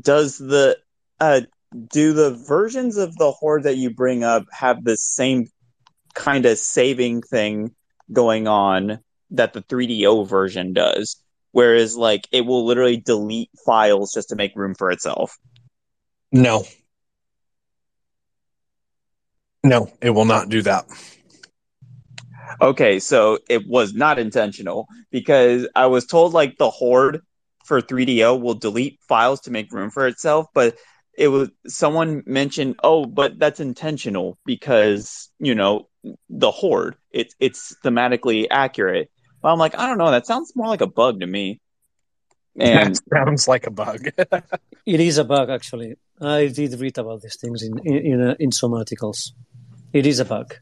Does the uh, do the versions of the Horde that you bring up have the same kind of saving thing going on that the three D O version does? Whereas, like, it will literally delete files just to make room for itself. No. No, it will not do that. Okay, so it was not intentional, because I was told, like, the Horde for three D O will delete files to make room for itself, but it was someone mentioned, oh, but that's intentional because, you know, the Horde, it, it's thematically accurate. Well, I'm like, I don't know, that sounds more like a bug to me. And that sounds like a bug. It is a bug, actually. I did read about these things in in in, uh, in some articles. It is a bug.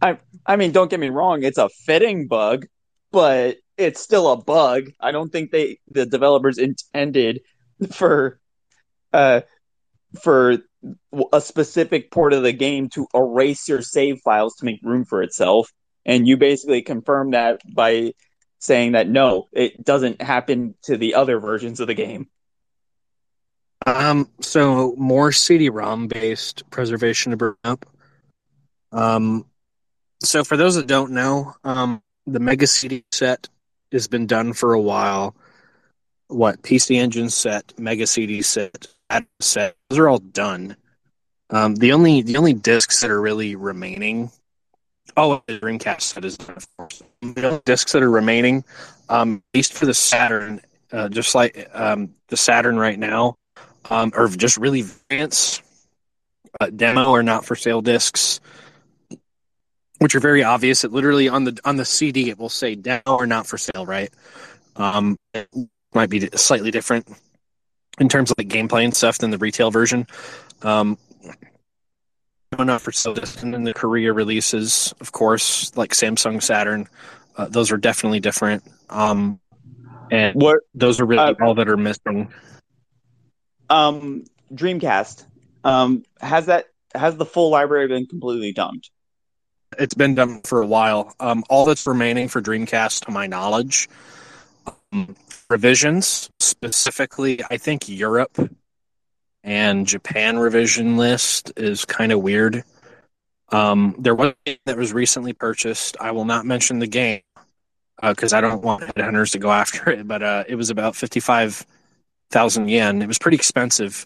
I I mean, don't get me wrong; it's a fitting bug, but it's still a bug. I don't think they the developers intended for uh for a specific port of the game to erase your save files to make room for itself, and you basically confirm that by saying that no, it doesn't happen to the other versions of the game. Um, so more C D ROM based preservation to bring up. Um, so for those that don't know, um, the Mega C D set has been done for a while. What P C Engine set, Mega C D set, set, those are all done. Um, the only the only discs that are really remaining. Oh, the Dreamcast set is done. The discs that are remaining, um, at least for the Saturn, uh, just like um, the Saturn right now, um, are just really variants. Uh, demo or not for sale discs, which are very obvious. It literally on the on the C D it will say demo or not for sale, right? Um, it might be slightly different in terms of like gameplay and stuff than the retail version. Um, not for sale discs, and then the Korea releases, of course, like Samsung Saturn, uh, those are definitely different. Um, and what those are really uh, all that are missing. Um, Dreamcast. Um, has that has the full library been completely dumped? It's been dumped for a while. Um, all that's remaining for Dreamcast, to my knowledge, um, revisions specifically. I think Europe and Japan revision list is kind of weird. Um, there was a game that was recently purchased. I will not mention the game because uh, I don't want headhunters to go after it. But uh, it was about fifty-five thousand yen. It was pretty expensive.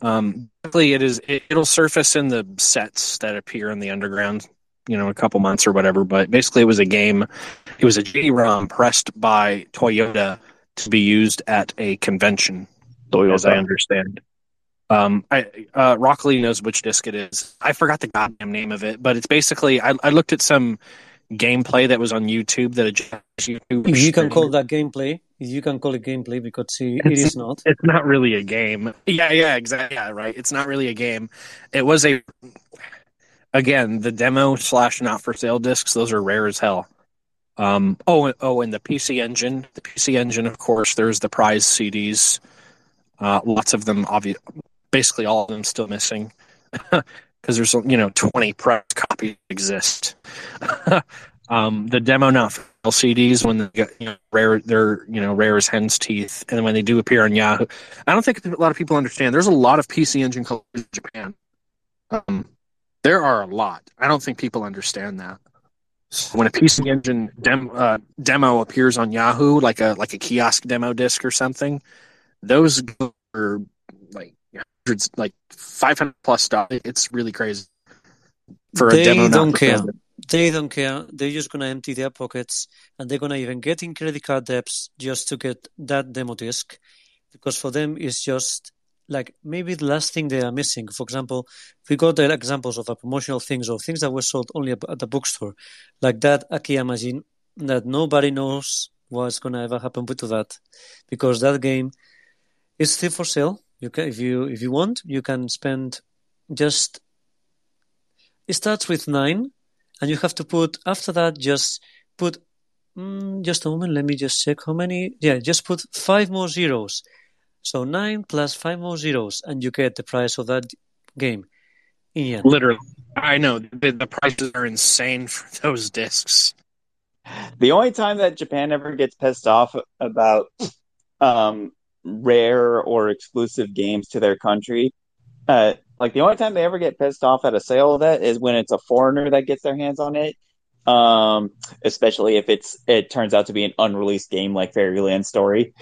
Um, it is. It, it'll surface in the sets that appear in the underground, you know, in a couple months or whatever. But basically, it was a game. It was a G ROM pressed by Toyota to be used at a convention. Toyota, as I understand. Um, I uh, Rock Lee knows which disc it is. I forgot the goddamn name of it, but it's basically. I, I looked at some gameplay that was on YouTube that a Japanese YouTuber. If you can call that gameplay. You can call it gameplay because see, it is not. It's not really a game. Yeah, yeah, exactly. Yeah, right. It's not really a game. It was a, again, the demo slash not for sale discs. Those are rare as hell. Um. Oh, oh, and the P C Engine. The P C Engine, of course. There's the prize C Ds. Uh, lots of them, obvi- basically all of them, still missing because there's you know twenty prize copies exist. Um, the demo not for L C Ds when they get, you know, rare, they're you know rare as hen's teeth, and when they do appear on Yahoo, I don't think a lot of people understand. There's a lot of P C Engine colors in Japan. Um, there are a lot. I don't think people understand that. So when a P C Engine dem, uh, demo appears on Yahoo, like a like a kiosk demo disc or something, those are like hundreds, like five hundred plus dollars. It's really crazy for a they demo. They don't care. They don't care. They're just going to empty their pockets, and they're going to even get in credit card debts just to get that demo disc, because for them it's just like maybe the last thing they are missing. For example, we got the examples of the promotional things or things that were sold only at the bookstore, like that Akiyama Jin that nobody knows what's going to ever happen to that, because that game is still for sale. You can, if you if you want, you can spend just. It starts with nine. And you have to put, after that, just put, mm, just a moment, let me just check how many. Yeah, just put five more zeros. So nine plus five more zeros, and you get the price of that game. Yeah. Literally. I know. The, the prices are insane for those discs. The only time that Japan ever gets pissed off about um, rare or exclusive games to their country, uh, like the only time they ever get pissed off at a sale of that is when it's a foreigner that gets their hands on it. Um, especially if it's it turns out to be an unreleased game like Fairyland Story.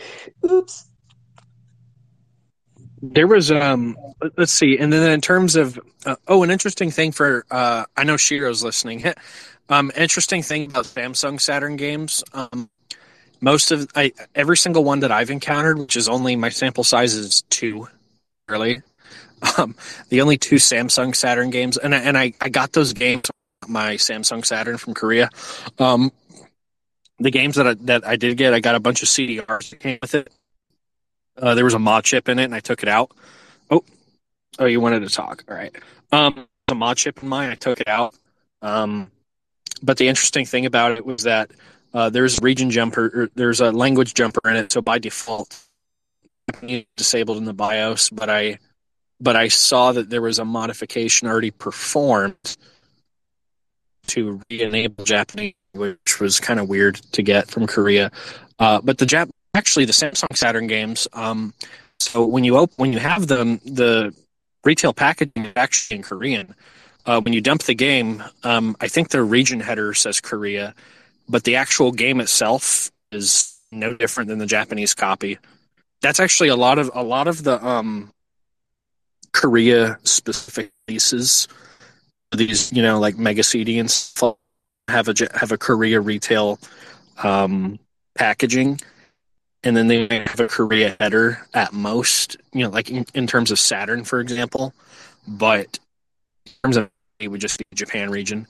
Oops. There was, um, let's see, and then in terms of, uh, oh, an interesting thing for, uh, I know Shiro's listening. um, interesting thing about Samsung Saturn games. Um, most of, I, every single one that I've encountered, which is only, my sample size is two, really. Um, the only two Samsung Saturn games, and I, and I, I got those games, my Samsung Saturn from Korea. Um, the games that I, that I did get, I got a bunch of C D Rs that came with it. Uh, there was a mod chip in it, and I took it out. Oh, oh, you wanted to talk. All right. Um, a mod chip in mine, I took it out. Um, but the interesting thing about it was that uh, there's a region jumper, or there's a language jumper in it, so by default, it's disabled in the BIOS. But I, but I saw that there was a modification already performed to re-enable Japanese, which was kind of weird to get from Korea. Uh, but the Jap. Actually, the Samsung Saturn games. Um, so when you open, when you have them, the retail packaging is actually in Korean. Uh, when you dump the game, um, I think the region header says Korea, but the actual game itself is no different than the Japanese copy. That's actually a lot of a lot of the um, Korea specific releases. These, you know, like Mega C D and stuff have a have a Korea retail um, packaging. And then they have a Korea header at most, you know, like in, in terms of Saturn, for example. But in terms of it would just be Japan region,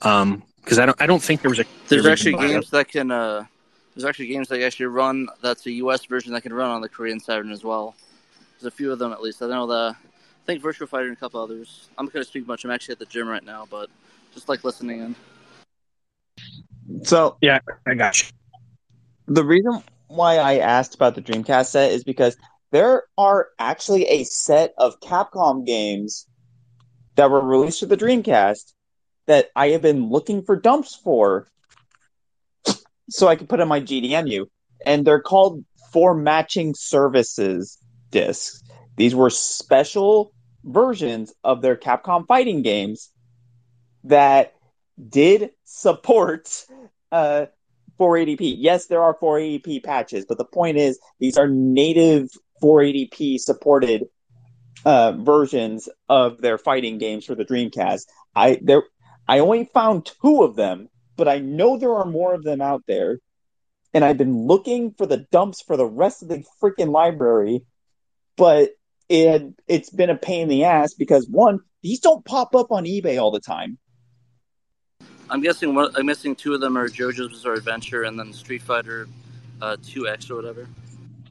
because um, I don't, I don't think there was a. There's actually games that can. Uh, there's actually games that actually run. That's the U S version that can run on the Korean Saturn as well. There's a few of them at least. I know the. I think Virtua Fighter and a couple others. I'm not going to speak much. I'm actually at the gym right now, but just like listening in. So yeah, I got you. The reason why I asked about the Dreamcast set is because there are actually a set of Capcom games that were released to the Dreamcast that I have been looking for dumps for so I could put in my G D M U. And they're called For Matching Services discs. These were special versions of their Capcom fighting games that did support uh four eighty p. Yes, there are four eighty p patches, but the point is these are native four eighty p supported uh, versions of their fighting games for the Dreamcast. I there, I only found two of them, but I know there are more of them out there, and I've been looking for the dumps for the rest of the freaking library, but it it's been a pain in the ass because, one, these don't pop up on eBay all the time. I'm guessing one, I'm guessing two of them are JoJo's Bizarre Adventure and then Street Fighter uh, two X or whatever.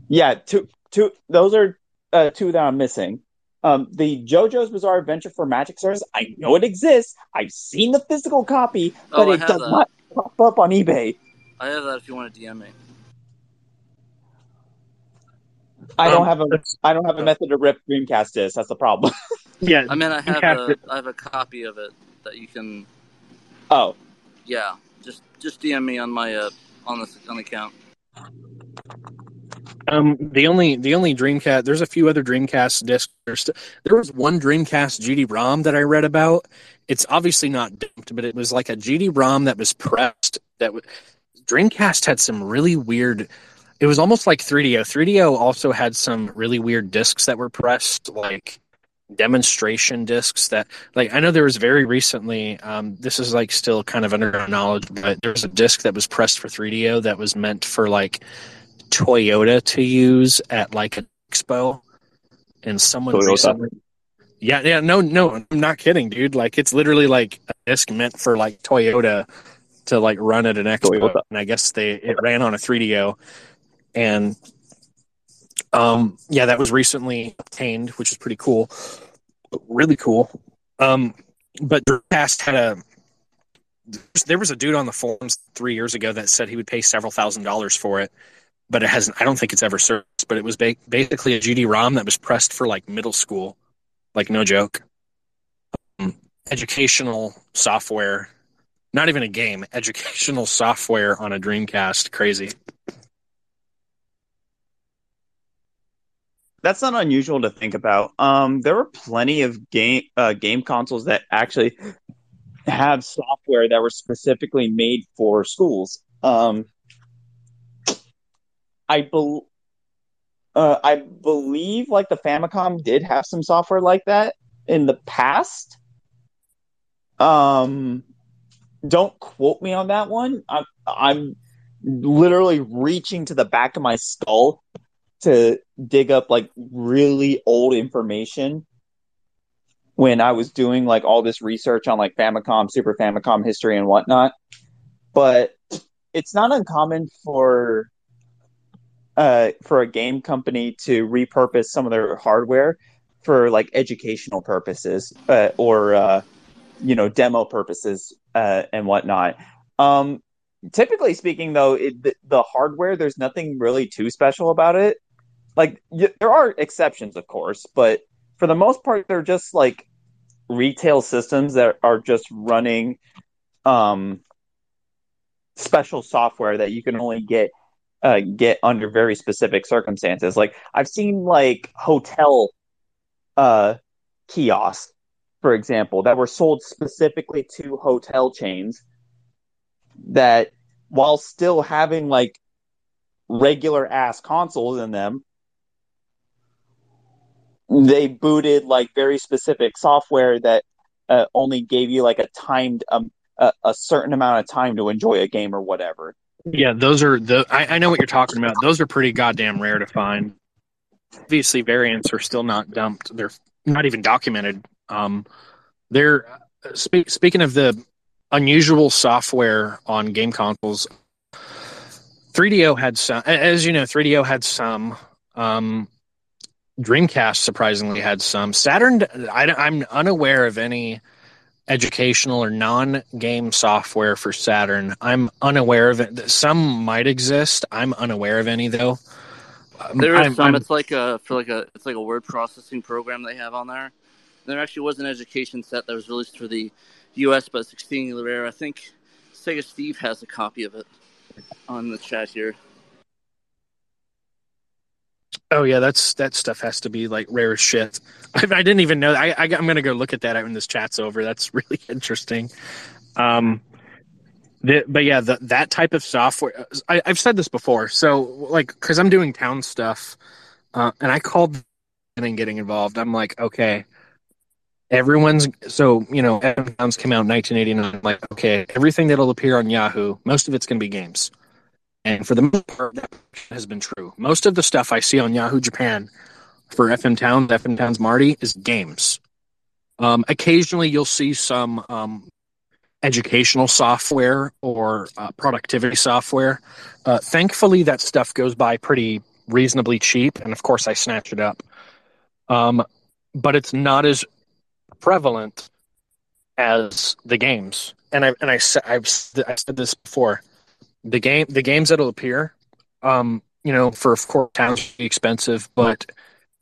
Yeah, two, two. Those are uh, two that I'm missing. Um, the JoJo's Bizarre Adventure for Magic Service, I know it exists. I've seen the physical copy, but oh, it does that. not pop up on eBay. I have that if you want to D M me. I um, don't have a. I don't have a method to rip Dreamcast discs. That's the problem. Yeah, I mean, I have a. I have a copy of it that you can. Oh, yeah. Just just D M me on my uh, on the on the account. Um, the only the only Dreamcast. There's a few other Dreamcast discs. St- there was one Dreamcast G D ROM that I read about. It's obviously not dumped, but it was like a G D ROM that was pressed. That w- Dreamcast had some really weird. It was almost like three D O. three D O also had some really weird discs that were pressed, like demonstration discs that, like, I know there was very recently, um, this is like still kind of underground knowledge, but there was a disc that was pressed for three D O that was meant for like Toyota to use at like an expo, and someone recently, yeah, yeah, no, no, I'm not kidding, dude. Like, it's literally like a disc meant for like Toyota to like run at an expo, Toyota. And I guess they it ran on a three D O, and Um, yeah, that was recently obtained, which is pretty cool. Really cool. Um, but Dreamcast had a... There was a dude on the forums three years ago that said he would pay several thousand dollars for it, but it hasn't... I don't think it's ever serviced, but it was ba- basically a G D ROM that was pressed for, like, middle school. Like, no joke. Um, educational software not even a game, educational software on a Dreamcast. Crazy. That's not unusual to think about. Um, there were plenty of game uh, game consoles that actually have software that were specifically made for schools. Um, I believe. Uh, I believe, like, the Famicom did have some software like that in the past. Um, don't quote me on that one. I'm, I'm literally reaching to the back of my skull to dig up, like, really old information when I was doing, like, all this research on, like, Famicom, Super Famicom history and whatnot. But it's not uncommon for... Uh, for a game company to repurpose some of their hardware for, like, educational purposes uh, or, uh, you know, demo purposes uh, and whatnot. Um, typically speaking, though, it, the, the hardware, there's nothing really too special about it. Like, y- there are exceptions, of course, but for the most part, they're just, like, retail systems that are just running um, special software that you can only get Uh, get under very specific circumstances. Like, I've seen, like, hotel uh, kiosks, for example, that were sold specifically to hotel chains that, while still having, like, regular-ass consoles in them, they booted, like, very specific software that uh, only gave you, like, a timed um, a, a certain amount of time to enjoy a game or whatever. Yeah, those are the. I, I know what you're talking about. Those are pretty goddamn rare to find. Obviously, variants are still not dumped. They're not even documented. Um, they're spe- speaking of the unusual software on game consoles. three D O had some, as you know. three D O had some. Um, Dreamcast surprisingly had some. Saturn. I, I'm unaware of any educational or non-game software for Saturn. I'm unaware of it. Some might exist. I'm unaware of any, though. There are some. I'm, it's like a for like a it's like a word processing program they have on there. There actually was an education set that was released for the U S, but it's exceedingly rare. I think Sega Steve has a copy of it on the chat here. Oh yeah, that's that stuff has to be, like, rare as shit. I, I didn't even know. I, I, I'm gonna go look at that when this chat's over. That's really interesting. Um, the, but yeah, the, that type of software. I, I've said this before. So, like, because I'm doing town stuff, uh, and I called and getting involved. I'm like, okay, everyone's. So, you know, F M Towns came out in nineteen eighty-nine. I'm like, okay, everything that'll appear on Yahoo, most of it's gonna be games. And for the most part, that has been true. Most of the stuff I see on Yahoo Japan for F M Towns, F M Towns Marty, is games. Um, occasionally, you'll see some um, educational software or uh, productivity software. Uh, thankfully, that stuff goes by pretty reasonably cheap, and of course, I snatch it up. Um, but it's not as prevalent as the games. And I and I I've, I've said this before. The game, the games that'll appear, um, you know, for of course, Towns be expensive, but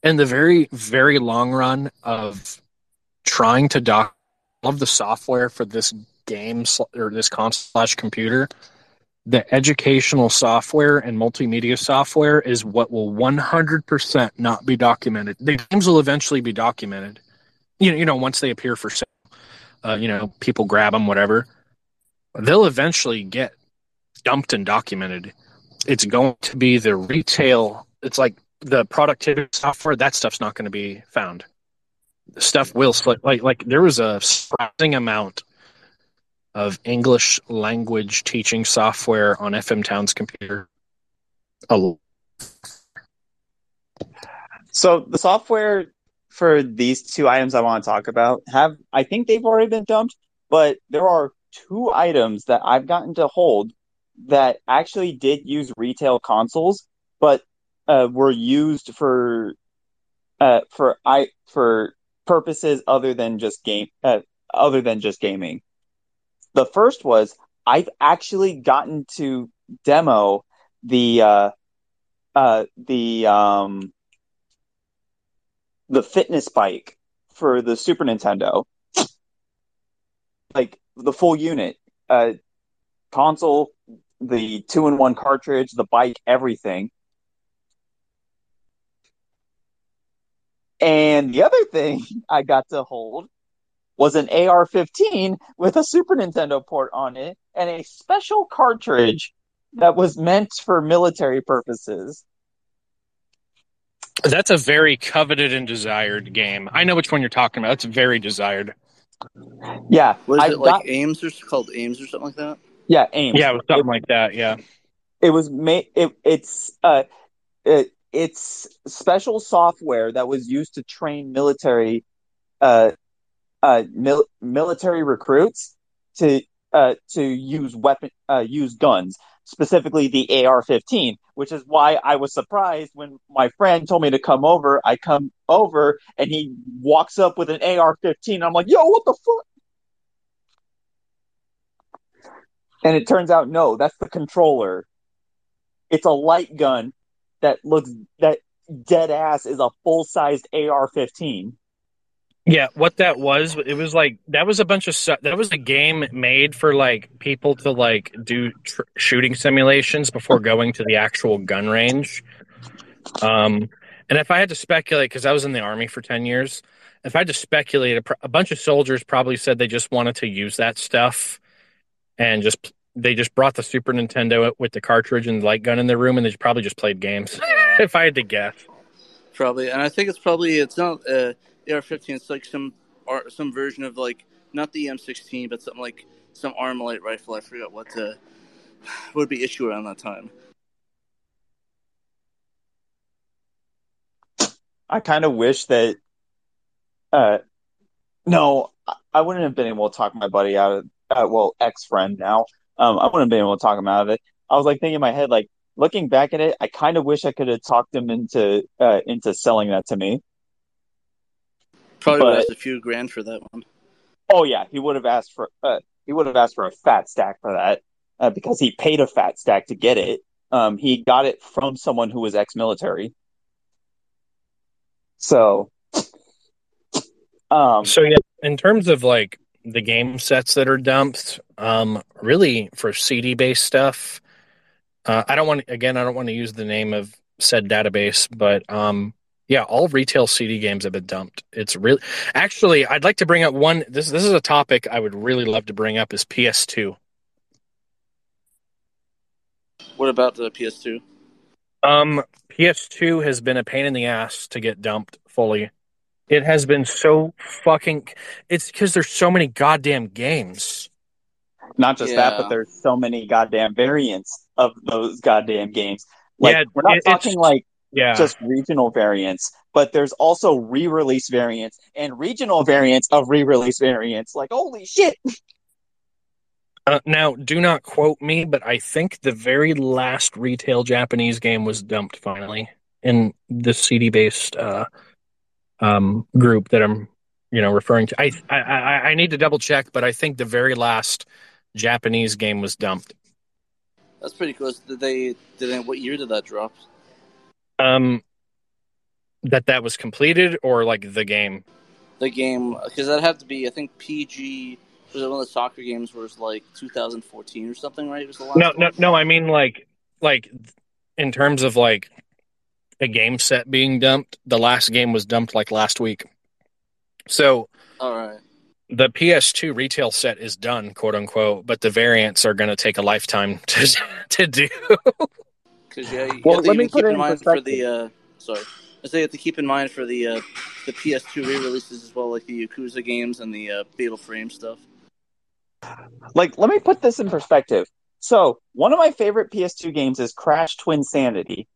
in the very, very long run of trying to dock all of the software for this game sl- or this console slash computer, the educational software and multimedia software is what will one hundred percent not be documented. The games will eventually be documented, you know, you know, once they appear for sale, uh, you know, people grab them, whatever. They'll eventually get dumped and documented. It's going to be the retail. It's like the productivity software. That stuff's not going to be found. The stuff will split. Like, like there was a surprising amount of English language teaching software on F M Towns computer. So the software for these two items I want to talk about have, I think they've already been dumped, but there are two items that I've gotten to hold that actually did use retail consoles, but uh, were used for uh, for I for purposes other than just game uh, other than just gaming. The first was I've actually gotten to demo the uh, uh, the um, the fitness bike for the Super Nintendo, like the full unit. uh, console, the two-in-one cartridge, the bike, everything. And the other thing I got to hold was an A R fifteen with a Super Nintendo port on it and a special cartridge that was meant for military purposes. That's a very coveted and desired game. I know which one you're talking about. It's very desired. Yeah. Was it got, like Ames or called Ames or something like that? Yeah, Ames. Yeah, it was something it, like that, yeah. It was made it, it's uh it, it's special software that was used to train military uh uh mil- military recruits to uh to use weapon uh use guns, specifically the A R fifteen, which is why I was surprised when my friend told me to come over. I come over and he walks up with an A R fifteen. I'm like, yo, what the fuck? And it turns out, no, that's the controller. It's a light gun that looks that dead ass is a full-sized A R fifteen. Yeah, what that was, it was like that was a bunch of stuff. That was a game made for like people to like do tr- shooting simulations before going to the actual gun range. Um, and if I had to speculate, because I was in the Army for ten years, if I had to speculate, a, pr- a bunch of soldiers probably said they just wanted to use that stuff, and just they just brought the Super Nintendo with the cartridge and light gun in their room, and they probably just played games. If I had to guess, probably. And I think it's probably it's not. Uh... A R fifteen, it's like some some version of like not the M sixteen, but something like some arm light rifle. I forgot what to, what would be issue around that time. I kind of wish that. Uh, no, I wouldn't have been able to talk my buddy out of uh, well ex friend now. Um, I wouldn't have been able to talk him out of it. I was like thinking in my head, like looking back at it, I kind of wish I could have talked him into uh, into selling that to me. Probably but, asked a few grand for that one. Oh yeah, he would have asked for uh, he would have asked for a fat stack for that uh, because he paid a fat stack to get it. Um, he got it from someone who was ex-military. So, um, so yeah, in terms of like the game sets that are dumped, um, really for C D based stuff, uh, I don't want again. I don't want to use the name of said database, but. Um, Yeah, all retail C D games have been dumped. It's really actually. I'd like to bring up one. This this is a topic I would really love to bring up is P S two. What about the P S two? Um, P S two has been a pain in the ass to get dumped fully. It has been so fucking. It's because there's so many goddamn games. Not just yeah. that, but there's so many goddamn variants of those goddamn games. Like yeah, we're not it, talking like. Yeah. Just regional variants, but there's also re-release variants and regional variants of re-release variants. Like, holy shit! Uh, now, do not quote me, but I think the very last retail Japanese game was dumped finally in the C D-based uh, um, group that I'm, you know, referring to. I, I I need to double check, but I think the very last Japanese game was dumped. That's pretty close. Did they? Did they? What year did that drop? Um, that that was completed, or like the game, the game because that'd have to be I think P G was it one of the soccer games where it was like two thousand fourteen or something, right? It was the last no, one? no, no. I mean like like in terms of like a game set being dumped, the last game was dumped like last week. So all right, the P S two retail set is done, quote unquote, but the variants are going to take a lifetime to to do. Yeah, you well, have to let me keep in, in mind for the uh, sorry, I say you have to keep in mind for the uh, the P S two re-releases as well, like the Yakuza games and the uh, Fatal Frame stuff. Like, let me put this in perspective. So, one of my favorite P S two games is Crash Twin Sanity.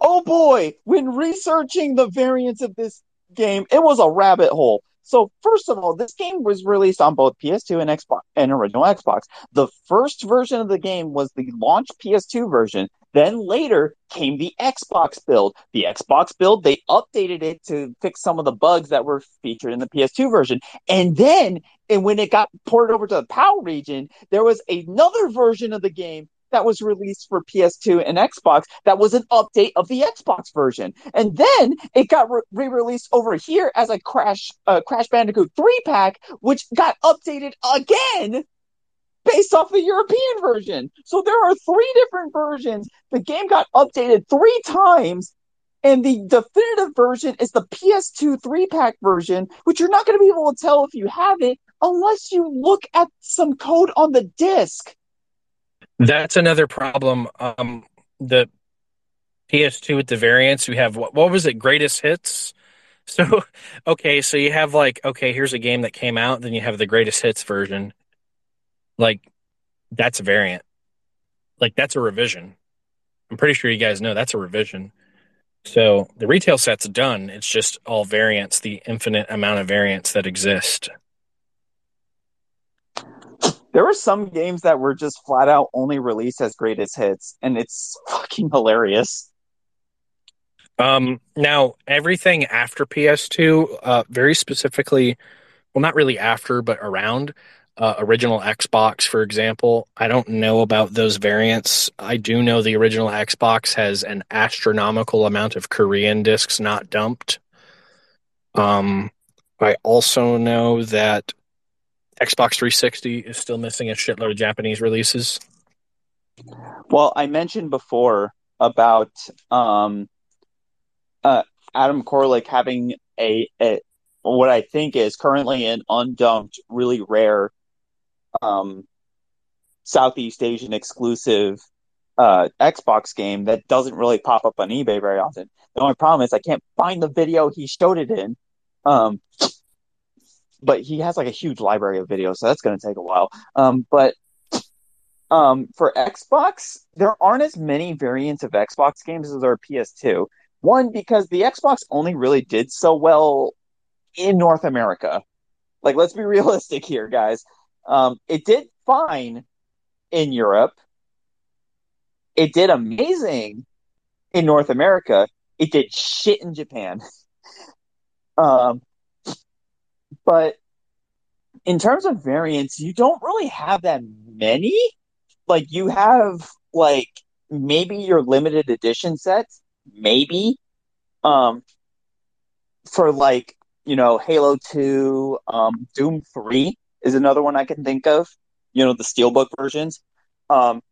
Oh boy, when researching the variants of this game, it was a rabbit hole. So, first of all, this game was released on both P S two and Xbox and original Xbox. The first version of the game was the launch P S two version. Then later came the Xbox build. The Xbox build, they updated it to fix some of the bugs that were featured in the P S two version. And then, and when it got ported over to the PAL region, there was another version of the game that was released for P S two and Xbox that was an update of the Xbox version. And then it got re- re-released over here as a Crash uh, Crash Bandicoot three-pack, which got updated again based off the European version. So there are three different versions. The game got updated three times, and the definitive version is the P S two three-pack version, which you're not going to be able to tell if you have it unless you look at some code on the disc. That's another problem. Um, the P S two with the variants, you have, what, what was it, greatest hits? So, okay, so you have like, okay, here's a game that came out, then you have the greatest hits version. Like, that's a variant. Like, that's a revision. I'm pretty sure you guys know that's a revision. So the retail set's done. It's just all variants, the infinite amount of variants that exist. There were some games that were just flat out only released as greatest hits, and it's fucking hilarious. Um, now, everything after P S two, uh, very specifically, well, not really after, but around uh, original Xbox, for example, I don't know about those variants. I do know the original Xbox has an astronomical amount of Korean discs not dumped. Um, I also know that Xbox three sixty is still missing a shitload of Japanese releases. Well, I mentioned before about um, uh, Adam Korlick having a, a what I think is currently an undumped, really rare um, Southeast Asian exclusive uh, Xbox game that doesn't really pop up on eBay very often. The only problem is I can't find the video he showed it in. Um, But he has like a huge library of videos, so that's going to take a while. Um, but um, for Xbox, there aren't as many variants of Xbox games as there are P S two. One, because the Xbox only really did so well in North America. Like, let's be realistic here, guys. Um, it did fine in Europe. It did amazing in North America. It did shit in Japan. um. But in terms of variants, you don't really have that many. Like, you have, like, maybe your limited edition sets, maybe, um, for, like, you know, Halo two, um, Doom three is another one I can think of, you know, the Steelbook versions. Um,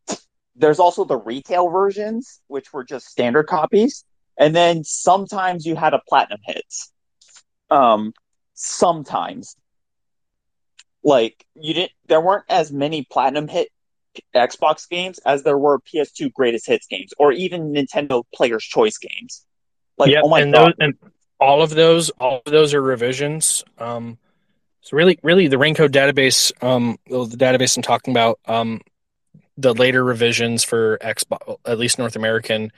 there's also the retail versions, which were just standard copies. And then sometimes you had a platinum hits. Um Sometimes, like you didn't, there weren't as many platinum hit Xbox games as there were P S two greatest hits games, or even Nintendo Player's Choice games. Like, yep, oh my and god, those, and all of those, all of those are revisions. Um, so really, really, the Raincode database, um, the database I'm talking about, um, the later revisions for Xbox, at least North American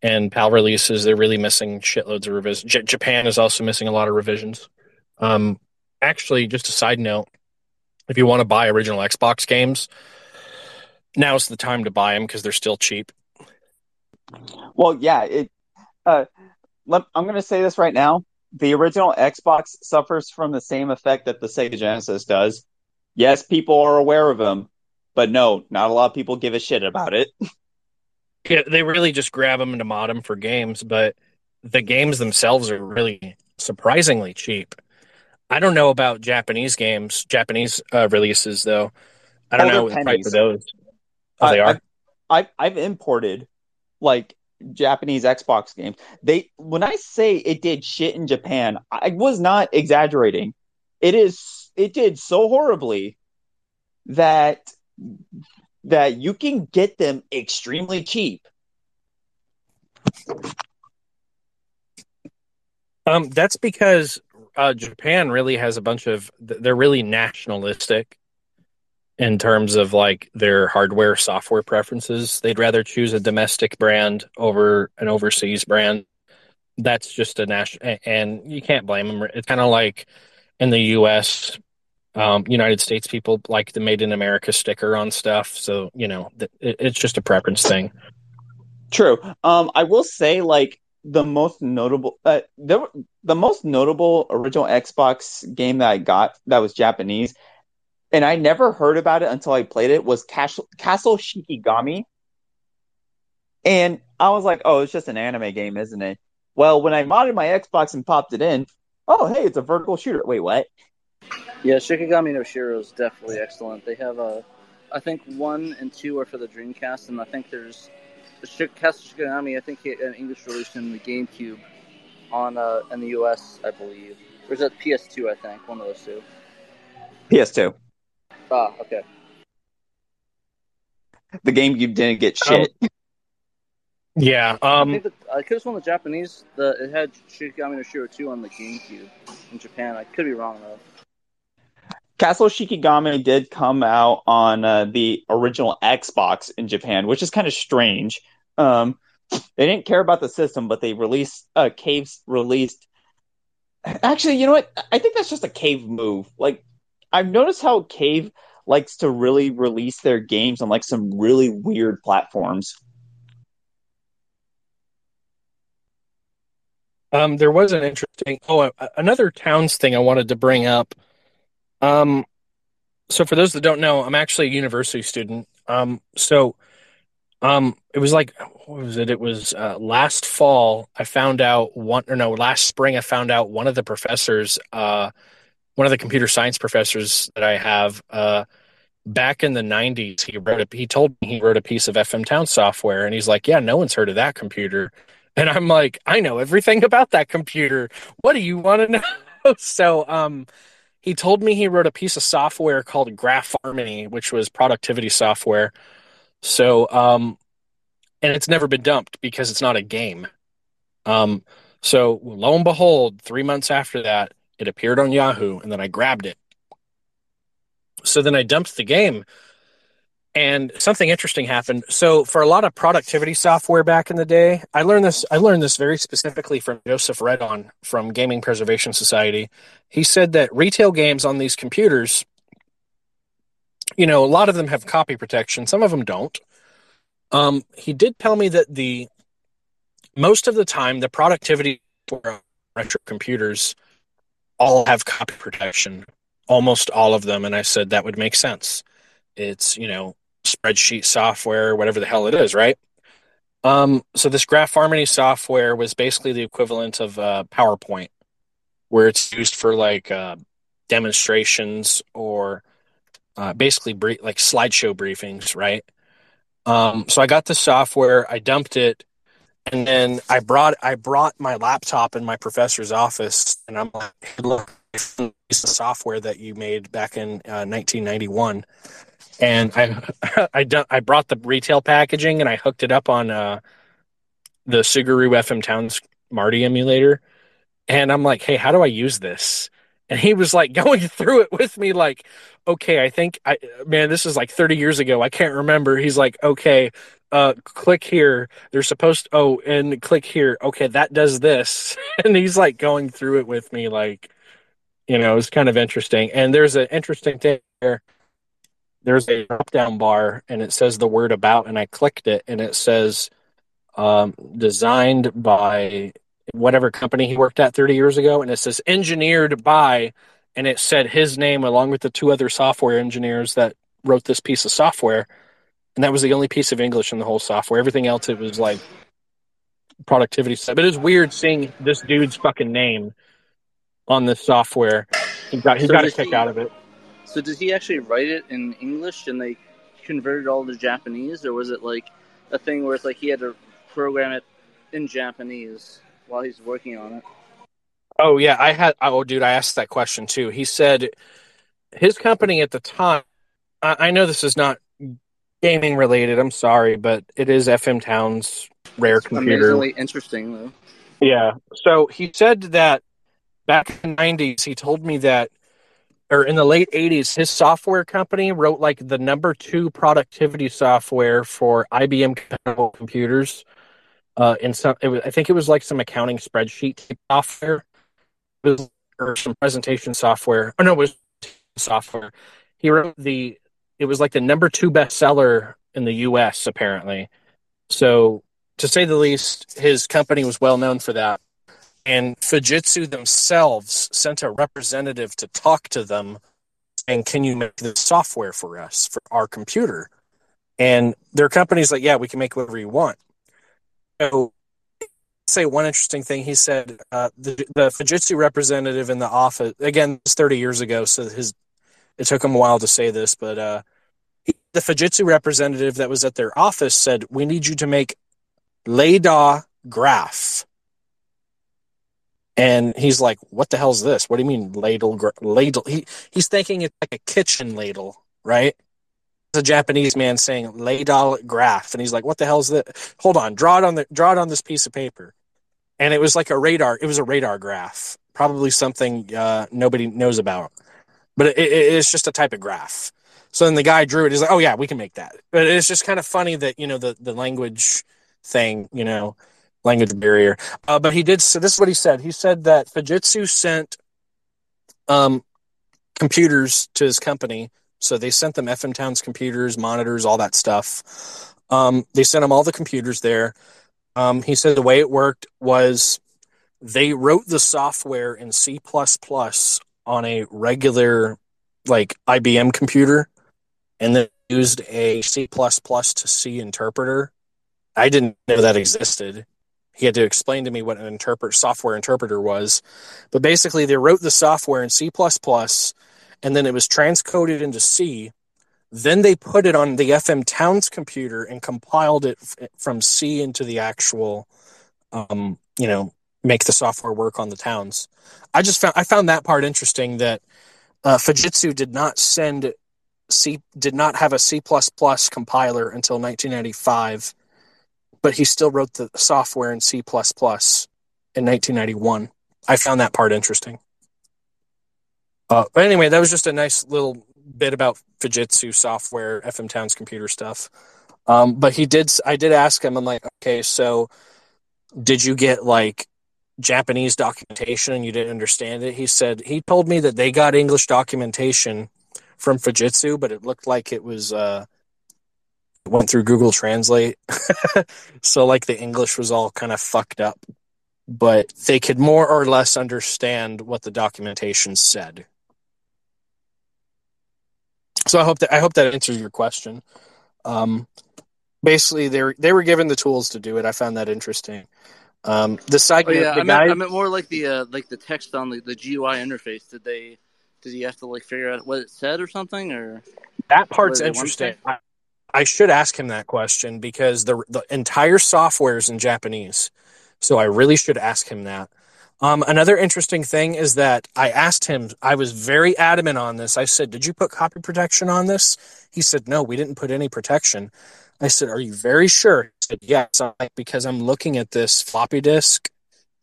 and PAL releases, they're really missing shitloads of revisions. J- Japan is also missing a lot of revisions. Um, actually, just a side note, if you want to buy original Xbox games, now's the time to buy them because they're still cheap. Well, yeah. It, uh, let, I'm going to say this right now. The original Xbox suffers from the same effect that the Sega Genesis does. Yes, people are aware of them, but no, not a lot of people give a shit about it. Yeah, they really just grab them and mod them for games, but the games themselves are really surprisingly cheap. I don't know about Japanese games, Japanese uh, releases though. I don't oh, know what the price of those. Oh, I, they are. I've, I've imported like Japanese Xbox games. They when I say it did shit in Japan, I was not exaggerating. It is it did so horribly that that you can get them extremely cheap. Um, that's because uh, Japan really has a bunch of... They're really nationalistic in terms of like their hardware, software preferences. They'd rather choose a domestic brand over an overseas brand. That's just a national... And you can't blame them. It's kind of like in the U S... Um, United States people like the Made in America sticker on stuff. So, you know, th- it's just a preference thing. True. Um, I will say, like, the most notable, uh, the, the most notable original Xbox game that I got that was Japanese, and I never heard about it until I played it, was Cash- Castle Shikigami. And I was like, oh, it's just an anime game, isn't it? Well, when I modded my Xbox and popped it in, oh, hey, it's a vertical shooter. Wait, what? Yeah, Shikigami no Shiro is definitely excellent. They have a I think one and two are for the Dreamcast, and I think there's Katsushi Konami. I think he had an English release in the GameCube on uh, in the U S, I believe. Or is that P S two, I think? One of those two. P S two. Ah, okay. The GameCube didn't get shit. Um, yeah. Um, I think that, I could have sworn the Japanese, the, it had Shikigami no Shiro two on the GameCube in Japan. I could be wrong, though. Castle Shikigami did come out on uh, the original Xbox in Japan, which is kind of strange. Um, they didn't care about the system, but they released... Uh, Caves released... Actually, you know what? I think that's just a Cave move. Like, I've noticed how Cave likes to really release their games on, like, some really weird platforms. Um, there was an interesting... Oh, another Towns thing I wanted to bring up. Um, so for those that don't know, I'm actually a university student. Um, so, um, it was like, what was it? It was, uh, last fall, I found out one, or no, last spring, I found out one of the professors, uh, one of the computer science professors that I have, uh, back in the nineties, he wrote a, he told me he wrote a piece of F M Town software, and he's like, yeah, no one's heard of that computer. And I'm like, I know everything about that computer. What do you want to know? So, um, he told me he wrote a piece of software called Graph Harmony, which was productivity software. So, um, and it's never been dumped because it's not a game. Um, so lo and behold, three months after that, it appeared on Yahoo, and then I grabbed it. So then I dumped the game, and something interesting happened. So for a lot of productivity software back in the day, I learned this. I learned this very specifically from Joseph Redon from Gaming Preservation Society. He said that retail games on these computers, you know, a lot of them have copy protection. Some of them don't. Um, he did tell me that the most of the time, the productivity for retro computers all have copy protection, almost all of them. And I said that would make sense. It's, you know, spreadsheet software, whatever the hell it is, right? Um, so this Graph Harmony software was basically the equivalent of uh, PowerPoint, where it's used for, like, uh, demonstrations or uh, basically, brief, like, slideshow briefings, right? Um, so I got the software, I dumped it, and then I brought I brought my laptop in my professor's office, and I'm like, hey, look, it's a piece of software that you made back in uh, nineteen ninety-one. And I, I, done, I brought the retail packaging, and I hooked it up on uh, the Suguru F M Towns Marty emulator. And I'm like, hey, how do I use this? And he was like going through it with me, like, okay, I think, I man, this is like thirty years ago. I can't remember. He's like, okay, uh, click here. They're supposed to, oh, and click here. Okay, that does this. And he's like going through it with me, like, you know, it's kind of interesting. And there's an interesting thing there. There's a drop-down bar, and it says the word about, and I clicked it, and it says um, designed by whatever company he worked at thirty years ago, and it says engineered by, and it said his name along with the two other software engineers that wrote this piece of software, and that was the only piece of English in the whole software. Everything else, it was like productivity stuff. But it is weird seeing this dude's fucking name on this software. He got, he so got a kick he... out of it. So did he actually write it in English and they converted all to Japanese, or was it like a thing where it's like he had to program it in Japanese while he's working on it? Oh yeah, I had. Oh dude, I asked that question too. He said his company at the time. I, I know this is not gaming related. I'm sorry, but it is F M Town's rare it's computer. Amazingly interesting though. Yeah. So he said that back in the nineties, he told me that. Or in the late eighties, his software company wrote like the number two productivity software for I B M computers. Uh, and some, it was, I think it was like some accounting spreadsheet software, it was, or some presentation software. Oh no, it was software. He wrote the. It was like the number two bestseller in the U S apparently. So to say the least, his company was well known for that. And Fujitsu themselves sent a representative to talk to them and can you make the software for us, for our computer? And their company's like, yeah, we can make whatever you want. So I'll say one interesting thing. He said uh, the, the Fujitsu representative in the office, again, it's thirty years ago, so his it took him a while to say this, but uh, The Fujitsu representative that was at their office said, we need you to make L A D A R graph. And he's like, what the hell's this? What do you mean ladle? Gra- ladle? He, he's thinking it's like a kitchen ladle, right? It's a Japanese man saying L A D A R graph. And he's like, what the hell's this? Hold on, draw it on the, draw it on this piece of paper. And it was like a radar. It was a radar graph, probably something uh, nobody knows about. But it, it, it's just a type of graph. So then the guy drew it. He's like, oh, yeah, we can make that. But it's just kind of funny that, you know, the, the language thing, you know, language barrier. Uh, but he did. So this is what he said. He said that Fujitsu sent um, computers to his company. So they sent them F M Towns computers, monitors, all that stuff. Um, they sent him all the computers there. Um, he said the way it worked was they wrote the software in C plus plus on a regular, like, I B M computer. And then used a C plus plus to C interpreter. I didn't know that existed. He had to explain to me what an interpret software interpreter was. But basically, they wrote the software in C plus plus, and then it was transcoded into C. Then they put it on the F M Towns computer and compiled it f- from C into the actual, um, you know, make the software work on the Towns. I just found I found that part interesting, that uh, Fujitsu did not send C did not have a C plus plus compiler until nineteen ninety-five, but he still wrote the software in C plus plus in nineteen ninety-one. I found that part interesting. Uh, but anyway, that was just a nice little bit about Fujitsu software, F M Towns computer stuff. Um, but he did. I did ask him. I'm like, okay, so did you get like Japanese documentation and you didn't understand it? He said he told me that they got English documentation from Fujitsu, but it looked like it was uh, went through Google Translate. So, like, the English was all kind of fucked up. But they could more or less understand what the documentation said. So I hope that I hope that answers your question. Um, basically, they were, they were given the tools to do it. I found that interesting. Um, the side, oh, yeah, the I, guy, meant, I meant more like the uh, like the text on the, the G U I interface. Did they? Did you have to like figure out what it said or something? Or that part's interesting. I, I should ask him that question because the the entire software is in Japanese. So I really should ask him that. Um, another interesting thing is that I asked him, I was very adamant on this. I said, did you put copy protection on this? He said, no, we didn't put any protection. I said, are you very sure? He said, yes. I'm like, because I'm looking at this floppy disk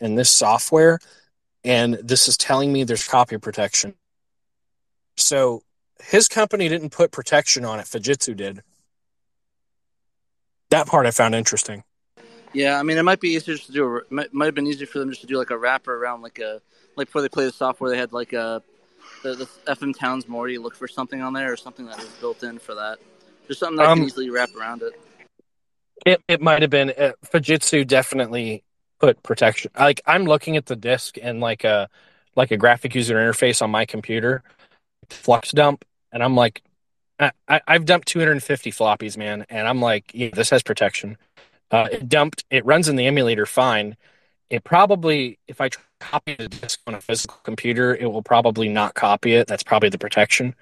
and this software, and this is telling me there's copy protection. So his company didn't put protection on it. Fujitsu did. That part I found interesting. Yeah, I mean, it might be easier to do. A, might, might have been easier for them just to do like a wrapper around, like a like before they play the software, they had like a the, the F M Towns Marty look for something on there or something that was built in for that. Just something that um, can easily wrap around it. It it might have been uh, Fujitsu definitely put protection. Like I'm looking at the disk and like a like a graphic user interface on my computer, flux dump, and I'm like, I, I, I've dumped two hundred fifty floppies, man, and I'm like, yeah, this has protection. Uh, it dumped. It runs in the emulator fine. It probably, if I copy the disk on a physical computer, it will probably not copy it. That's probably the protection.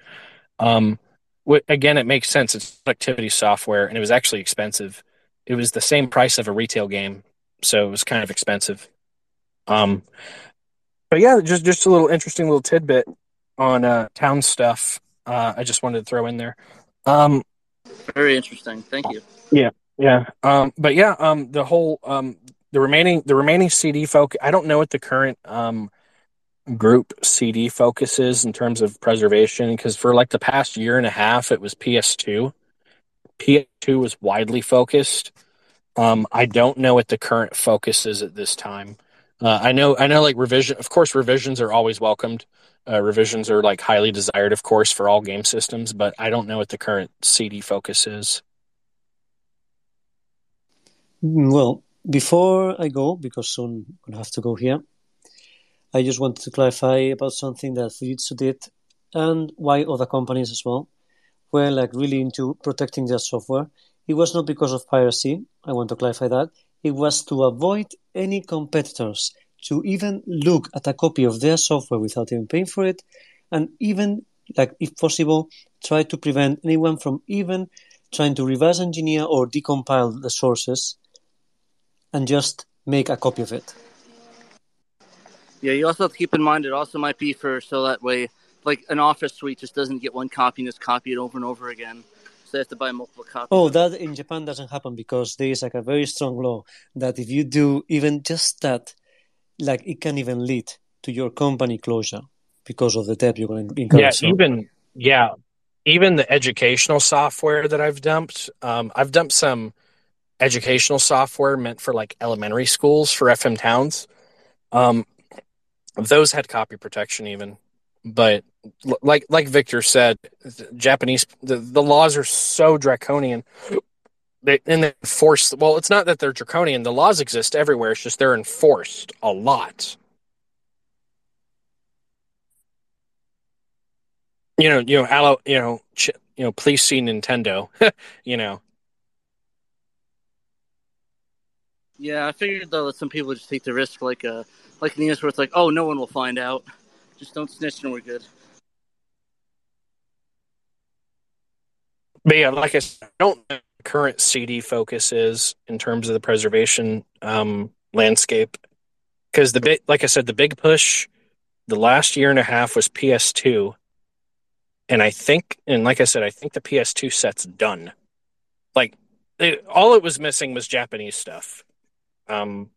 Um, wh- again, it makes sense. It's productivity software, and it was actually expensive. It was the same price of a retail game, so it was kind of expensive. Um, but yeah, just just a little interesting little tidbit on uh, Town stuff. Uh, I just wanted to throw in there. Um, Very interesting. Thank you. Yeah. Yeah, um, but yeah, um, the whole um, the remaining the remaining C D focus. I don't know what the current um, group C D focus is in terms of preservation, because for like the past year and a half, it was P S two. P S two was widely focused. Um, I don't know what the current focus is at this time. Uh, I know, I know, like revision. Of course, revisions are always welcomed. Uh, revisions are like highly desired, of course, for all game systems. But I don't know what the current C D focus is. Well, before I go, because soon I'm going to have to go here, I just wanted to clarify about something that Fujitsu did and why other companies as well were like really into protecting their software. It was not because of piracy. I want to clarify that. It was to avoid any competitors to even look at a copy of their software without even paying for it, and even like if possible, try to prevent anyone from even trying to reverse engineer or decompile the sources and just make a copy of it. Yeah, you also have to keep in mind it also might be for, so that way, like an office suite just doesn't get one copy and is copied over and over again. So they have to buy multiple copies. Oh, that in Japan doesn't happen because there is like a very strong law that if you do even just that, like it can even lead to your company closure because of the debt you're going to incur. Yeah, even, yeah, even the educational software that I've dumped, um, I've dumped some educational software meant for like elementary schools for F M Towns. Um, Those had copy protection even, but like like Victor said, the Japanese the, the laws are so draconian. They and they enforce. Well, it's not that they're draconian. The laws exist everywhere. It's just they're enforced a lot. You know, you know, allo, you know, ch, you know. Please see Nintendo. You know. Yeah, I figured though that some people just take the risk, like a. Like in the years where it's like, oh, no one will find out. Just don't snitch and we're good. But yeah, like I said, I don't know what the current C D focus is in terms of the preservation um, landscape. Because, the big, like I said, the big push the last year and a half was P S two. And I think, and like I said, I think the P S two set's done. Like, it, all it was missing was Japanese stuff. Um,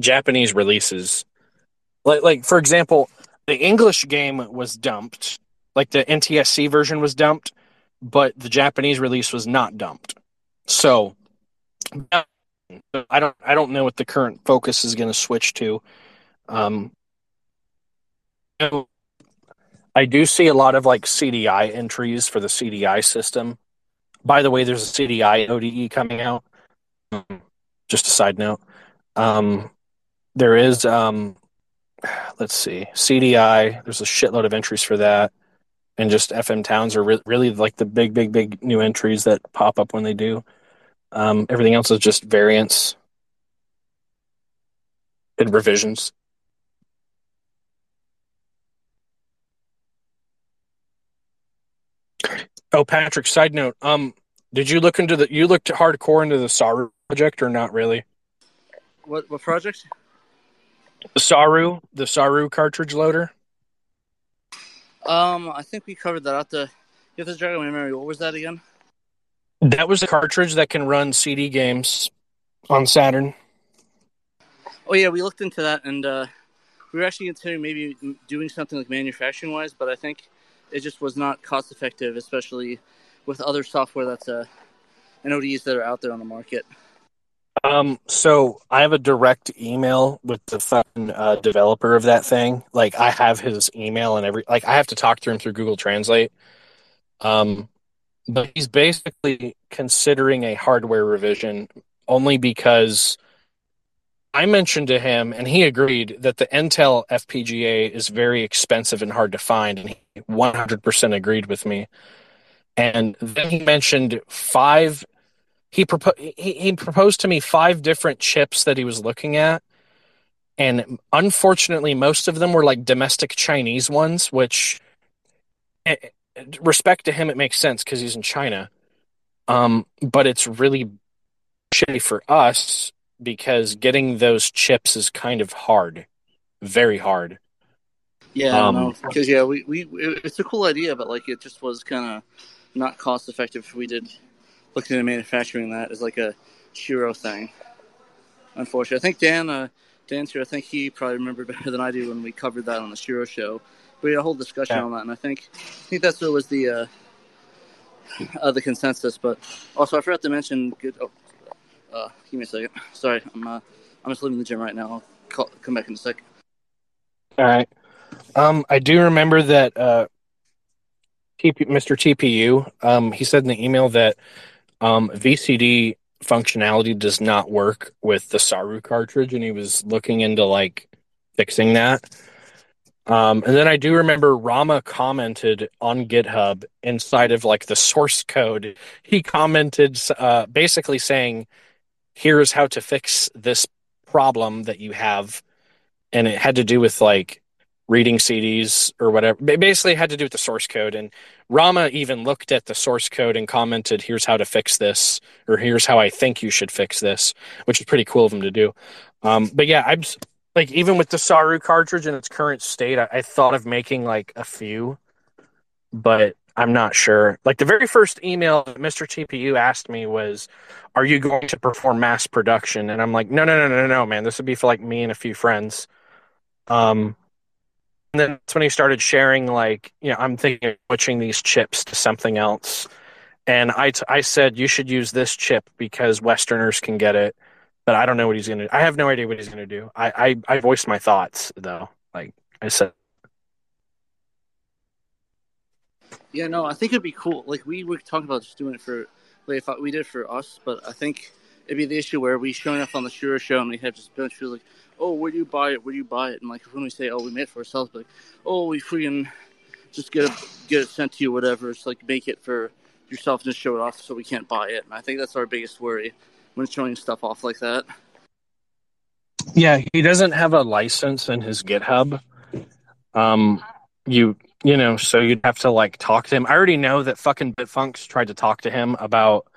Japanese releases. Like, like for example, the English game was dumped, like the N T S C version was dumped, but the Japanese release was not dumped. So, I don't, I don't know what the current focus is going to switch to. Um, I do see a lot of like C D I entries for the C D I system. By the way, there's a C D I O D E coming out. Just a side note. Um, there is. Um, Let's see. C D I, there's a shitload of entries for that. And just F M Towns are re- really like the big, big, big new entries that pop up when they do. Um, everything else is just variants and revisions. Oh, Patrick, side note. Um, did you look into the, you looked hardcore into the Saru project or not really? What, what project? The Saru, the Saru cartridge loader. Um, I think we covered that. Out the if this dragon memory, what was that again? That was the cartridge that can run C D games on Saturn. Oh yeah, we looked into that, and uh, we were actually considering maybe doing something like manufacturing wise, but I think it just was not cost effective, especially with other software that's uh, and O D Es that are out there on the market. Um, so I have a direct email with the fucking uh, developer of that thing. Like I have his email and every, like I have to talk to him through Google Translate. Um, but he's basically considering a hardware revision only because I mentioned to him and he agreed that the Intel F P G A is very expensive and hard to find. And he one hundred percent agreed with me. And then he mentioned five He, propo- he he proposed to me five different chips that he was looking at, and unfortunately, most of them were like domestic Chinese ones. Which, it, respect to him, it makes sense because he's in China. Um, but it's really shitty for us because getting those chips is kind of hard, very hard. Yeah, um, because yeah, we we it's a cool idea, but like it just was kind of not cost effective if we did. Looking at manufacturing that is like a Shiro thing, unfortunately. I think Dan, uh, Dan here, I think he probably remembered better than I do when we covered that on the Shiro show. We had a whole discussion yeah. on that, and I think I think that's what was the uh, uh, the consensus. But also, I forgot to mention. Good, oh, uh, give me a second. Sorry, I'm uh, I'm just leaving the gym right now. I'll call, come back in a second. All right. Um, I do remember that uh, Mister T P U. Um, he said in the email that. Um, V C D functionality does not work with the Saru cartridge, and he was looking into like fixing that. Um, and then I do remember Rama commented on GitHub inside of like the source code. He commented uh, basically saying, "Here's how to fix this problem that you have," and it had to do with like reading C Ds or whatever. They basically had to do with the source code. And Rama even looked at the source code and commented, here's how to fix this, or here's how I think you should fix this, which is pretty cool of him to do. Um, but yeah, I'm like, even with the Saru cartridge in its current state, I, I thought of making like a few, but I'm not sure. Like the very first email that Mister T P U asked me was, are you going to perform mass production? And I'm like, no, no, no, no, no, man. This would be for like me and a few friends. Um, And then that's when he started sharing, like, you know, I'm thinking of switching these chips to something else. And I, t- I said, you should use this chip because Westerners can get it. But I don't know what he's going to do. I have no idea what he's going to do. I, I, I voiced my thoughts, though. Like I said. Yeah, no, I think it'd be cool. Like, we were talking about just doing it for, like, we did it for us. But I think it'd be the issue where we showing up on the Shura show and we have just a bunch of, like, oh, where do you buy it? Where do you buy it? And like when we say, oh, we made it for ourselves, but like, oh, we freaking just get it, get it sent to you, whatever. It's like make it for yourself and just show it off, so we can't buy it. And I think that's our biggest worry when showing stuff off like that. Yeah, he doesn't have a license in his GitHub. Um, you you know, so you'd have to like talk to him. I already know that fucking Bitfunk's tried to talk to him about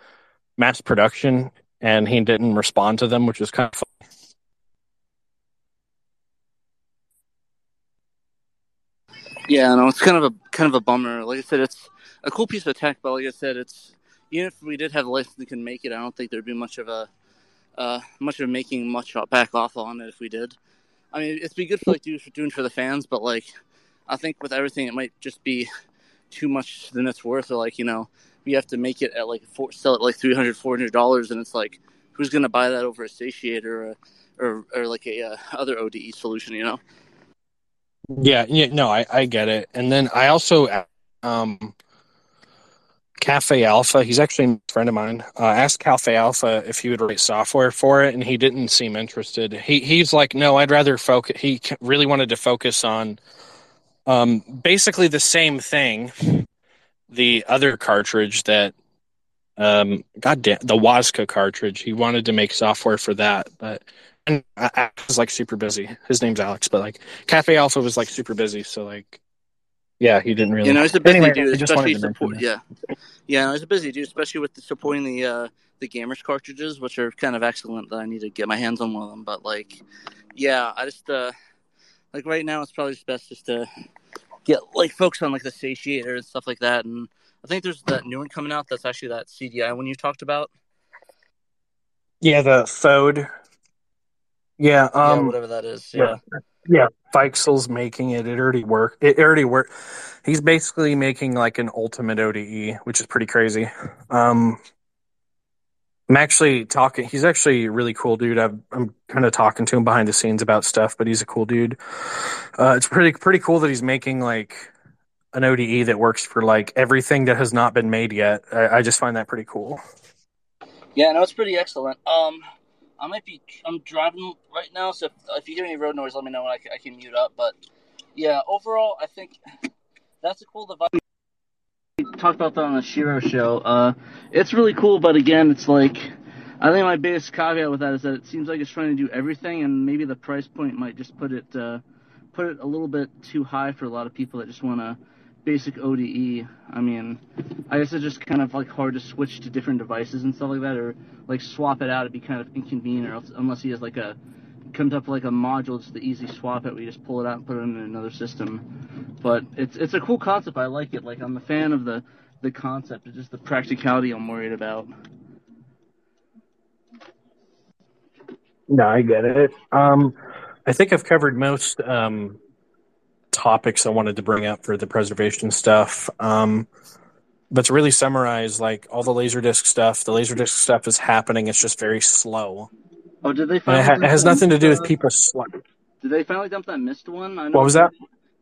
mass production, and he didn't respond to them, which is kind of funny. Yeah, no, it's kind of a kind of a bummer. Like I said, it's a cool piece of tech, but like I said, it's even if we did have a license that can make it, I don't think there'd be much of a uh, much of making much back off on it if we did. I mean, it'd be good for like doing for the fans, but like I think with everything, it might just be too much than it's worth. Or like, you know, we have to make it at like four, sell it at like three hundred dollars, four hundred dollars, and it's like who's gonna buy that over a satiator or a, or, or like a uh, other O D E solution, you know? Yeah, yeah, no, I, I get it. And then I also, um, Cafe Alpha, he's actually a friend of mine, uh, asked Cafe Alpha if he would write software for it, and he didn't seem interested. He He's like, no, I'd rather focus, he really wanted to focus on um, basically the same thing, the other cartridge that, um, goddamn, the Wasco cartridge. He wanted to make software for that, but... And I was like super busy. His name's Alex, but like Cafe Alpha was like super busy. So like, yeah, he didn't really. You know, he's a busy anyway, dude, especially support. Yeah, yeah, no, he's a busy dude, especially with the, supporting the uh, the gamers cartridges, which are kind of excellent. That I need to get my hands on one of them. But like, yeah, I just uh, like right now it's probably just best just to get like focus on like the satiator and stuff like that. And I think there's that new one coming out. That's actually that C D I one you talked about. Yeah, the F O D. Yeah, um, yeah, whatever that is. Yeah, yeah. Feixel's making it. It already worked. It already worked. He's basically making like an ultimate O D E, which is pretty crazy. Um, I'm actually talking. He's actually a really cool dude. I've, I'm kind of talking to him behind the scenes about stuff, but he's a cool dude. Uh, it's pretty pretty cool that he's making like an O D E that works for like everything that has not been made yet. I, I just find that pretty cool. Yeah, no, it's pretty excellent. Um. I might be. I'm driving right now, so if, if you hear any road noise, let me know, and I can, I can mute up. But yeah, overall, I think that's a cool device. We talked about that on the Shiro show. Uh, it's really cool, but again, it's like I think my biggest caveat with that is that it seems like it's trying to do everything, and maybe the price point might just put it uh, put it a little bit too high for a lot of people that just want a basic O D E. I mean, I guess it's just kind of like hard to switch to different devices and stuff like that, or like swap it out. It'd be kind of inconvenient, or else, unless he has like a comes up with like a module, it's the easy swap out. We just pull it out and put it in another system. But it's it's a cool concept. I like it. Like I'm a fan of the the concept. It's just the practicality I'm worried about. No, I get it. Um, I think I've covered most. Um... topics I wanted to bring up for the preservation stuff. Um, but to really summarize, like all the Laserdisc stuff, the Laserdisc stuff is happening. It's just very slow. Oh, did they finally? It, ha- it has nothing to do with people. Sl- did they finally dump that missed one? I know what was that?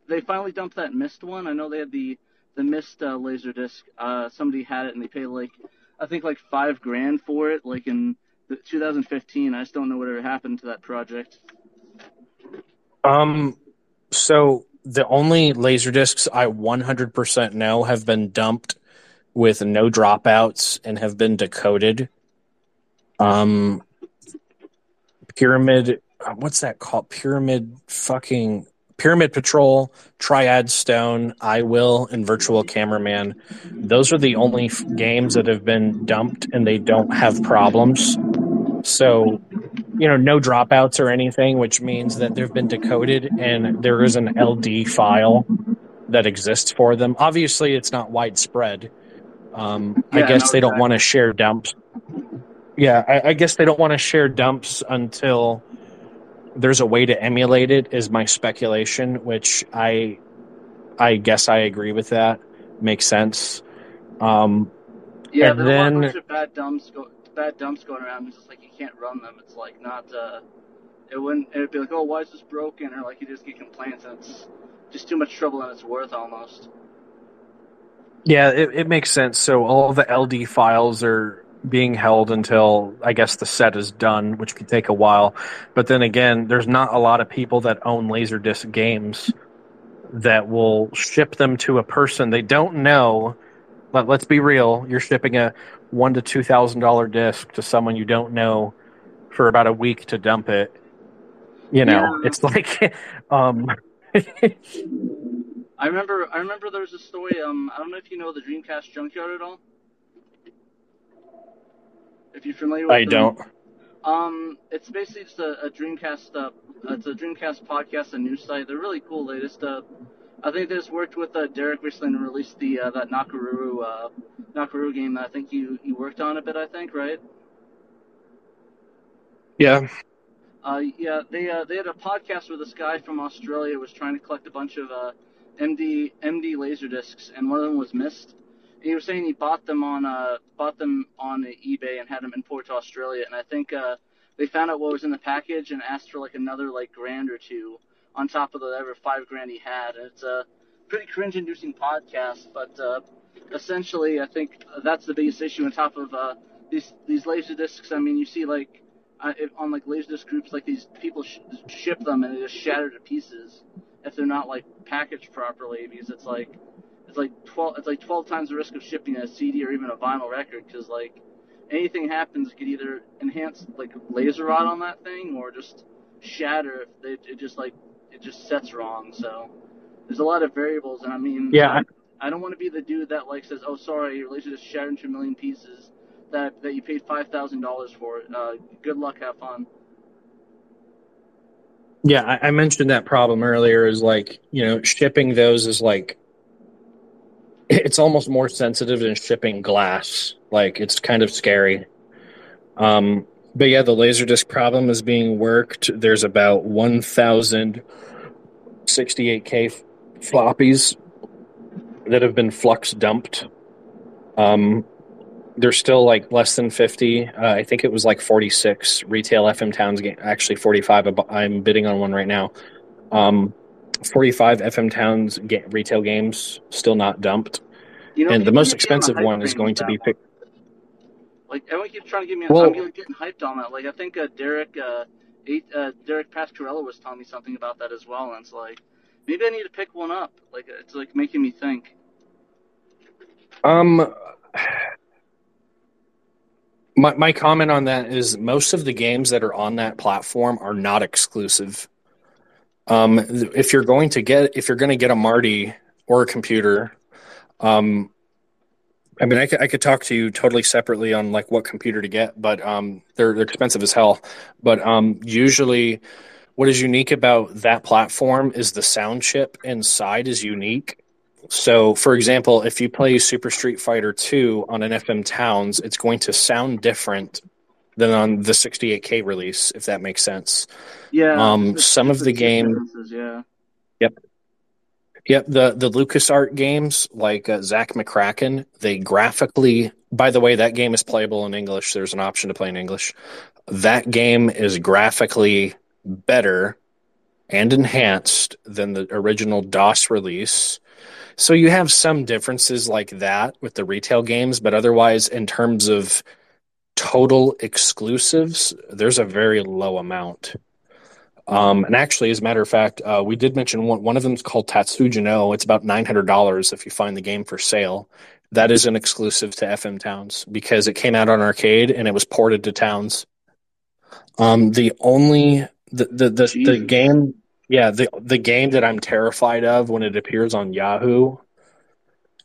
They finally dumped that missed one. I know they had the the missed uh, Laserdisc. Uh, somebody had it and they paid like I think like five grand for it, like in twenty fifteen. I just don't know whatever happened to that project. Um. So. The only Laserdiscs I one hundred percent know have been dumped with no dropouts and have been decoded. Um, Pyramid, what's that called? Pyramid fucking Pyramid Patrol, Triad Stone, I Will, and Virtual Cameraman. Those are the only f- games that have been dumped, and they don't have problems. So, you know, no dropouts or anything, which means that they've been decoded, and there is an L D file that exists for them. Obviously, it's not widespread. Um, yeah, I guess no, they don't want to share dumps. Yeah, I, I guess they don't want to share dumps until there's a way to emulate it, is my speculation, which I I guess I agree with that. Makes sense. Um, yeah, and there are a bunch of bad dumps, go, bad dumps going around. It's just like you can't run them. It's like not... Uh, it wouldn't... It'd be like, oh, why is this broken? Or like you just get complaints, and it's just too much trouble and it's worth almost. Yeah, it, it makes sense. So all the L D files are being held until, I guess, the set is done, which could take a while. But then again, there's not a lot of people that own LaserDisc games that will ship them to a person they don't know. But let's be real, you're shipping a one thousand to two thousand dollars disc to someone you don't know for about a week to dump it. You know, yeah. It's like... um, I remember I remember there was a story, um, I don't know if you know the Dreamcast Junkyard at all. If you're familiar with I them. don't. Um, it's basically just a, a Dreamcast, uh, it's a Dreamcast podcast and news site. They're really cool. They just, uh, I think they just worked with uh, Derek recently and released the, uh, that Nakaruru, uh, Nakaruru game that I think you, you worked on a bit, I think, right? Yeah. Uh, yeah, they, uh, they had a podcast with this guy from Australia who was trying to collect a bunch of, uh, M D, M D LaserDiscs, and one of them was missed. He was saying he bought them on uh, bought them on eBay and had them import to Australia, and I think uh, they found out what was in the package and asked for like another like grand or two on top of the whatever five grand he had. And it's a pretty cringe-inducing podcast, but uh, essentially I think that's the biggest issue on top of uh, these these LaserDiscs. I mean, you see like uh, on like LaserDisc groups, like these people sh- ship them and they just shatter to pieces if they're not like packaged properly, because it's like. It's like twelve. It's like twelve times the risk of shipping a C D or even a vinyl record, because like anything happens, it could either enhance like laser rot on that thing or just shatter if they, it just like it just sets wrong. So there's a lot of variables, and I mean, yeah, I don't want to be the dude that like says, "Oh, sorry, your laser just shattered into a million pieces that that you paid five thousand dollars for. Uh, good luck, have fun." Yeah, I, I mentioned that problem earlier. Is like you know shipping those is like. It's almost more sensitive than shipping glass. Like, it's kind of scary. Um, but yeah, the LaserDisc problem is being worked. There's about one thousand sixty-eight K f- floppies that have been flux dumped. Um, there's still, like, less than fifty. Uh, I think it was, like, forty-six retail F M Towns game. Actually, forty-five. I'm bidding on one right now. Um forty-five F M Towns ga- retail games still not dumped, you know, and the most expensive on one is going to be picked. Like everyone keeps trying to get me, well, I'm getting hyped on that. Like I think uh, Derek, uh, eight, uh, Derek Pascarella was telling me something about that as well, and it's like maybe I need to pick one up. Like it's like making me think. Um, my my comment on that is most of the games that are on that platform are not exclusive. Um, if you're going to get, if you're going to get a Marty or a computer, um, I mean, I could, I could talk to you totally separately on like what computer to get, but, um, they're, they're expensive as hell. But, um, usually what is unique about that platform is the sound chip inside is unique. So for example, if you play Super Street Fighter two on an F M Towns, it's going to sound different than on the sixty-eight K release, if that makes sense. Yeah. Um, some of the game... Yeah. Yep. Yep, the, the LucasArts games, like uh, Zack McCracken, they graphically... By the way, that game is playable in English. There's an option to play in English. That game is graphically better and enhanced than the original DOS release. So you have some differences like that with the retail games, but otherwise, in terms of total exclusives, there's a very low amount. Um, and actually, as a matter of fact, uh, we did mention one, one of them is called Tatsujino. It's about nine hundred dollars if you find the game for sale. That is an exclusive to F M Towns because it came out on arcade and it was ported to Towns. Um, the only the the the, the game Yeah, the the game that I'm terrified of when it appears on Yahoo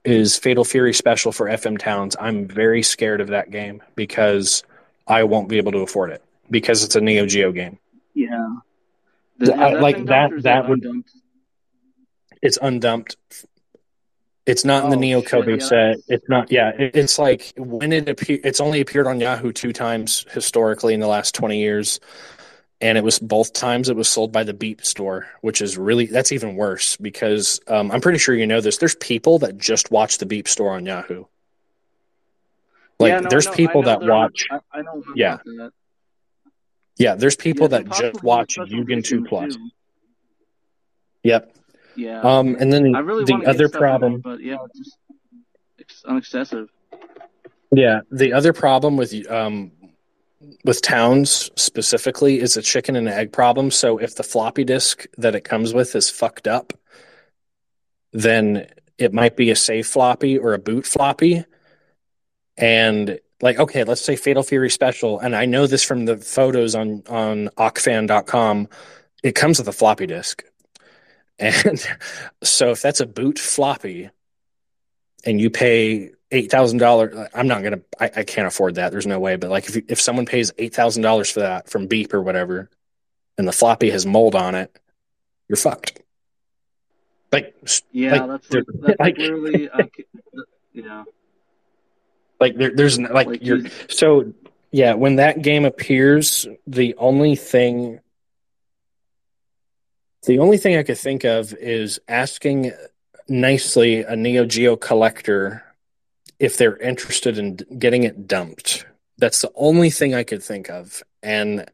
is Fatal Fury Special for F M Towns. I'm very scared of that game because I won't be able to afford it because it's a Neo Geo game. Yeah. The, I, like that that undumped? Would it's undumped. It's not oh, in the Neo shit, Kobo yeah. set. It's not yeah, it, it's like when it appear, it's only appeared on Yahoo two times historically in the last twenty years. And it was both times it was sold by the Beat store, which is really, that's even worse because um, I'm pretty sure you know this. There's people that just watch the Beat store on Yahoo. Like yeah, no, there's no, people that watch. Are, I, I don't yeah. That. Yeah. There's people yeah, that just watch Yugen two Plus. Too. Yep. Yeah. Um, and then I really the other problem, it, but yeah, it's, it's unexcessive. Yeah. The other problem with, um, with Towns specifically is a chicken and egg problem. So if the floppy disk that it comes with is fucked up, then it might be a save floppy or a boot floppy. And like, okay, let's say Fatal Fury Special. And I know this from the photos on, on Ocfan dot com. It comes with a floppy disk. And so if that's a boot floppy and you pay eight thousand dollars, I'm not going to, I can't afford that. There's no way. But like if you, if someone pays eight thousand dollars for that from Beep or whatever, and the floppy has mold on it, you're fucked. Like, yeah, like, that's, like, that's like, literally, uh, yeah. Like there, there's like, like you're, so yeah, when that game appears, the only thing, the only thing I could think of is asking nicely a Neo Geo collector if they're interested in getting it dumped. That's the only thing I could think of. And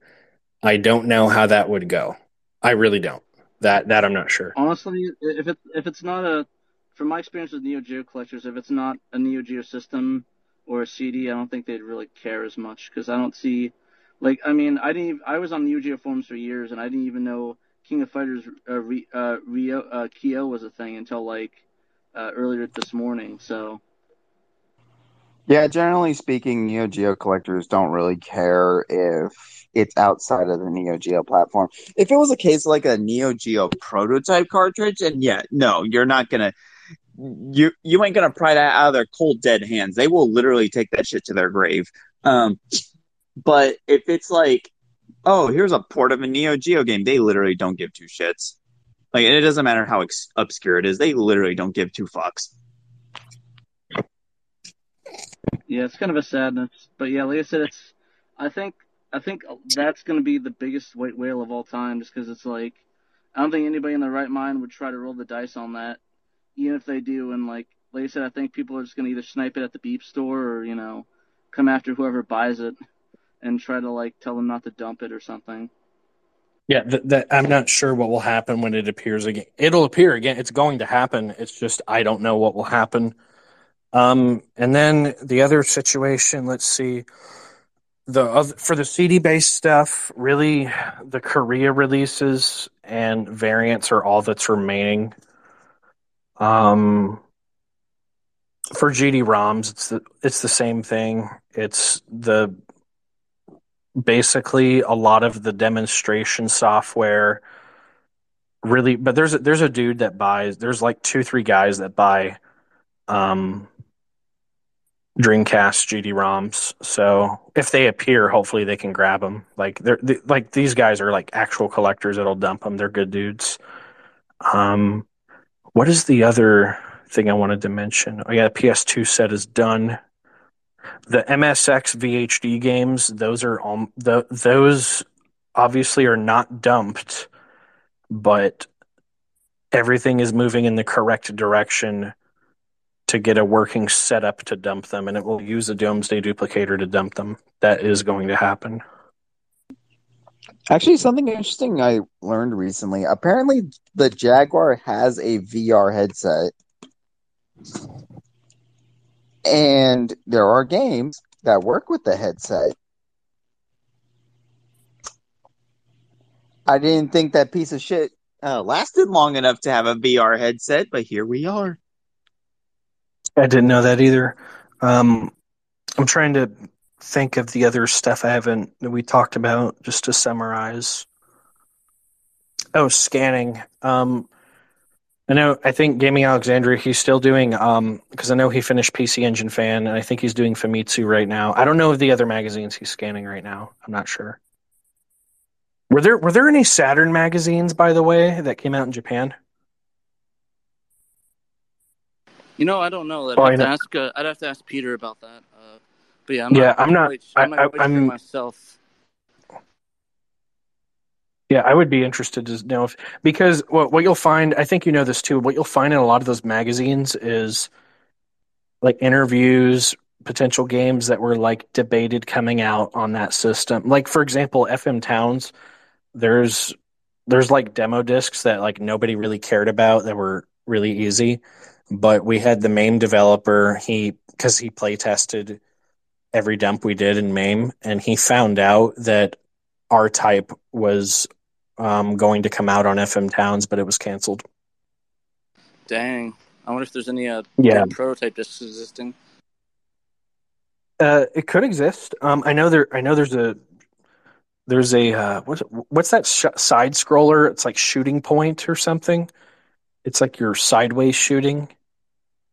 I don't know how that would go. I really don't. That that I'm not sure. Honestly, if it if it's not a, from my experience with Neo Geo collectors, if it's not a Neo Geo system or a C D, I don't think they'd really care as much because I don't see, like, I mean, I didn't even, I was on Neo Geo forums for years and I didn't even know King of Fighters uh, re, uh, Rio uh, Kyo was a thing until like uh, earlier this morning. So. Yeah, generally speaking, Neo Geo collectors don't really care if it's outside of the Neo Geo platform. If it was a case like a Neo Geo prototype cartridge, and yeah, no, you're not gonna, you you ain't gonna pry that out of their cold dead hands. They will literally take that shit to their grave. Um, but if it's like, oh, here's a port of a Neo Geo game, they literally don't give two shits. Like, it doesn't matter how ex- obscure it is; they literally don't give two fucks. Yeah, it's kind of a sadness, but yeah, like I said, it's. I think I think that's going to be the biggest white whale of all time, just because it's like, I don't think anybody in their right mind would try to roll the dice on that, even if they do. And like, like I said, I think people are just going to either snipe it at the Beep store or, you know, come after whoever buys it and try to like tell them not to dump it or something. Yeah, that, that I'm not sure what will happen when it appears again. It'll appear again. It's going to happen. It's just I don't know what will happen. Um, and then the other situation, let's see, the other, for the C D-based stuff, really the Korea releases and variants are all that's remaining. Um, for G D ROMs, it's the, it's the same thing. It's the basically a lot of the demonstration software really, but there's a, there's a dude that buys, there's like two, three guys that buy, um, Dreamcast G D ROMs. So if they appear, hopefully they can grab them. Like they're they, like these guys are like actual collectors that'll dump them. They're good dudes. Um, what is the other thing I wanted to mention? Oh yeah, the P S two set is done. The M S X V H D games, those are all the those obviously are not dumped, but everything is moving in the correct direction to get a working setup to dump them, and it will use the Domesday Duplicator to dump them. That is going to happen. Actually, something interesting I learned recently. Apparently, the Jaguar has a V R headset. And there are games that work with the headset. I didn't think that piece of shit uh, lasted long enough to have a V R headset, but here we are. I didn't know that either. Um, I'm trying to think of the other stuff I haven't that we talked about just to summarize. Oh, scanning. Um, I know. I think Gaming Alexandria, he's still doing, um, because I know he finished P C Engine Fan, and I think he's doing Famitsu right now. I don't know of the other magazines he's scanning right now. I'm not sure. Were there were there any Saturn magazines, by the way, that came out in Japan? You know, I don't know. I'd, oh, have, to ask, uh, I'd have to ask Peter about that. Uh, but yeah, I'm yeah, not. I'm not. Really, I'm I, not really I, I'm myself. Yeah, I would be interested to know if, because what what you'll find, I think you know this too, what you'll find in a lot of those magazines is like interviews, potential games that were like debated coming out on that system. Like for example, F M Towns, there's there's like demo discs that like nobody really cared about that were really easy, but we had the MAME developer, he because he play tested every dump we did in MAME, and he found out that R-Type was um, going to come out on F M Towns, but it was canceled. Dang. I wonder if there's any uh, yeah. prototype discs existing. Uh, it could exist. Um, I know there. I know there's a there's a uh, what's what's that sh- side scroller? It's like Shooting Point or something. It's like you're sideways shooting,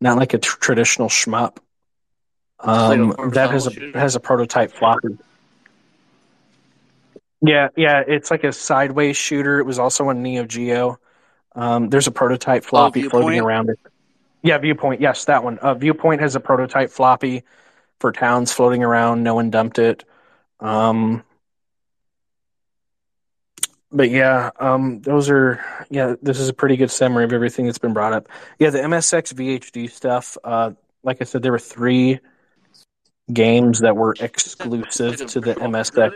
not like a tr- traditional shmup. Um, like that has a shooter. has a prototype floppy. Yeah, yeah, it's like a sideways shooter. It was also on Neo Geo. Um, there's a prototype floppy oh, floating around it. Yeah, Viewpoint. Yes, that one. Uh, Viewpoint has a prototype floppy for Towns floating around. No one dumped it. Um, but yeah, um, those are yeah. This is a pretty good summary of everything that's been brought up. Yeah, the M S X V H D stuff. Uh, like I said, there were three games that were exclusive to the M S X.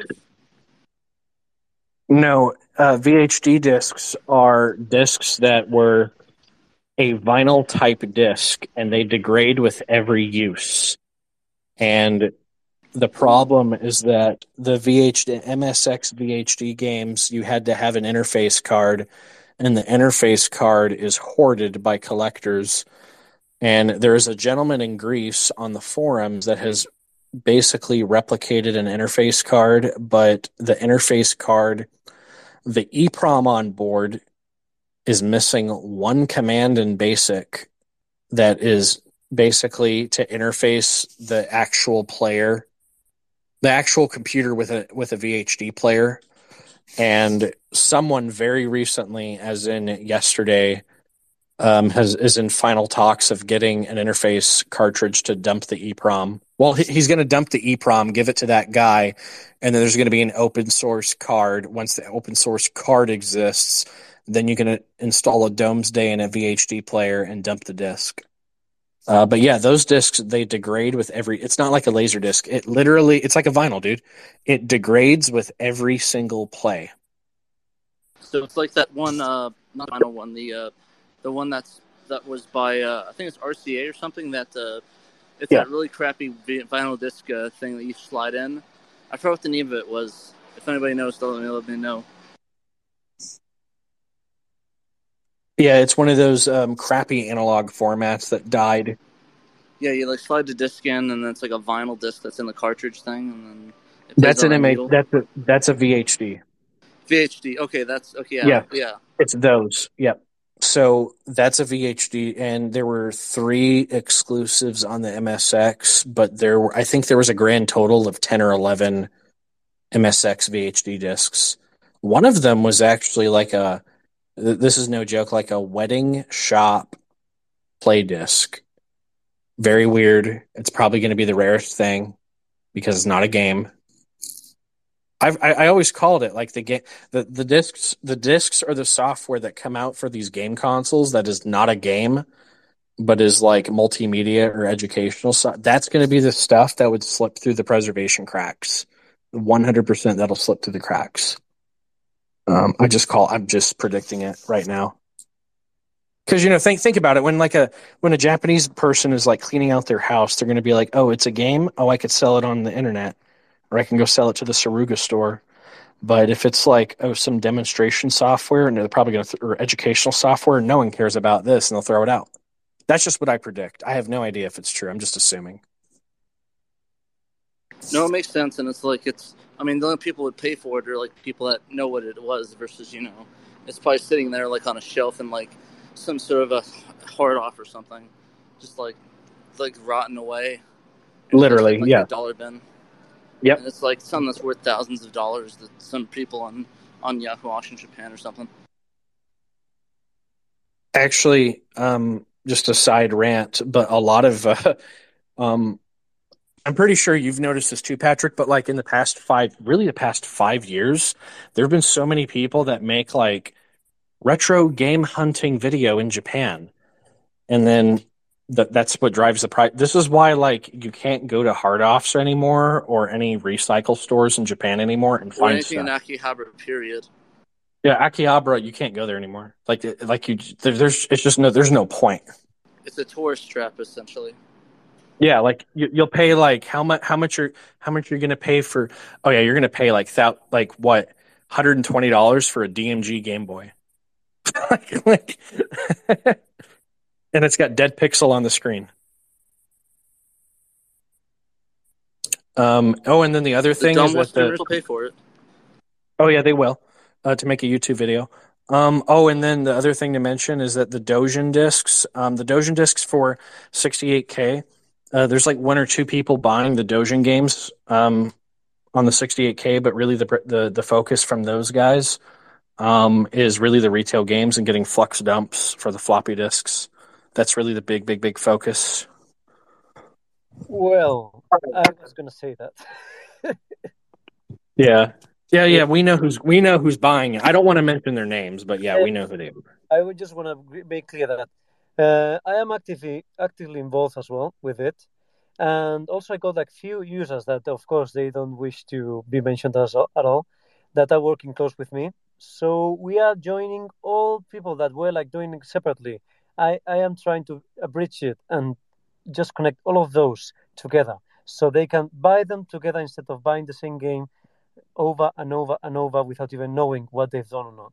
No, uh, V H D discs are discs that were a vinyl type disc, and they degrade with every use. And the problem is that the V H D, M S X V H D games, you had to have an interface card, and the interface card is hoarded by collectors. And there is a gentleman in Greece on the forums that has basically replicated an interface card, but the interface card, the EEPROM on board is missing one command in BASIC that is basically to interface the actual player, the actual computer with a with a V H D player. And someone very recently, as in yesterday, Um, has is in final talks of getting an interface cartridge to dump the EEPROM. Well, he, he's going to dump the EEPROM, give it to that guy, and then there's going to be an open source card. Once the open source card exists, then you can install a Domesday and a V H D player and dump the disc. Uh, but yeah, those discs, they degrade with every... It's not like a laser disc. It literally... It's like a vinyl, dude. It degrades with every single play. So it's like that one... Uh, not the vinyl one, the... Uh... The one that's that was by uh, I think it's R C A or something. That uh, it's yeah. that really crappy vinyl disc uh, thing that you slide in. I forgot what the name of it was. If anybody knows, let me let me know. Yeah, it's one of those um, crappy analog formats that died. Yeah, you like slide the disc in, and then it's like a vinyl disc that's in the cartridge thing, and then it that's an M A. That's a that's a V H D. V H D. Okay, that's okay. Yeah, yeah. yeah. It's those. Yep. So that's a V H D, and there were three exclusives on the M S X, but there were, I think there was a grand total of ten or eleven M S X V H D discs. One of them was actually like a, this is no joke, like a wedding shop play disc. Very weird. It's probably going to be the rarest thing because it's not a game. I've, I I always called it like the game the, the discs the discs are the software that come out for these game consoles that is not a game but is like multimedia or educational. So that's going to be the stuff that would slip through the preservation cracks. one hundred percent that'll slip through the cracks. Um, I just call I'm just predicting it right now. Because you know think think about it, when like a when a Japanese person is like cleaning out their house, they're going to be like, "Oh, it's a game. Oh, I could sell it on the internet." Or I can go sell it to the Saruga store. But if it's like, oh, some demonstration software, and they're probably going to, th- or educational software, no one cares about this, and they'll throw it out. That's just what I predict. I have no idea if it's true. I'm just assuming. No, it makes sense, and it's like it's. I mean, the only people who would pay for it are like people that know what it was versus you know It's probably sitting there like on a shelf in like some sort of a hard off or something, just like like rotting away. Literally, in, like, yeah. A dollar bin. Yep. And it's like something that's worth thousands of dollars that some people on on Yahoo auction Japan or something. Actually, um, just a side rant, but a lot of, uh, um, I'm pretty sure you've noticed this too, Patrick, but like in the past five, really the past five years, there have been so many people that make like retro game hunting video in Japan. And then th- that's what drives the price. This is why like you can't go to hard offs anymore or any recycle stores in Japan anymore and find anything stuff. In Akihabara, period. Yeah, Akihabara, you can't go there anymore. Like, like you, there, there's, it's just no, there's no point. It's a tourist trap, essentially. Yeah, like you, you'll pay like how much, how much you're, how much you're gonna pay for? Oh yeah, you're gonna pay like that, like what, one hundred twenty dollars for a D M G Game Boy, like, like and it's got dead pixel on the screen. Um. Oh, and then the other thing the is that the, pay for it. Oh yeah, they will. Uh, to make a YouTube video. Um, oh, and then the other thing to mention is that the Dojin discs, um, the Dojin discs for sixty-eight K, uh, there's like one or two people buying the Dojin games um, on the sixty-eight K, but really the the, the focus from those guys um, is really the retail games and getting flux dumps for the floppy discs. That's really the big, big, big focus. Well, I was going to say that. Yeah. Yeah, yeah, we know who's we know who's buying it. I don't want to mention their names, but yeah, we know who they are. I would just want to make clear that uh, I am actively actively involved as well with it, and also I got like few users that, of course, they don't wish to be mentioned as at all, that are working close with me. So we are joining all people that were like doing it separately. I, I am trying to abridge it and just connect all of those together so they can buy them together instead of buying the same game over and over and over without even knowing what they've done or not.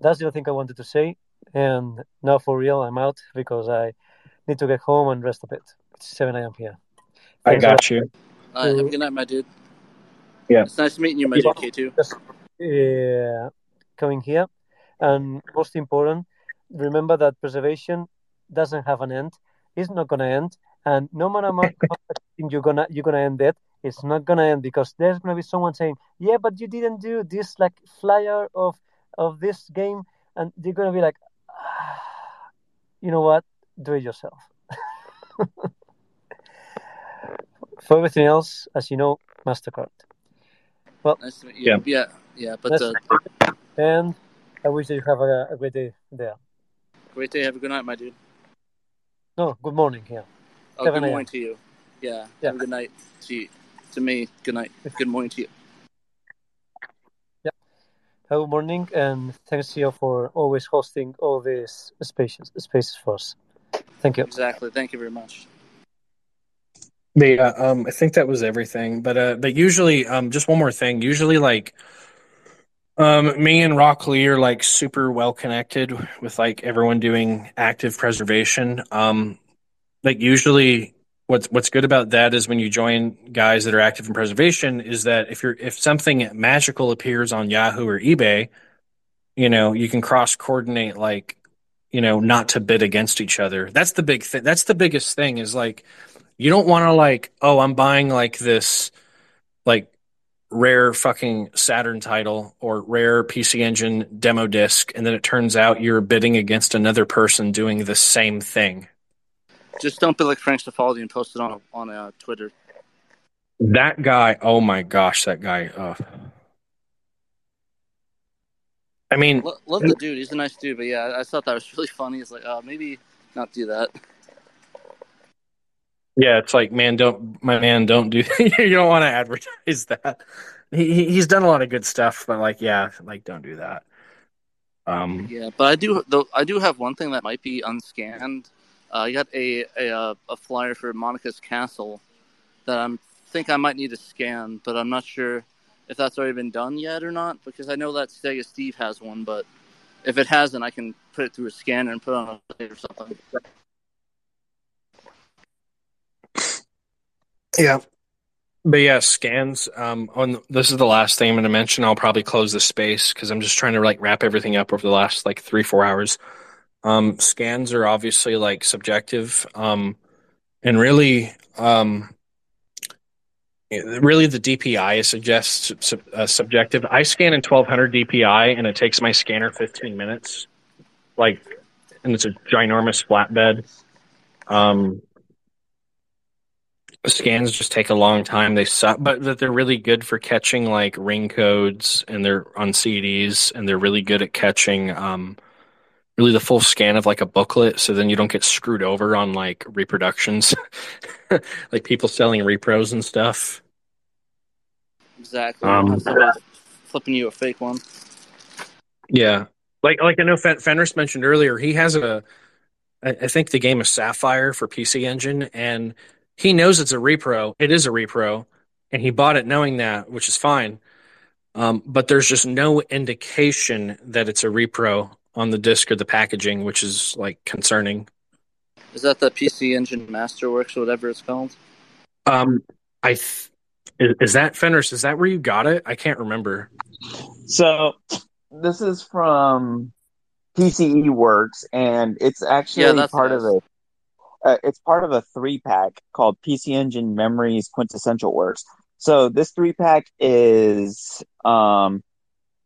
That's the other thing I wanted to say. And now for real, I'm out because I need to get home and rest a bit. It's seven a.m. here. Thanks. I got you. Uh, have a good night, my dude. Yeah. It's nice meeting you, my yeah. dude, K two. Yeah. Coming here. And most important, remember that preservation doesn't have an end. It's not going to end. And no matter how you're going you're gonna to end it, it's not going to end, because there's going to be someone saying, yeah, but you didn't do this like flyer of of this game. And they're going to be like, ah, you know what? Do it yourself. For everything else, as you know, MasterCard. Well, nice to meet you. Yeah. yeah, yeah, but uh, and I wish you have a, a great day there. Great day. Have a good night, my dude. No, good morning here. Yeah. Oh, good morning to you. Yeah, yeah. Have a good night to you. To me, good night. Good morning to you. Yeah. Hello, morning, and thanks to you for always hosting all these spaces, spaces for us. Thank you. Exactly. Thank you very much. Yeah, um, I think that was everything. But uh, but usually, um, just one more thing. Usually, like, um, me and Rock Lee are like super well connected with like everyone doing active preservation. Um, like usually. What's what's good about that is when you join guys that are active in preservation is that if you're if something magical appears on Yahoo or eBay, you know, you can cross coordinate, like, you know, not to bid against each other. That's the big thing. That's the biggest thing is like you don't want to like, oh, I'm buying like this like rare fucking Saturn title or rare P C Engine demo disc, and then it turns out you're bidding against another person doing the same thing. Just don't be like Frank Stefaldi and post it on on uh, Twitter. That guy, oh my gosh, that guy. Uh, I mean, L- love the dude. He's a nice dude, but yeah, I thought that was really funny. It's like, oh, maybe not do that. Yeah, it's like, man, don't, my man, don't do. You don't want to advertise that. He he's done a lot of good stuff, but like, yeah, like don't do that. Um, yeah, but I do though. I do have one thing that might be unscanned. Uh, I got a, a a flyer for Monica's Castle that I think I might need to scan, but I'm not sure if that's already been done yet or not, because I know that Sega Steve has one, but if it hasn't, I can put it through a scanner and put it on a plate or something. Yeah. But yeah, scans. Um, on this is the last thing I'm going to mention. I'll probably close the space because I'm just trying to like wrap everything up over the last like three, four hours. Um, scans are obviously like subjective, um, and really, um, really the D P I is suggests sub, uh, subjective. I scan in twelve hundred D P I, and it takes my scanner fifteen minutes. Like, and it's a ginormous flatbed. Um, Scans just take a long time. They suck, but that they're really good for catching like ring codes, and they're on C Ds, and they're really good at catching um, really the full scan of like a booklet. So then you don't get screwed over on like reproductions, like people selling repros and stuff. Exactly. Um, flipping you a fake one. Yeah, like like I know Fen- Fenris mentioned earlier. He has a, I, I think the game is Sapphire for P C Engine, and he knows it's a repro. It is a repro, and he bought it knowing that, which is fine. Um, but there's just no indication that it's a repro on the disc or the packaging, which is like concerning. Is that the P C Engine Masterworks or whatever it's called? Um, I th- is, is that Fenris? Is that where you got it? I can't remember. So this is from P C E Works, and it's actually yeah, part nice. of it. Uh, it's part of a three-pack called P C Engine Memories Quintessential Works. So this three-pack is um,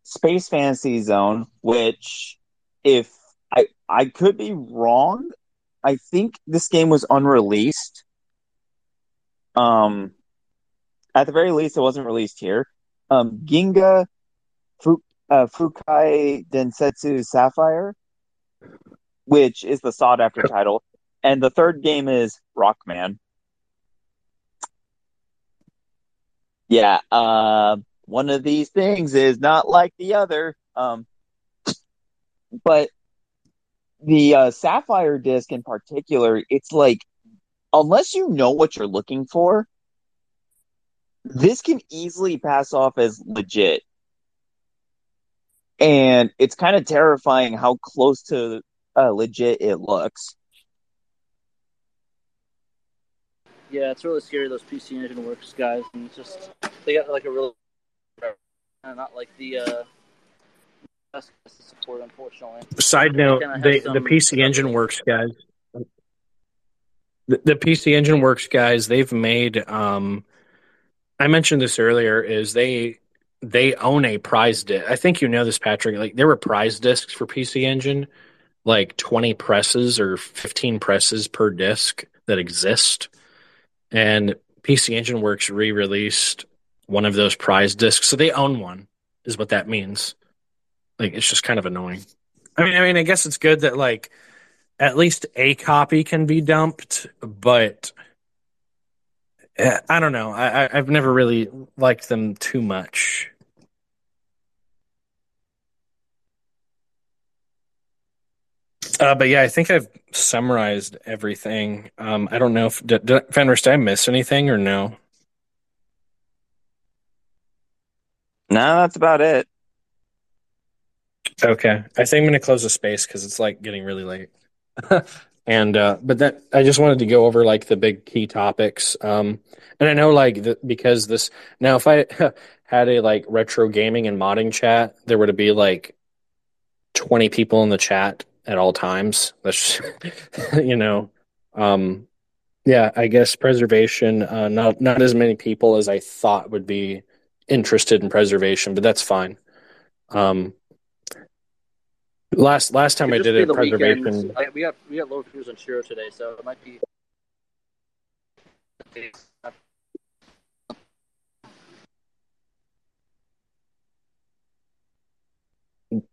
Space Fantasy Zone, which, if I I could be wrong, I think this game was unreleased. Um, at the very least, it wasn't released here. Um, Ginga Fu- uh, Fukai Densetsu Sapphire, which is the sought-after title. And the third game is Rockman. Yeah, uh, one of these things is not like the other. Um, but the uh, Sapphire disc in particular, it's like, unless you know what you're looking for, this can easily pass off as legit. And it's kind of terrifying how close to uh, legit it looks. Yeah, it's really scary, those P C Engine Works guys. And it's just, they got like a real, not like the uh, best support, unfortunately. Side note, they, the P C Engine Works guys, the, the P C Engine Works guys, they've made, um, I mentioned this earlier, is they they own a prize disc. I think you know this, Patrick. Like, there were prize discs for P C Engine, like twenty presses or fifteen presses per disc that exist. And P C Engine Works re-released one of those prize discs, so they own one, is what that means. Like, it's just kind of annoying. I mean, I mean, I guess it's good that like at least a copy can be dumped, but I don't know. I, I I've never really liked them too much. Uh, but yeah, I think I've summarized everything. Um, I don't know if did, did, Fenris, did I miss anything or no? No, that's about it. Okay, I think I'm going to close the space because it's like getting really late. and uh, but that I just wanted to go over like the big key topics. Um, and I know like the, because this now if I had a like retro gaming and modding chat, there would be like twenty people in the chat at all times. That's just, you know, um, yeah, I guess preservation, uh, not, not as many people as I thought would be interested in preservation, but that's fine. Um, last, last time I did it, preservation. Weekends. I, we got, we got low crews on Shiro today, so it might be.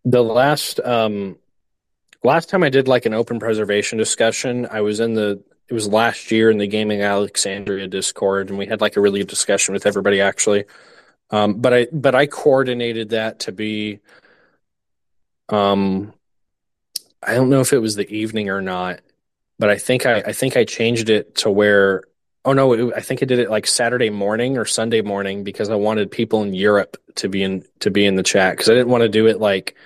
The last, um, Last time I did like an open preservation discussion, I was in the, it was last year in the Gaming Alexandria Discord, and we had like a really good discussion with everybody actually. Um, but I, but I coordinated that to be, um, I don't know if it was the evening or not, but I think I, I think I changed it to where, oh no, it, I think I did it like Saturday morning or Sunday morning because I wanted people in Europe to be in, to be in the chat. Cause I didn't want to do it like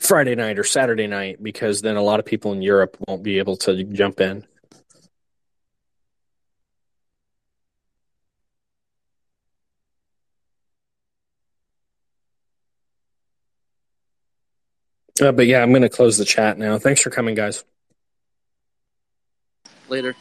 Friday night or Saturday night, because then a lot of people in Europe won't be able to jump in. Uh, but yeah, I'm going to close the chat now. Thanks for coming, guys. Later.